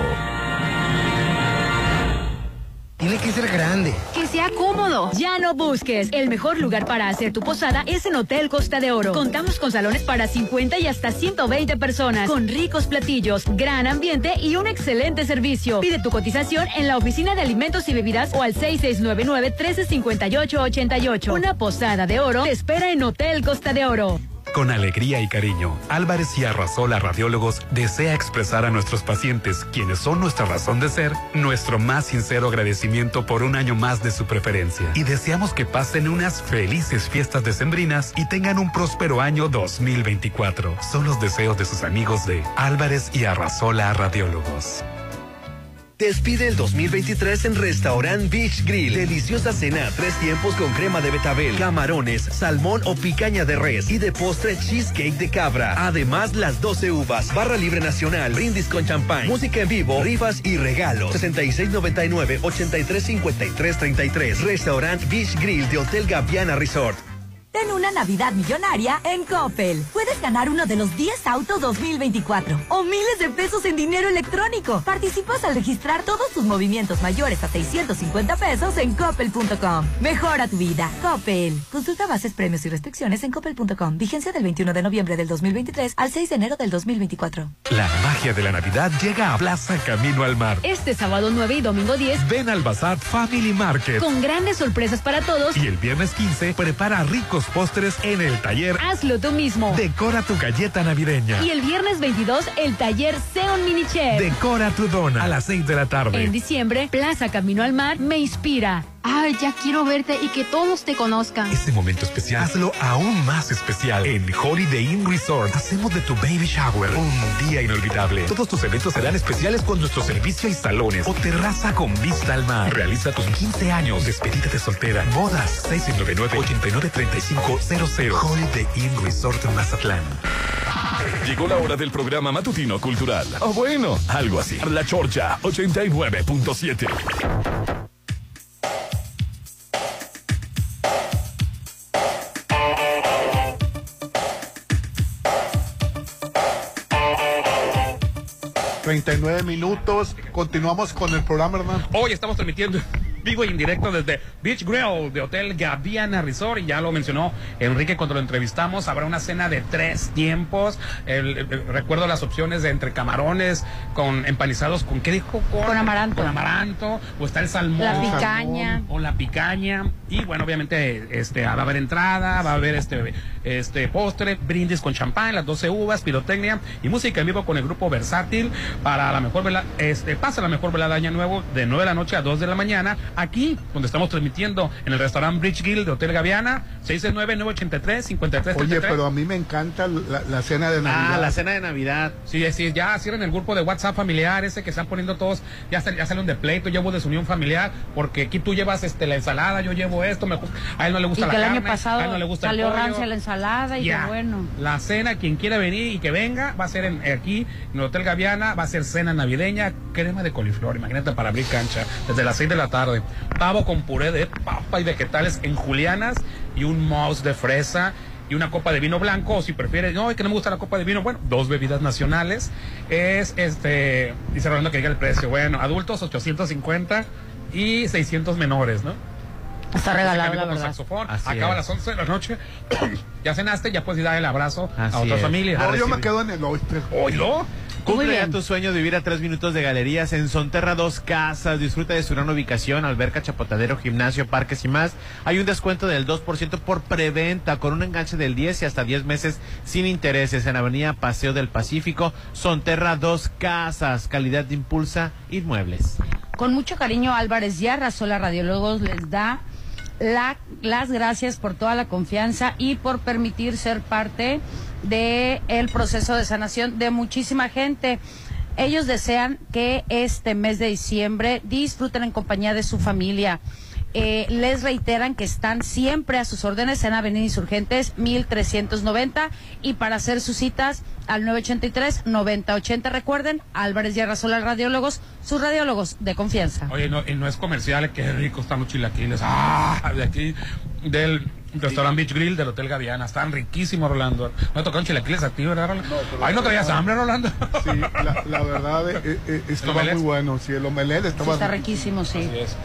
Tiene que ser grande. Que sea cómodo. Ya no busques. El mejor lugar para hacer tu posada es en Hotel Costa de Oro. Contamos con salones para cincuenta y hasta ciento veinte personas, con ricos platillos, gran ambiente y un excelente servicio. Pide tu cotización en la oficina de alimentos y bebidas o al seis seis nueve nueve, uno tres cinco ocho, ocho ocho. Una posada de oro te espera en Hotel Costa de Oro. Con alegría y cariño, Álvarez y Arrasola Radiólogos desea expresar a nuestros pacientes, quienes son nuestra razón de ser, nuestro más sincero agradecimiento por un año más de su preferencia. Y deseamos que pasen unas felices fiestas decembrinas y tengan un próspero año dos mil veinticuatro. Son los deseos de sus amigos de Álvarez y Arrasola Radiólogos. Despide el dos mil veintitrés en Restaurant Beach Grill. Deliciosa cena, tres tiempos con crema de betabel, camarones, salmón o picaña de res y de postre cheesecake de cabra. Además, las doce uvas, barra libre nacional, brindis con champán, música en vivo, rifas y regalos. sesenta y seis noventa y nueve, ochenta y tres cincuenta y tres treinta y tres. Restaurant Beach Grill de Hotel Gaviana Resort. Ten una Navidad millonaria en Coppel. Puedes ganar uno de los diez autos dos mil veinticuatro o miles de pesos en dinero electrónico. Participas al registrar todos tus movimientos mayores a seiscientos cincuenta pesos en coppel punto com. Mejora tu vida, Coppel. Consulta bases, premios y restricciones en coppel punto com. Vigencia del veintiuno de noviembre del dos mil veintitrés al seis de enero del dos mil veinticuatro. La magia de la Navidad llega a Plaza Camino al Mar. Este sábado nueve y domingo diez, ven al Bazar Family Market con grandes sorpresas para todos. Y el viernes quince, prepara ricos postres en el taller Hazlo Tú Mismo. Decora tu galleta navideña. Y el viernes veintidós, el taller Sea un Mini Chef. Decora tu dona a las seis de la tarde. En diciembre, Plaza Camino al Mar me inspira. Ay, ya quiero verte y que todos te conozcan. Este momento especial, hazlo aún más especial en Holiday Inn Resort. Hacemos de tu baby shower un día inolvidable. Todos tus eventos serán especiales con nuestro servicio y salones o terraza con vista al mar. Realiza tus quince años, despedida de soltera, bodas, seis nueve nueve, ochenta y nueve treinta y cinco cero cero. Holiday Inn Resort Mazatlán. Llegó la hora del programa matutino cultural. O bueno, algo así. La Chorcha, ochenta y nueve punto siete. treinta y nueve minutos, continuamos con el programa, Hernán. Hoy estamos transmitiendo vivo y en directo desde Beach Grill de Hotel Gaviana Resort, y ya lo mencionó Enrique cuando lo entrevistamos. Habrá una cena de tres tiempos. El, el, el, recuerdo las opciones de entre camarones con empanizados, ¿con qué dijo? Con, con amaranto. Con amaranto, o está el salmón. La picaña. Salmón, o la picaña. Y bueno, obviamente este, va a haber entrada, va a haber este, este postre, brindis con champán, las doce uvas, pirotecnia y música en vivo con el grupo Versátil para la mejor velada. Este, pasa la mejor velada de Año Nuevo de nueve de la noche a dos de la mañana. Aquí, donde estamos transmitiendo en el restaurante Beach Grill de Hotel Gaviana, seis seis nueve, nueve ocho tres, cinco tres tres tres. Oye, pero a mí me encanta la, la cena de Navidad. Ah, la cena de Navidad. Sí, sí, ya cierren el grupo de WhatsApp familiar ese que están poniendo todos, ya, sal, ya salen de pleito, ya hubo desunión familiar, porque aquí tú llevas este, la ensalada, yo llevo esto, me, a él no le gusta y la que carne, el año pasado a él no le gusta salió el pollo, rancia la ensalada. ensalada y ya. Qué bueno. La cena, quien quiera venir y que venga, va a ser en, aquí, en el Hotel Gaviana, va a ser cena navideña, crema de coliflor, imagínate, para abrir cancha, desde las seis de la tarde. Pavo con puré de papa y vegetales en julianas y un mousse de fresa. Y una copa de vino blanco, o si prefieres, no, es que no me gusta la copa de vino, bueno, dos bebidas nacionales. Es, este, dice Rolando que diga el precio, bueno, adultos ochocientos cincuenta y seiscientos menores, ¿no? Está regalado, la verdad. Saxofón, acaba a las once de la noche, ya cenaste, ya puedes ir a dar el abrazo a otras familias. No, yo me quedo en el hostel. ¿Oilo? Cumple ya tu sueño de vivir a tres minutos de galerías en Sonterra, dos casas. Disfruta de su gran ubicación, alberca, chapotadero, gimnasio, parques y más. Hay un descuento del dos por ciento por preventa con un enganche del diez y hasta diez meses sin intereses en Avenida Paseo del Pacífico. Sonterra, dos casas. Calidad de Impulsa Inmuebles. Con mucho cariño, Álvarez y Arrasola Radiólogos les da la, las gracias por toda la confianza y por permitir ser parte de el proceso de sanación de muchísima gente. Ellos desean que este mes de diciembre disfruten en compañía de su familia. Eh, les reiteran que están siempre a sus órdenes en Avenida Insurgentes mil trescientos noventa y para hacer sus citas al nueve ochenta y tres, noventa ochenta. Recuerden, Álvarez y Arrasola Radiólogos, sus radiólogos de confianza. Oye, no, y no es comercial, qué rico están los chilaquiles. Ah, de aquí, del restaurante Beach Grill del Hotel Gaviana, están riquísimos, Rolando. Me tocaron chilaquiles a ti, ¿verdad, Rolando? No, ay, no traías la... hambre, Rolando. Sí, la, la verdad, eh, eh, estaba muy bueno. Sí, el omelette estaba... Sí, está riquísimo, sí. Así es.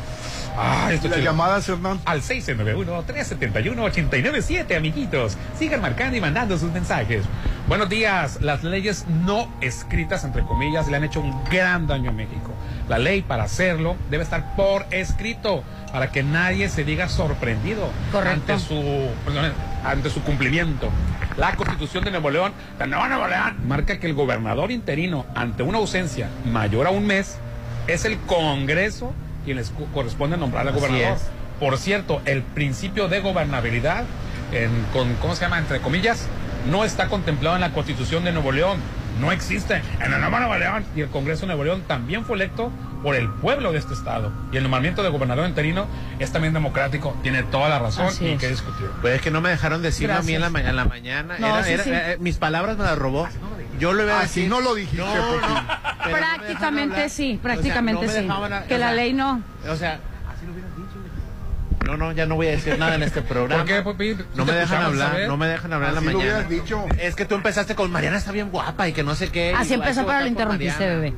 Ah, esto la llamada, Hernán. Al seis nueve uno, tres siete uno, ocho nueve siete, amiguitos. Sigan marcando y mandando sus mensajes. Buenos días. Las leyes no escritas, entre comillas, le han hecho un gran daño a México. La ley, para hacerlo, debe estar por escrito, para que nadie se diga sorprendido. Correcto. Ante su, perdón, ante su cumplimiento. La Constitución de Nuevo León, de Nuevo León, marca que el gobernador interino, ante una ausencia mayor a un mes, es el Congreso quien les corresponde nombrar al gobernador. Por cierto, el principio de gobernabilidad, en, con, ¿cómo se llama? Entre comillas, no está contemplado en la Constitución de Nuevo León. No existe en el Nuevo León. Y el Congreso de Nuevo León también fue electo por el pueblo de este estado. Y el nombramiento de gobernador interino es también democrático. Tiene toda la razón y que discutir. Pues es que no me dejaron decirlo a mí en la, ma en la mañana. No, era, sí, era, sí. Eh, mis palabras me las robó. Yo lo iba a decir. Así no lo dijiste. No, no, prácticamente no sí, prácticamente o sea, no sí. Hablar, que la sea, ley no. O sea, así lo hubieras dicho. No, no, ya no voy a decir nada en este programa. ¿Por qué, Popi? No me dejan hablar, no me dejan hablar en la mañana. Así lo hubieras dicho. Es que tú empezaste con Mariana está bien guapa y que no sé qué. Así empezó, pero lo interrumpiste, bebé.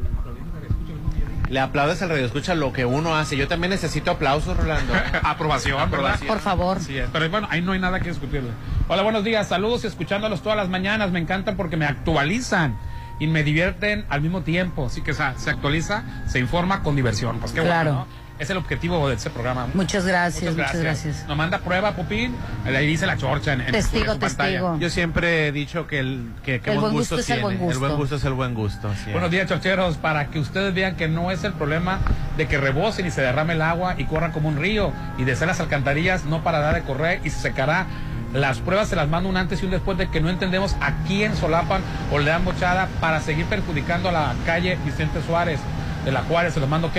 Le aplaudes al radio, escucha lo que uno hace. Yo también necesito aplausos, Rolando. Aprobación, aprobación, por favor. Sí, pero bueno, ahí no hay nada que discutirle. Hola, buenos días, saludos y escuchándolos todas las mañanas. Me encantan porque me actualizan y me divierten al mismo tiempo. Así que o sea, se actualiza, se informa con diversión. Pues qué claro. Bueno, ¿no? Es el objetivo de ese programa. Muchas gracias, muchas gracias. Muchas gracias. Nos manda prueba, Popín. Ahí dice La Chorcha. En, en testigo, su, testigo. Yo siempre he dicho que el, que, que el buen gusto, gusto tiene. Buen gusto. El buen gusto es el buen gusto. Sí. Buenos días, chorcheros. Para que ustedes vean que no es el problema de que rebosen y se derrame el agua y corran como un río y de las alcantarillas no parará de correr y se secará. Las pruebas se las mando un antes y un después de que no entendemos a quién solapan o le dan bochada para seguir perjudicando a la calle Vicente Suárez de la Juárez. Se los mando, ok.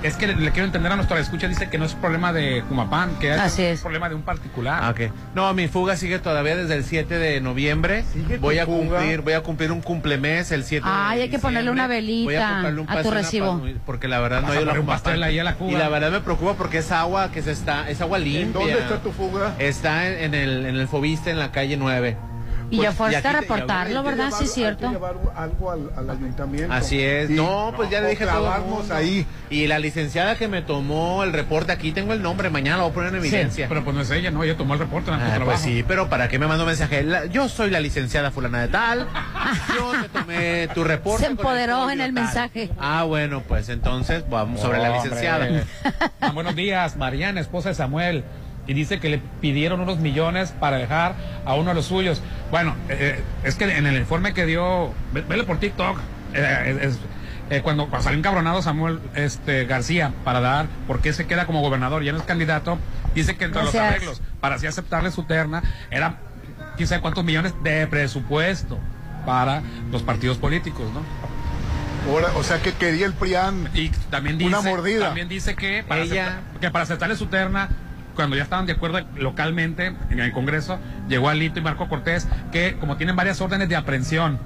Es que le, le quiero entender a nuestra escucha, dice que no es problema de Cumapán, que es, es problema de un particular. Okay. No, mi fuga sigue todavía desde el siete de noviembre. Voy a cumplir, fuga? voy a cumplir un cumplemes el siete. Ah, de hay que ponerle una velita. Voy a comprarle un a tu recibo. Pan, porque la verdad no hay un pastel ahí a la Cuba. Y la verdad me preocupa porque es agua que se está, es agua limpia. ¿En dónde está tu fuga? Está en, en el en el Fobiste, en la calle nueve. Y pues, ya fue hasta reportarlo, ¿verdad? Llevar, sí, es cierto. Hay que llevar algo al, al ayuntamiento. Así es. Sí. No, pues no, ya le dije todo ahí. Y la licenciada que me tomó el reporte, aquí tengo el nombre, mañana lo voy a poner en evidencia. Sí, pero pues no es ella, no, ella tomó el reporte. Ah, pues trabajo. Sí, pero ¿para qué me mandó mensaje? La, yo soy la licenciada fulana de tal, yo te tomé tu reporte. Se empoderó el en el tal. mensaje. Ah, bueno, pues entonces vamos oh, sobre la licenciada. Ah, buenos días, Mariana, esposa de Samuel. Y dice que le pidieron unos millones para dejar a uno de los suyos. Bueno, eh, es que en el informe que dio, ve, vele por TikTok, eh, es, eh, cuando, cuando salió encabronado Samuel este, García para dar, porque se queda como gobernador, ya no es candidato, dice que entre Gracias. los arreglos, para así aceptarle su terna, eran quién sabe cuántos millones de presupuesto para los partidos políticos, ¿no? Ahora, o sea que quería el P R I A N y también dice, una mordida. También dice que para, Ella... aceptar, que para aceptarle su terna, cuando ya estaban de acuerdo localmente en el Congreso, llegó Alito y Marco Cortés, que como tienen varias órdenes de aprehensión,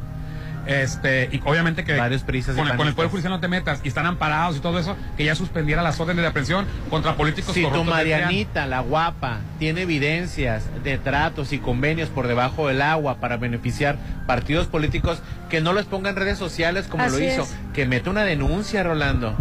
este, y obviamente que con el, con el Poder Judicial no te metas, y están amparados y todo eso, que ya suspendiera las órdenes de aprehensión contra políticos si corruptos. Si tu Marianita, la guapa, tiene evidencias de tratos y convenios por debajo del agua para beneficiar partidos políticos, que no los ponga en redes sociales como Así lo hizo, es. que meta una denuncia, Rolando.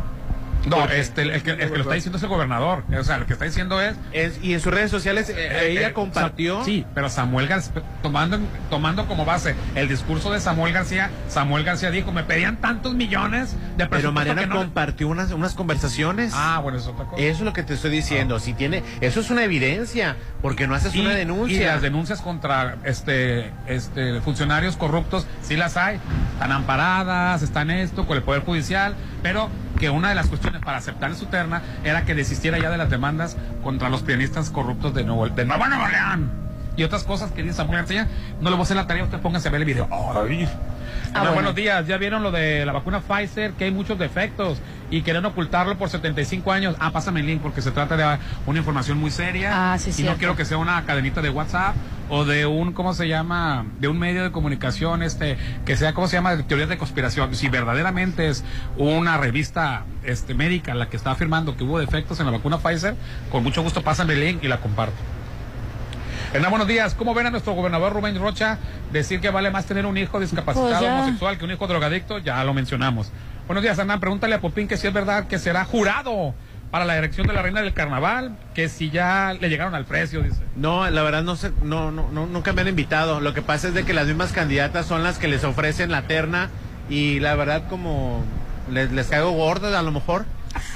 No, este, el, que, el que lo está diciendo es el gobernador. O sea, lo que está diciendo es... es y en sus redes sociales eh, eh, ella eh, compartió... Sa sí, pero Samuel García, tomando, tomando como base el discurso de Samuel García, Samuel García dijo, me pedían tantos millones de presupuesto. Pero Mariana que no... compartió unas, unas conversaciones. Ah, bueno, eso es otra cosa. Eso es lo que te estoy diciendo. Ah. Si tiene, eso es una evidencia, porque no haces y, una denuncia. Y las denuncias contra este, este, funcionarios corruptos, sí las hay. Están amparadas, están esto, con el Poder Judicial, pero... que una de las cuestiones para aceptar su terna era que desistiera ya de las demandas contra los prianistas corruptos de Nuevo, de Nuevo León y otras cosas que dice Samuel García. No le voy a hacer la tarea, usted póngase a ver el video. Ay. Ah, bueno, buenos días, ya vieron lo de la vacuna Pfizer, que hay muchos defectos y quieren ocultarlo por setenta y cinco años. Ah, pásame el link porque se trata de una información muy seria. Ah, sí, y cierto. No quiero que sea una cadenita de WhatsApp o de un, ¿cómo se llama? De un medio de comunicación, este, que sea, ¿cómo se llama? De teorías de conspiración. Si verdaderamente es una revista este, médica la que está afirmando que hubo defectos en la vacuna Pfizer, con mucho gusto pásame el link y la comparto. Hernán, buenos días. ¿Cómo ven a nuestro gobernador Rubén Rocha decir que vale más tener un hijo discapacitado pues homosexual que un hijo drogadicto? Ya lo mencionamos. Buenos días, Hernán. Pregúntale a Popín que si es verdad que será jurado para la dirección de la Reina del Carnaval, que si ya le llegaron al precio, dice. No, la verdad no sé, no, no, no, nunca me han invitado. Lo que pasa es de que las mismas candidatas son las que les ofrecen la terna y la verdad como les, les caigo gordas a lo mejor.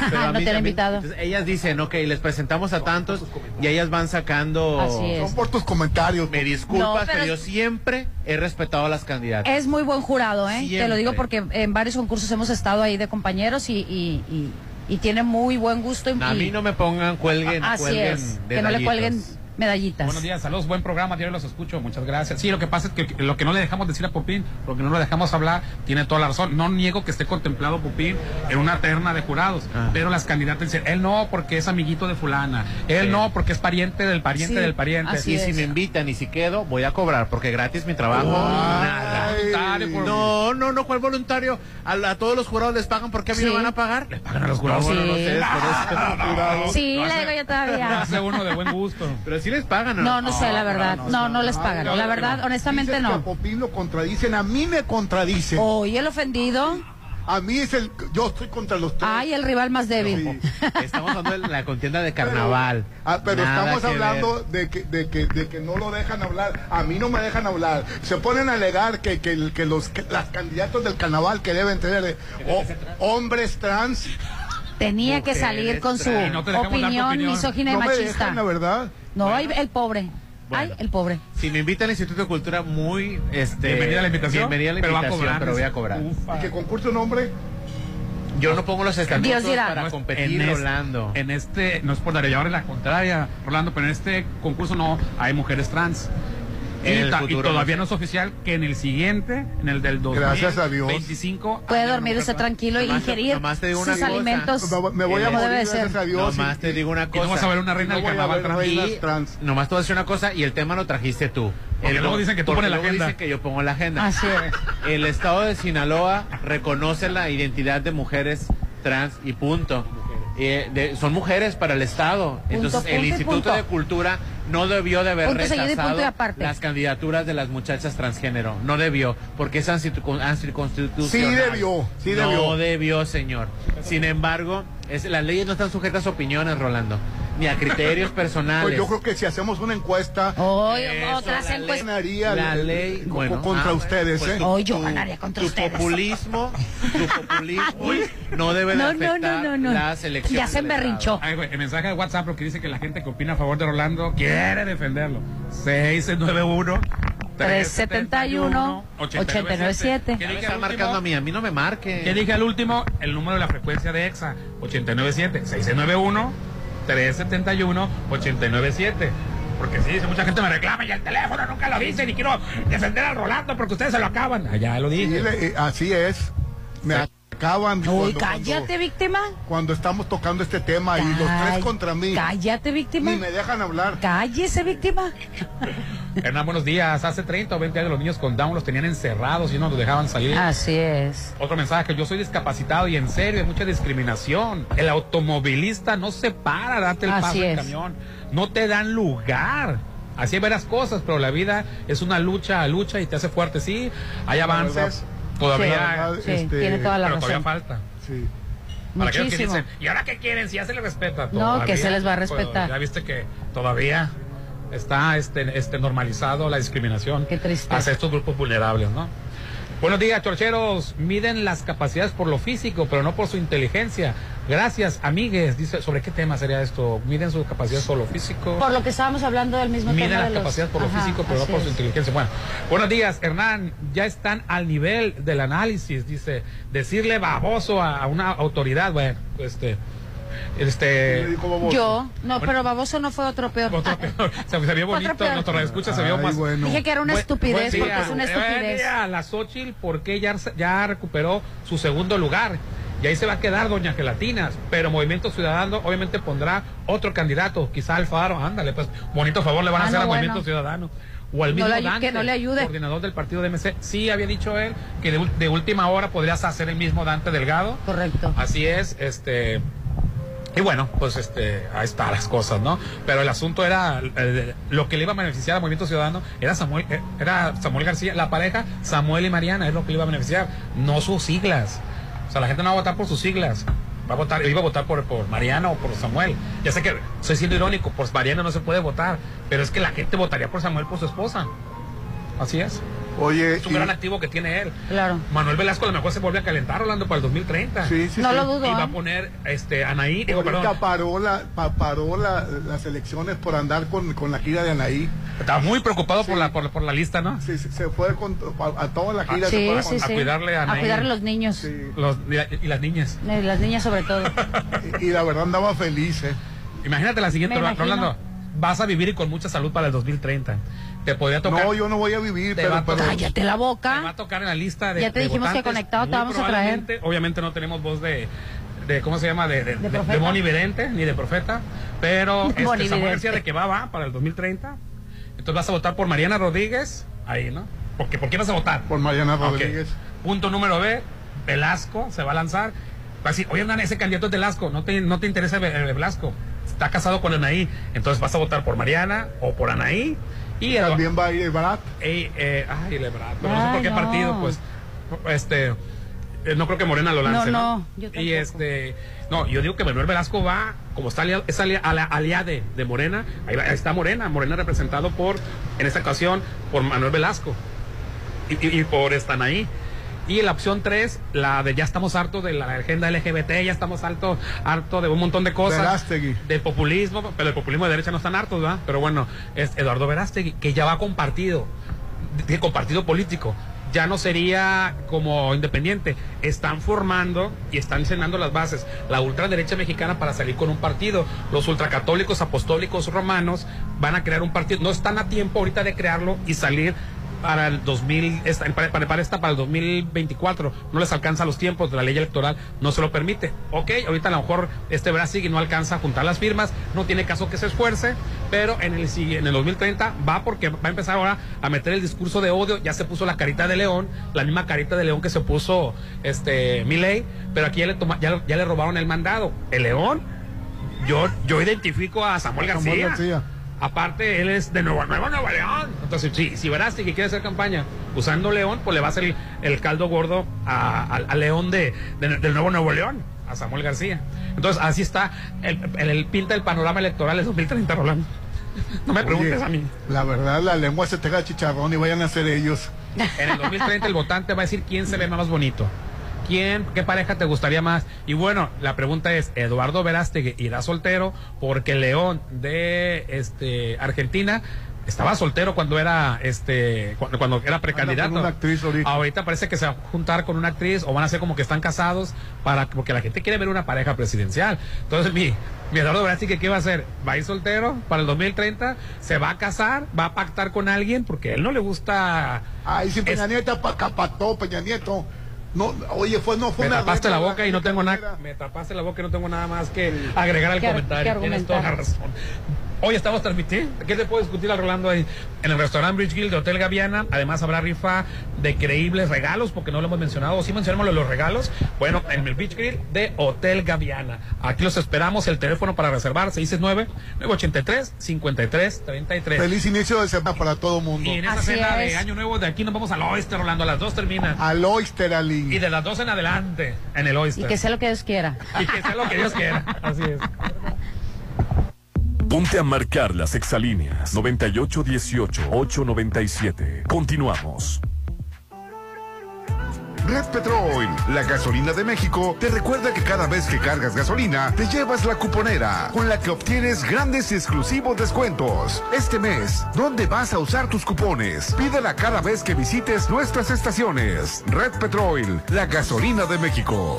Pero a mí, no te han invitado. Entonces, ellas dicen, ok, les presentamos a tantos y ellas van sacando. Así es. Son por tus comentarios. Me disculpas, no, pero... pero yo siempre he respetado a las candidatas. Es muy buen jurado, ¿eh? Siempre. Te lo digo porque en varios concursos hemos estado ahí de compañeros y... y, y... y tiene muy buen gusto. Y... a mí no me pongan, cuelguen, Así cuelguen es, que no le cuelguen medallitas. Buenos días, saludos, buen programa, diario los escucho, muchas gracias. Sí, lo que pasa es que lo que no le dejamos decir a Popín, lo que no le dejamos hablar, tiene toda la razón. No niego que esté contemplado Popín en una terna de jurados, ah. pero las candidatas dicen, él no porque es amiguito de fulana, él sí. no porque es pariente del pariente sí, del pariente. Y si me invitan y si quedo, voy a cobrar, porque gratis mi trabajo. Wow. Nada. Voluntario por... No, no, no, ¿cuál voluntario? A, a todos los jurados les pagan, porque a mí sí. me van a pagar. Les pagan a los jurados. Sí, no, no, no, sé, no, no, no, no. sí no hace, la digo yo todavía. No hace uno de buen gusto. Pero sí les pagan. No, no, no sé, la verdad. No, no, no les pagan. La verdad, honestamente Dicen no. Que a Popín lo contradicen, a mí me contradicen. Oye, oh, el ofendido. A mí es el, yo estoy contra los tres. Ay, el rival más débil. Sí. Estamos hablando de la contienda de Carnaval. Pero, ah, pero estamos hablando de que, de, que, de que no lo dejan hablar. A mí no me dejan hablar. Se ponen a alegar que, que, que los que las candidatos del Carnaval que deben tener oh, hombres trans. Tenía que salir con su no opinión misógina y no machista. No me dejan, la verdad. No, bueno. el pobre. Bueno, Ay, el pobre. Si me invitan al Instituto de Cultura, muy... este bienvenida a la invitación. Bienvenida a la invitación, pero, cobrar, pero voy a cobrar. Ufa. ¿Y que concurso nombre? Yo no pongo los estatutos para competir, en Rolando. Este, en este, no es por dar ahora la contraria, Rolando, pero en este concurso no hay mujeres trans. Y, ta, y todavía no es oficial que en el siguiente, en el del dos mil veinticinco, puede dormir usted tranquilo y ingerir sus alimentos. Me voy a morir, gracias a Dios. Nomás te digo una cosa. Y no vas a ver una reina del carnaval trans. Nomás te voy a decir una cosa y el tema lo trajiste tú. Porque luego dicen que tú pones la agenda. Dicen que yo pongo la agenda. Así es. El estado de Sinaloa reconoce la identidad de mujeres trans y punto. Eh, de, son mujeres para el estado, punto, entonces punto, el Instituto punto. de Cultura no debió de haber punto rechazado las candidaturas de las muchachas transgénero, no debió, porque es anticonstitucional. Sí debió, sí debió. No debió, señor. Sin embargo, es, las leyes no están sujetas a opiniones, Rolando, ni a criterios personales. Pues yo creo que si hacemos una encuesta, oh, eso, otras la encuestas, ganaría la ley bueno, contra ah, ustedes. Pues eh. tu, oh, yo ganaría contra tu ustedes. Populismo, tu populismo no debe de no, afectar no, no, no, no. las elecciones. Ya se berrinchó. El mensaje de WhatsApp lo que dice que la gente que opina a favor de Rolando quiere defenderlo. seis nueve uno, tres siete uno, ocho nueve siete. ¿Qué está marcando a mí? A mí no me marque. ¿Qué dije al último? El número de la frecuencia de EXA, ocho nueve siete, seis nueve uno, tres siete uno, ocho nueve siete. Porque sí, si mucha gente me reclama y el teléfono nunca lo dicen y quiero defender al Rolando porque ustedes se lo acaban. Allá lo dicen. Sí, así es. Me sí. Acaban. Uy, cuando, cállate, cuando, víctima. Cuando estamos tocando este tema. Cáll... y los tres contra mí. Cállate, víctima. Ni me dejan hablar. Cállese, víctima. Hernán, buenos días. Hace treinta o veinte años los niños con Down los tenían encerrados y no los dejaban salir. Así es. Otro mensaje: yo soy discapacitado y en serio hay mucha discriminación. El automovilista no se para a darte el Así paso del camión. No te dan lugar. Así hay varias cosas, pero la vida es una lucha, lucha y te hace fuerte. Sí, hay avances. Todavía, sí, este, sí, tiene toda la pero razón. Todavía falta. Sí. Para aquellos que dicen, ¿y ahora qué quieren? Si ya se les respeta. Todavía, no, que se les va a respetar. Ya viste que todavía está este, este normalizado la discriminación. Qué tristeza. Hacia estos grupos vulnerables, ¿no? Buenos días, chorcheros. Miden las capacidades por lo físico, pero no por su inteligencia. Gracias, amigues. Dice, ¿sobre qué tema sería esto? Miden sus capacidades por lo físico. Por lo que estábamos hablando del mismo Miden tema. Miden las capacidades los... por Ajá, lo físico, pero no por es. su inteligencia. Bueno, buenos días, Hernán. Ya están al nivel del análisis. Dice, decirle baboso a, a una autoridad. Bueno, este... Este... Yo, no, bueno, pero baboso no fue otro peor. Otro peor. Se, se vio bonito, en nuestra escucha se vio más. Bueno. Dije que era una buen, estupidez, buen porque es una estupidez. Día, la Xóchitl, porque ya, ya recuperó su segundo lugar. Y ahí se va a quedar Doña Gelatinas. Pero Movimiento Ciudadano obviamente pondrá otro candidato, quizá Alfaro. Ándale, pues bonito favor le van ah, a hacer no, a Movimiento bueno. Ciudadano. O al mismo no Dante, que no le ayude. Coordinador del partido de M C. Sí, había dicho él que de, de última hora podrías hacer el mismo Dante Delgado. Correcto. Así es, este... Y bueno, pues este, ahí están las cosas, ¿no? Pero el asunto era, eh, lo que le iba a beneficiar al Movimiento Ciudadano era Samuel, eh, era Samuel García, la pareja Samuel y Mariana, es lo que le iba a beneficiar, no sus siglas. O sea, la gente no va a votar por sus siglas, va a votar, iba a votar por, por Mariana o por Samuel. Ya sé que estoy siendo irónico, por Mariana no se puede votar, pero es que la gente votaría por Samuel por su esposa. Así es. Oye, es un y... gran activo que tiene él. Claro. Manuel Velasco a lo mejor se vuelve a calentar hablando para el dos mil treinta. Sí, sí, no sí. lo dudo. Y va a poner este, Anahí. Digo, perdón. Paró, la, pa, paró la, las elecciones por andar con, con la gira de Anahí. Estaba muy preocupado sí. por, la, por, por la lista, ¿no? Sí, sí se fue con, a, a toda la gira. Ah, sí, se fue sí, con, sí. A cuidarle a Anahí. A cuidarle los niños. Sí. Los, y, y las niñas. Y las niñas sobre todo. y, y la verdad andaba feliz, ¿eh? Imagínate la siguiente, Rolando. Vas a vivir y con mucha salud para el dos mil treinta. Te podría tocar. No, yo no voy a vivir, pero, pero cállate la boca. Te va a tocar en la lista de. Ya te de dijimos votantes. Que conectado Muy te vamos a traer. Obviamente no tenemos voz de, de ¿cómo se llama? De, de, de, de, de monividente, ni de profeta. Pero este, Samuel García de que va, va para el dos mil treinta. Entonces vas a votar por Mariana Rodríguez. Ahí, ¿no? Porque, ¿por qué vas a votar? Por Mariana Rodríguez. Okay. Punto número B. Velasco se va a lanzar. Va a decir, oye, Hernán, ese candidato es de Velasco. No te, no te interesa Velasco. Está casado con Anahí. Entonces vas a votar por Mariana o por Anahí. Y el, también va a ir Ebrard. Eh, eh, ay, el Ebrard. Pero ay, no sé por qué no. partido, pues. Este. Eh, no creo que Morena lo lance. No, no. Yo y este. No, yo digo que Manuel Velasco va, como está alia, es alia, alia, alia de, de Morena. Ahí, va, ahí está Morena. Morena representado por, en esta ocasión, por Manuel Velasco. Y, y, y por Anahí. Y la opción tres, la de ya estamos hartos de la agenda L G B T, ya estamos hartos harto de un montón de cosas. Verástegui. Del populismo, pero el populismo de derecha no están hartos, ¿verdad? Pero bueno, es Eduardo Verástegui, que ya va con partido, de con partido político. Ya no sería como independiente. Están formando y están llenando las bases. La ultraderecha mexicana para salir con un partido. Los ultracatólicos, apostólicos, romanos van a crear un partido. No están a tiempo ahorita de crearlo y salir para el dos mil, para, para, para esta para el dos mil veinticuatro, no les alcanza los tiempos de la ley electoral, no se lo permite. Ok, ahorita a lo mejor este Brasil no alcanza a juntar las firmas, no tiene caso que se esfuerce, pero en el en el dos mil treinta va, porque va a empezar ahora a meter el discurso de odio. Ya se puso la carita de león, la misma carita de león que se puso este Milei, pero aquí ya le toma, ya, ya le robaron el mandado. El león, yo yo identifico a Samuel García. Samuel García. Aparte, él es de Nuevo, Nuevo, Nuevo León. Entonces, sí, si Verástegui quiere hacer campaña usando León, pues le va a hacer el, el caldo gordo a, a, a León de, de, del Nuevo Nuevo León, a Samuel García. Entonces, así está el, el, el pinta del panorama electoral del dos mil treinta, Rolando. No me Oye, preguntes a mí. La verdad, la lengua se pega chicharrón y vayan a hacer ellos. En el dos mil treinta el votante va a decir quién se ve más bonito. ¿Quién? ¿Qué pareja te gustaría más? Y bueno, la pregunta es, ¿Eduardo Verástegui irá soltero? Porque León de este Argentina estaba soltero cuando era este cuando, cuando era precandidato. Una actriz ahorita. ahorita parece que se va a juntar con una actriz, o van a ser como que están casados, para porque la gente quiere ver una pareja presidencial. Entonces, mi, mi Eduardo Verástegui, ¿qué va a hacer? ¿Va a ir soltero para el dos mil treinta? ¿Se va a casar? ¿Va a pactar con alguien? Porque a él no le gusta... Ay, si Peña es... Nieto, para Capató, Peña Nieto... No, oye, fue, no fue me una tapaste la boca y no tengo nada. Me tapaste la boca y no tengo nada más que sí. agregar al comentario. Tienes toda la razón. Hoy estamos transmitiendo. ¿Qué te puedo discutir a Rolando ahí? En el restaurante Beach Grill de Hotel Gaviana. Además habrá rifa de creíbles regalos, porque no lo hemos mencionado. Sí mencionamos los regalos. Bueno, en el Beach Grill de Hotel Gaviana. Aquí los esperamos. El teléfono para reservar seis seis nueve, nueve ocho tres, cinco tres tres tres. Feliz inicio de semana para todo mundo. Y en esa Así cena es. de Año Nuevo de aquí nos vamos al Oyster, Rolando. A las dos termina. Al Oyster, Ali. Y de las dos en adelante en el Oyster. Y que sea lo que Dios quiera. Y que sea lo que Dios quiera. Así es. Ponte a marcar las exalíneas noventa y ocho dieciocho, ochocientos noventa y siete. Continuamos. Red Petrol, la gasolina de México, te recuerda que cada vez que cargas gasolina, te llevas la cuponera, con la que obtienes grandes y exclusivos descuentos. Este mes, ¿dónde vas a usar tus cupones? Pídela cada vez que visites nuestras estaciones. Red Petrol, la gasolina de México.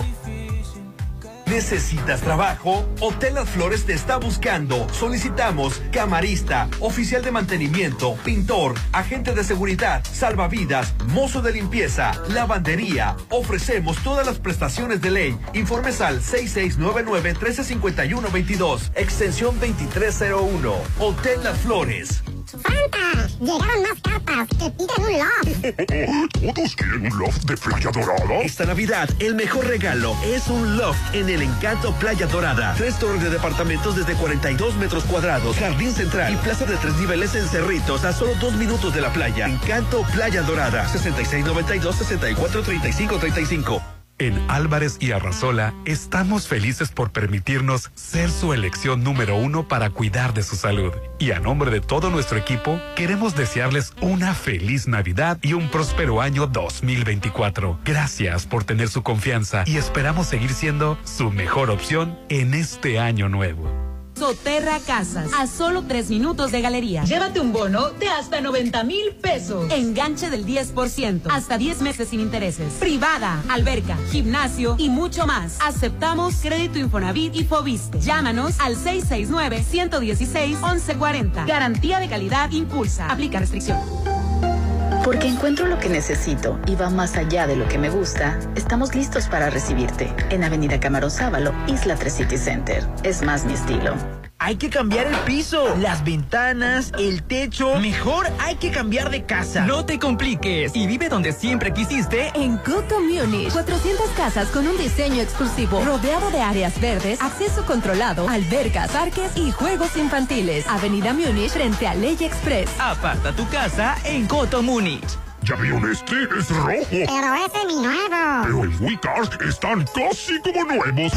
¿Necesitas trabajo? Hotel Las Flores te está buscando. Solicitamos camarista, oficial de mantenimiento, pintor, agente de seguridad, salvavidas, mozo de limpieza, lavandería. Ofrecemos todas las prestaciones de ley. Informes al seis seis nueve nueve, uno tres cinco uno, veintidós, extensión veintitrés cero uno. Hotel Las Flores. ¡Fanta! Llegaron más cartas que piden un loft. ¿Todos quieren un loft de Playa Dorada? Esta Navidad, el mejor regalo es un loft en el Encanto Playa Dorada. Tres torres de departamentos desde cuarenta y dos metros cuadrados, jardín central y plaza de tres niveles en Cerritos a solo dos minutos de la playa. Encanto Playa Dorada, sesenta y seis noventa y dos, sesenta y cuatro treinta y cinco treinta y cinco. En Álvarez y Arrasola estamos felices por permitirnos ser su elección número uno para cuidar de su salud. Y a nombre de todo nuestro equipo, queremos desearles una feliz Navidad y un próspero año dos mil veinticuatro. Gracias por tener su confianza y esperamos seguir siendo su mejor opción en este año nuevo. Soterra Casas, a solo tres minutos de galería. Llévate un bono de hasta noventa mil pesos. Enganche del diez por ciento, hasta diez meses sin intereses. Privada, alberca, gimnasio y mucho más. Aceptamos crédito Infonavit y Foviste. Llámanos al seis seis nueve, uno uno seis, once cuarenta. Garantía de calidad Impulsa. Aplica restricción. Porque encuentro lo que necesito y va más allá de lo que me gusta, estamos listos para recibirte en Avenida Camarón Sábalo, Isla tres City Center. Es más mi estilo. Hay que cambiar el piso, las ventanas, el techo. Mejor hay que cambiar de casa. No te compliques y vive donde siempre quisiste en Coto Múnich. cuatrocientas casas con un diseño exclusivo, rodeado de áreas verdes, acceso controlado, albercas, parques y juegos infantiles. Avenida Múnich frente a Ley Express. Aparta tu casa en Coto Múnich. ¿Ya vieron este? Es rojo. Pero ese es mi nuevo. Pero en WeCars están casi como nuevos.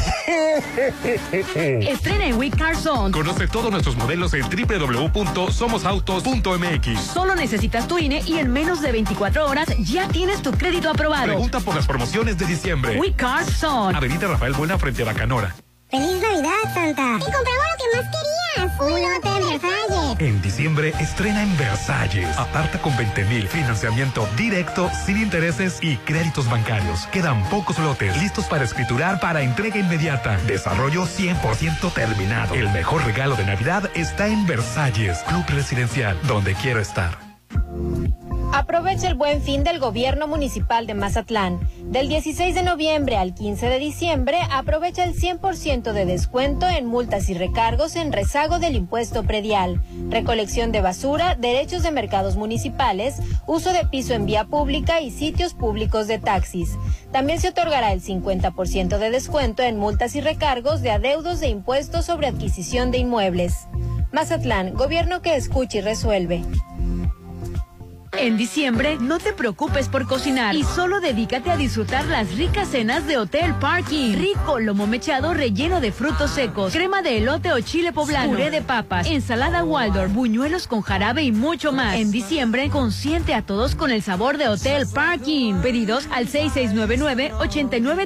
Estrena en WeCar Zone. Conoce todos nuestros modelos en doble u doble u doble u punto somos autos punto m x. Solo necesitas tu I N E y en menos de veinticuatro horas ya tienes tu crédito aprobado. Pregunta por las promociones de diciembre. WeCar Zone. Avenida Rafael Buena frente a Bacanora. ¡Feliz Navidad, Santa! ¡Te compramos lo que más querías! ¡Un hotel Versalles! En diciembre, estrena en Versalles. Aparta con veinte mil. Financiamiento directo, sin intereses y créditos bancarios. Quedan pocos lotes listos para escriturar para entrega inmediata. Desarrollo cien por ciento terminado. El mejor regalo de Navidad está en Versalles. Club Residencial, donde quiero estar. Aprovecha el buen fin del gobierno municipal de Mazatlán. Del dieciséis de noviembre al quince de diciembre, aprovecha el cien por ciento de descuento en multas y recargos en rezago del impuesto predial, recolección de basura, derechos de mercados municipales, uso de piso en vía pública y sitios públicos de taxis. También se otorgará el cincuenta por ciento de descuento en multas y recargos de adeudos de impuestos sobre adquisición de inmuebles. Mazatlán, gobierno que escucha y resuelve. En diciembre, no te preocupes por cocinar y solo dedícate a disfrutar las ricas cenas de Hotel Parking. Rico lomo mechado relleno de frutos secos, crema de elote o chile poblano, puré de papas, ensalada Waldorf, buñuelos con jarabe y mucho más. En diciembre, consiente a todos con el sabor de Hotel Parking. Pedidos al seis seis nueve nueve, ochenta y nueve treinta y cinco.